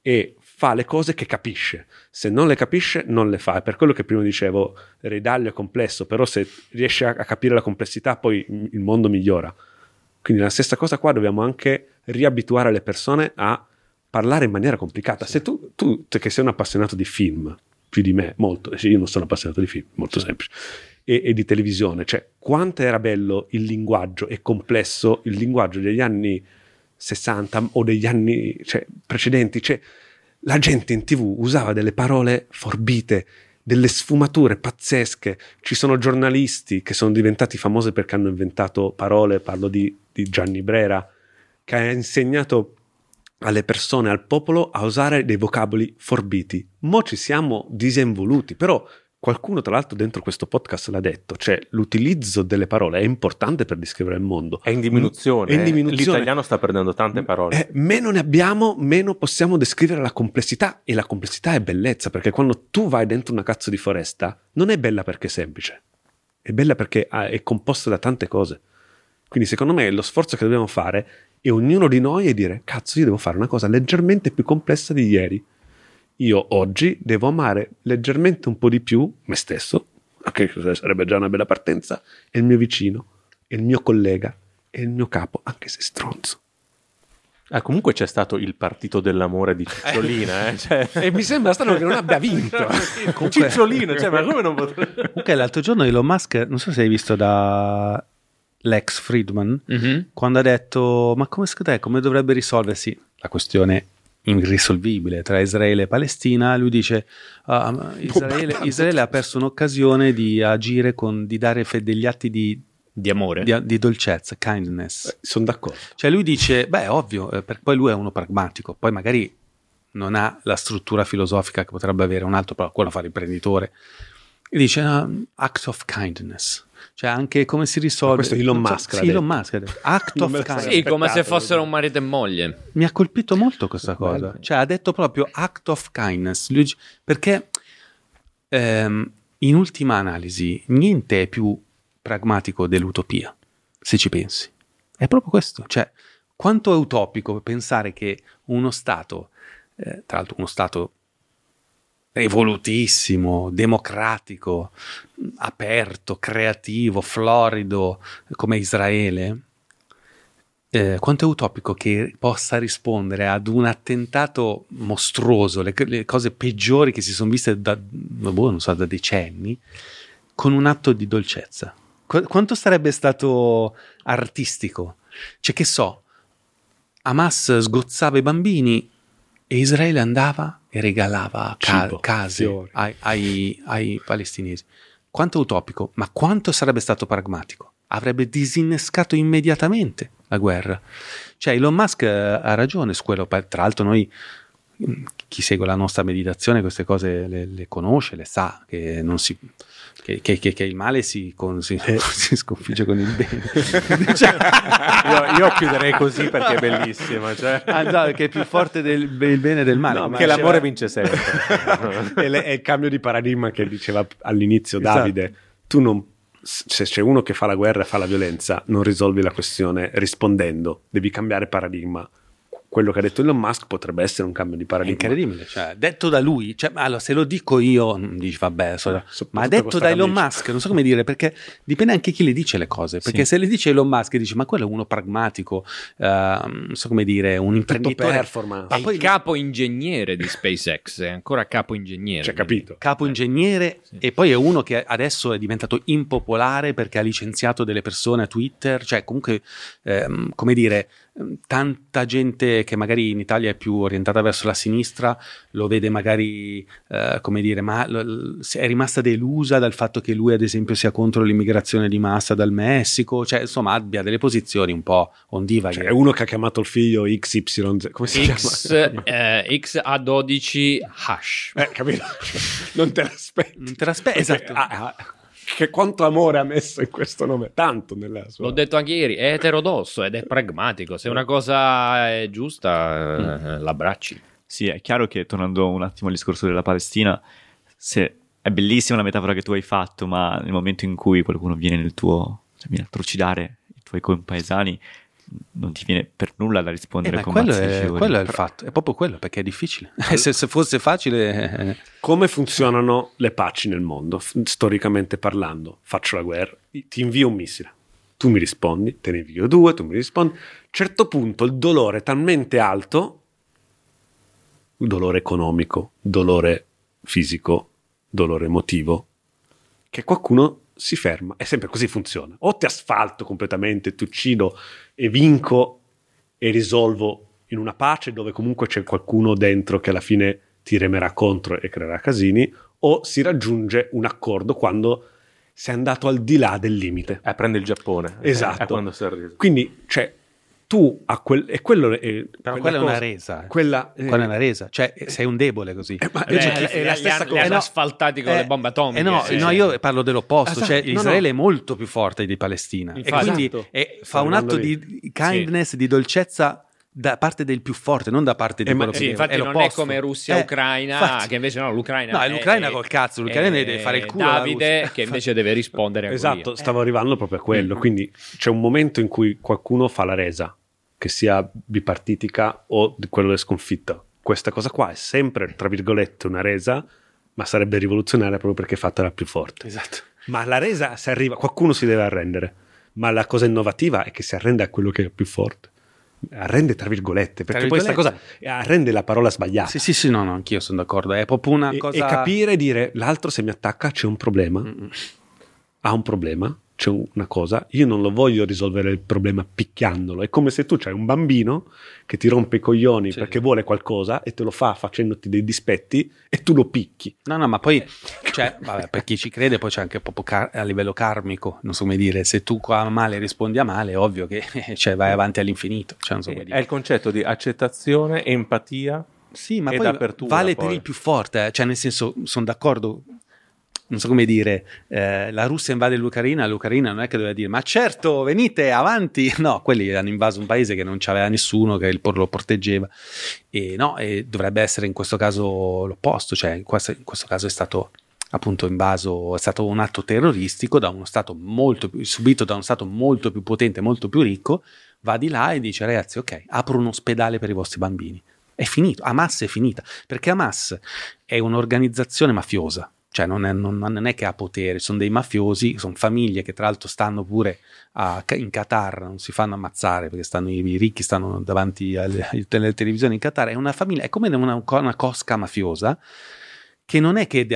e fa le cose che capisce, se non le capisce non le fa, è per quello che prima dicevo, Ray Dalio è complesso, però se riesce a capire la complessità poi il mondo migliora, quindi la stessa cosa qua, dobbiamo anche riabituare le persone a parlare in maniera complicata, sì. Se tu, tu che sei un appassionato di film, più di me, molto, io non sono appassionato di film, molto semplice, e, e di televisione, cioè quanto era bello il linguaggio e complesso il linguaggio degli anni sessanta o degli anni cioè, precedenti, cioè la gente in TV usava delle parole forbite, delle sfumature pazzesche, ci sono giornalisti che sono diventati famosi perché hanno inventato parole, parlo di, di Gianni Brera, che ha insegnato alle persone, al popolo, a usare dei vocaboli forbiti. Mo' ci siamo disinvoluti, però qualcuno tra l'altro dentro questo podcast l'ha detto, cioè l'utilizzo delle parole è importante per descrivere il mondo. È in diminuzione, è in diminuzione. L'italiano sta perdendo tante parole. Eh, meno ne abbiamo, meno possiamo descrivere la complessità, e la complessità è bellezza, perché quando tu vai dentro una cazzo di foresta non è bella perché è semplice, è bella perché è composta da tante cose. Quindi secondo me lo sforzo che dobbiamo fare e ognuno di noi è dire, cazzo, io devo fare una cosa leggermente più complessa di ieri. Io oggi devo amare leggermente un po' di più me stesso, che okay, sarebbe già una bella partenza, e il mio vicino, e il mio collega, e il mio capo, anche se stronzo. Ah, comunque c'è stato il partito dell'amore di Cicciolina, eh? Cioè... e mi sembra strano che non abbia vinto Cicciolina, cioè, ma come non potrebbe... Ok, l'altro giorno Elon Musk, non so se hai visto da... Lex Friedman, mm-hmm. quando ha detto ma come secondo te come dovrebbe risolversi la questione irrisolvibile tra Israele e Palestina, lui dice ah, Israele, Israele ha perso un'occasione di agire con di dare fe- degli atti di di amore, di, di dolcezza, kindness. Eh, sono d'accordo, cioè lui dice beh ovvio, per, poi lui è uno pragmatico, poi magari non ha la struttura filosofica che potrebbe avere un altro, però quello fa l'imprenditore, e dice no, acts of kindness. Cioè anche come si risolve... Ma questo Elon Musk. Cioè, sì, Elon Musk ha detto. Act of kindness. Sì, come se fossero un marito e moglie. Mi ha colpito molto questa cosa. Bello. Cioè ha detto proprio act of kindness. Lui, perché ehm, in ultima analisi niente è più pragmatico dell'utopia, se ci pensi. È proprio questo. Cioè quanto è utopico pensare che uno Stato, eh, tra l'altro uno Stato... evolutissimo, democratico, aperto, creativo, florido come Israele, eh, quanto è utopico che possa rispondere ad un attentato mostruoso, le, le cose peggiori che si sono viste da, boh, non so, da decenni, con un atto di dolcezza. Qu- quanto sarebbe stato artistico? Cioè che so, Hamas sgozzava i bambini e Israele andava e regalava Cibo, case ai, ai, ai palestinesi. Quanto utopico, ma quanto sarebbe stato pragmatico? Avrebbe disinnescato immediatamente la guerra. Cioè Elon Musk ha ragione su quello. Tra l'altro noi, chi segue la nostra meditazione, queste cose le, le conosce, le sa, che non si... Che, che, che, che il male si, con, si, si sconfigge con il bene. Cioè, io, io chiuderei così perché è bellissimo, cioè. Ah, no, che è più forte del il bene del male, no, ma che l'amore vince sempre. È, è il cambio di paradigma che diceva all'inizio Davide. Esatto. Tu non, se c'è uno che fa la guerra e fa la violenza, non risolvi la questione rispondendo, devi cambiare paradigma. Quello che ha detto Elon Musk potrebbe essere un cambio di paradigma. Incredibile, cioè, detto da lui, cioè, allora, se lo dico io, dici vabbè, so, ma detto da Elon Musk, non so come dire, perché dipende anche chi le dice le cose, perché sì. Se le dice Elon Musk, dici ma quello è uno pragmatico, uh, non so come dire, un imprenditore. Performance. Ma poi il capo ingegnere di SpaceX, è ancora capo ingegnere. Cioè, capito. Capo ingegnere, sì. E poi è uno che adesso è diventato impopolare perché ha licenziato delle persone a Twitter, cioè comunque, ehm, come dire... tanta gente che magari in Italia è più orientata verso la sinistra lo vede magari eh, come dire ma l- è rimasta delusa dal fatto che lui ad esempio sia contro l'immigrazione di massa dal Messico, cioè insomma abbia delle posizioni un po' ondivaghe. C'è cioè, uno che ha chiamato il figlio X Y Z, come si X, chiama? Eh, X A dodici hash, eh, capito? non te l'aspetti non te l'aspetti esatto. ah, ah. Che quanto amore ha messo in questo nome, tanto nella sua... L'ho detto anche ieri, è eterodosso ed è pragmatico, se una cosa è giusta mm. l'abbracci. Sì, è chiaro che, tornando un attimo al discorso della Palestina, se è bellissima la metafora che tu hai fatto, ma nel momento in cui qualcuno viene nel tuo, cioè viene a trucidare i tuoi compaesani, non ti viene per nulla da rispondere eh, con quello è, quello è il fatto, è proprio quello, perché è difficile. se, se fosse facile eh. Come funzionano le paci nel mondo storicamente parlando? Faccio la guerra, ti invio un missile, tu mi rispondi, te ne invio due, tu mi rispondi. A un certo punto il dolore è talmente alto, dolore economico, dolore fisico, dolore emotivo, che qualcuno si ferma. È sempre così, funziona. O ti asfalto completamente, ti uccido e vinco e risolvo in una pace dove comunque c'è qualcuno dentro che alla fine ti remerà contro e creerà casini, o si raggiunge un accordo quando sei andato al di là del limite. Eh, prende il Giappone. Esatto. È quando si arriva. Quindi, cioè, tu a quel... E quello è, però quella, quella cosa, è una resa. Quella, eh, quella è una resa. Cioè, eh, sei un debole così. Eh, ma, eh, cioè, eh, è la stessa eh, cosa. Eh, no, asfaltati con eh, le bombe atomiche. Eh no, sì, no, io parlo dell'opposto. Esatto, cioè, no, Israele no. è molto più forte di Palestina. Infatti, e quindi esatto. è, fa un atto lì. di kindness, sì. di dolcezza, da parte del più forte, non da parte di eh, quello sì, che infatti è non l'opposto. È come Russia-Ucraina eh, che invece no, l'Ucraina no, è l'Ucraina è, col cazzo, l'Ucraina è, deve fare il culo Davide che invece deve rispondere a esatto, quello. Stavo eh. arrivando proprio a quello, mm-hmm. Quindi c'è un momento in cui qualcuno fa la resa, che sia bipartitica o di quello della sconfitta. Questa cosa qua è sempre, tra virgolette, una resa, ma sarebbe rivoluzionaria proprio perché è fatta la più forte. Esatto. Ma la resa, se arriva, qualcuno si deve arrendere, ma la cosa innovativa è che si arrende a quello che è più forte. Arrende tra virgolette, perché tra virgolette. Poi questa cosa arrende la parola sbagliata. Sì, sì, sì, no, no, anch'io sono d'accordo. È proprio una e, cosa. E capire e dire l'altro se mi attacca c'è un problema, Mm-mm. ha un problema, c'è una cosa. Io non lo voglio risolvere il problema picchiandolo. È come se tu c'hai un bambino che ti rompe i coglioni sì. perché vuole qualcosa e te lo fa facendoti dei dispetti e tu lo picchi. No, no, ma poi cioè, vabbè, per chi ci crede, poi c'è anche proprio car- a livello karmico, non so come dire, se tu a male rispondi a male, è ovvio che cioè, vai avanti all'infinito. Cioè, non so come dire. È il concetto di accettazione, empatia. Sì, ma poi vale poi. per il più forte, eh? Cioè, nel senso, sono d'accordo. Non so come dire, eh, la Russia invade l'Ucraina, l'Ucraina non è che doveva dire ma certo venite avanti, no, quelli hanno invaso un paese che non c'aveva nessuno che lo proteggeva e no, e dovrebbe essere in questo caso l'opposto, cioè in questo, in questo caso è stato appunto invaso, è stato un atto terroristico da uno stato molto più, subito da uno stato molto più potente, molto più ricco, va di là e dice ragazzi ok, apro un ospedale per i vostri bambini, è finito, Hamas è finita, perché Hamas è un'organizzazione mafiosa. Cioè non è, non, non è che ha potere, sono dei mafiosi, sono famiglie che tra l'altro stanno pure a, in Qatar, non si fanno ammazzare perché stanno, i ricchi stanno davanti alle, alle televisioni in Qatar, è una famiglia, è come una, una cosca mafiosa che non è che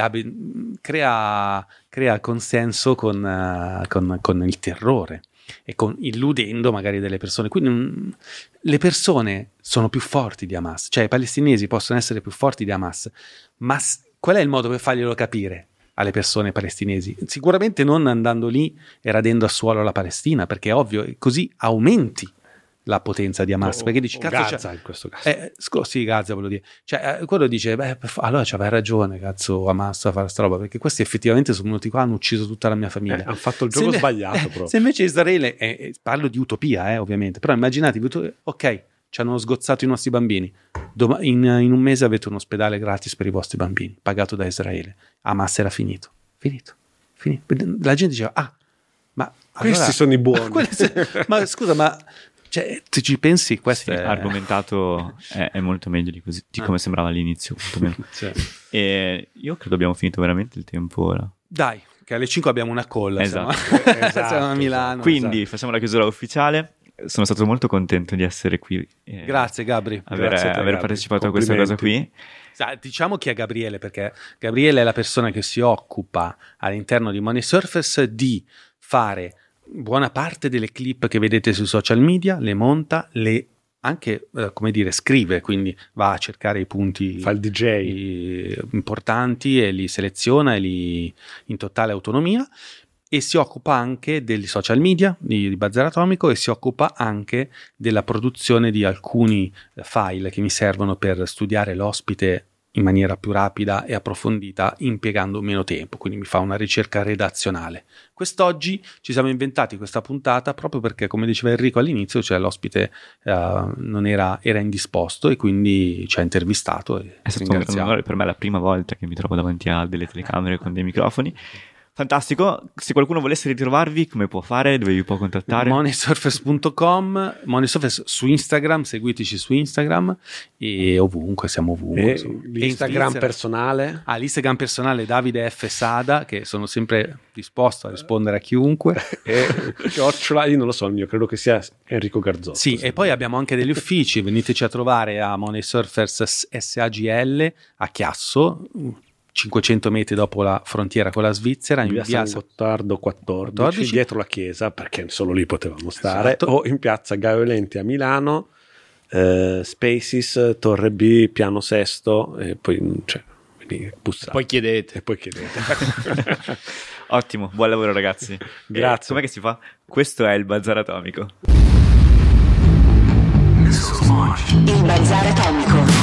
crea, crea consenso con, con, con il terrore e con, illudendo magari delle persone, quindi le persone sono più forti di Hamas, cioè i palestinesi possono essere più forti di Hamas, ma qual è il modo per farglielo capire alle persone palestinesi? Sicuramente non andando lì e radendo a suolo la Palestina, perché è ovvio, così aumenti la potenza di Hamas. O, perché dici, cazzo, Gaza in questo caso. Eh, sc- sì, Gaza, volevo dire. Cioè, eh, quello dice, beh, allora c'aveva ragione, cazzo, Hamas a fare sta roba, perché questi effettivamente sono venuti qua, hanno ucciso tutta la mia famiglia. Eh, hanno fatto il gioco se sbagliato eh, proprio. Se invece Israele, eh, parlo di utopia, eh, ovviamente, però immaginatevi, ok, ci hanno sgozzato i nostri bambini, Doma- in, in un mese avete un ospedale gratis per i vostri bambini, pagato da Israele. Hamas era finito, finito, finito. La gente diceva, ah, ma allora, questi sono i buoni. Ma scusa, ma cioè, tu ci pensi? Questo sì, è... argomentato è, è molto meglio di, così, di come ah. sembrava all'inizio. Cioè. E io credo abbiamo finito veramente il tempo ora. Dai, che alle cinque abbiamo una colla. Esatto. Siamo, esatto, siamo a Milano. Quindi esatto. facciamo la chiusura ufficiale. Sono stato molto contento di essere qui. Eh, grazie Gabri. Aver, grazie te, aver Gabri. partecipato a questa cosa qui. Diciamo chi è Gabriele, perché Gabriele è la persona che si occupa all'interno di Money Surfers di fare buona parte delle clip che vedete sui social media, le monta, le anche eh, come dire scrive, quindi va a cercare i punti, fa il D J i, importanti e li seleziona e li in totale autonomia. E si occupa anche dei social media di Bazar Atomico e si occupa anche della produzione di alcuni file che mi servono per studiare l'ospite in maniera più rapida e approfondita impiegando meno tempo, quindi mi fa una ricerca redazionale. Quest'oggi ci siamo inventati questa puntata proprio perché, come diceva Enrico all'inizio, cioè l'ospite uh, non era, era indisposto e quindi ci ha intervistato. E è stato un onore, per me è la prima volta che mi trovo davanti a delle telecamere con dei microfoni. Fantastico, se qualcuno volesse ritrovarvi come può fare, dove vi può contattare? Moneysurfers punto com, Moneysurfers su Instagram, seguiteci su Instagram e ovunque, siamo ovunque. E l'Instagram personale? Ah, l'Instagram personale Davide F. Sada, che sono sempre disposto a rispondere a chiunque. E Chiocciola, io non lo so, il mio, credo che sia Enrico Garzotto. Sì, sempre. E poi abbiamo anche degli uffici, veniteci a trovare a Moneysurfers S A G L a Chiasso, cinquecento metri dopo la frontiera con la Svizzera, in via, via San Gottardo quattordici, quattordici, dietro la chiesa, perché solo lì potevamo stare, esatto. O in piazza Gaio Lenti a Milano, eh, Spaces, Torre B, piano sesto, e poi, cioè, quindi, e poi chiedete. E poi chiedete. Ottimo, buon lavoro ragazzi. Grazie. Eh, com'è che si fa? Questo è il Bazar Atomico. Il Bazar Atomico.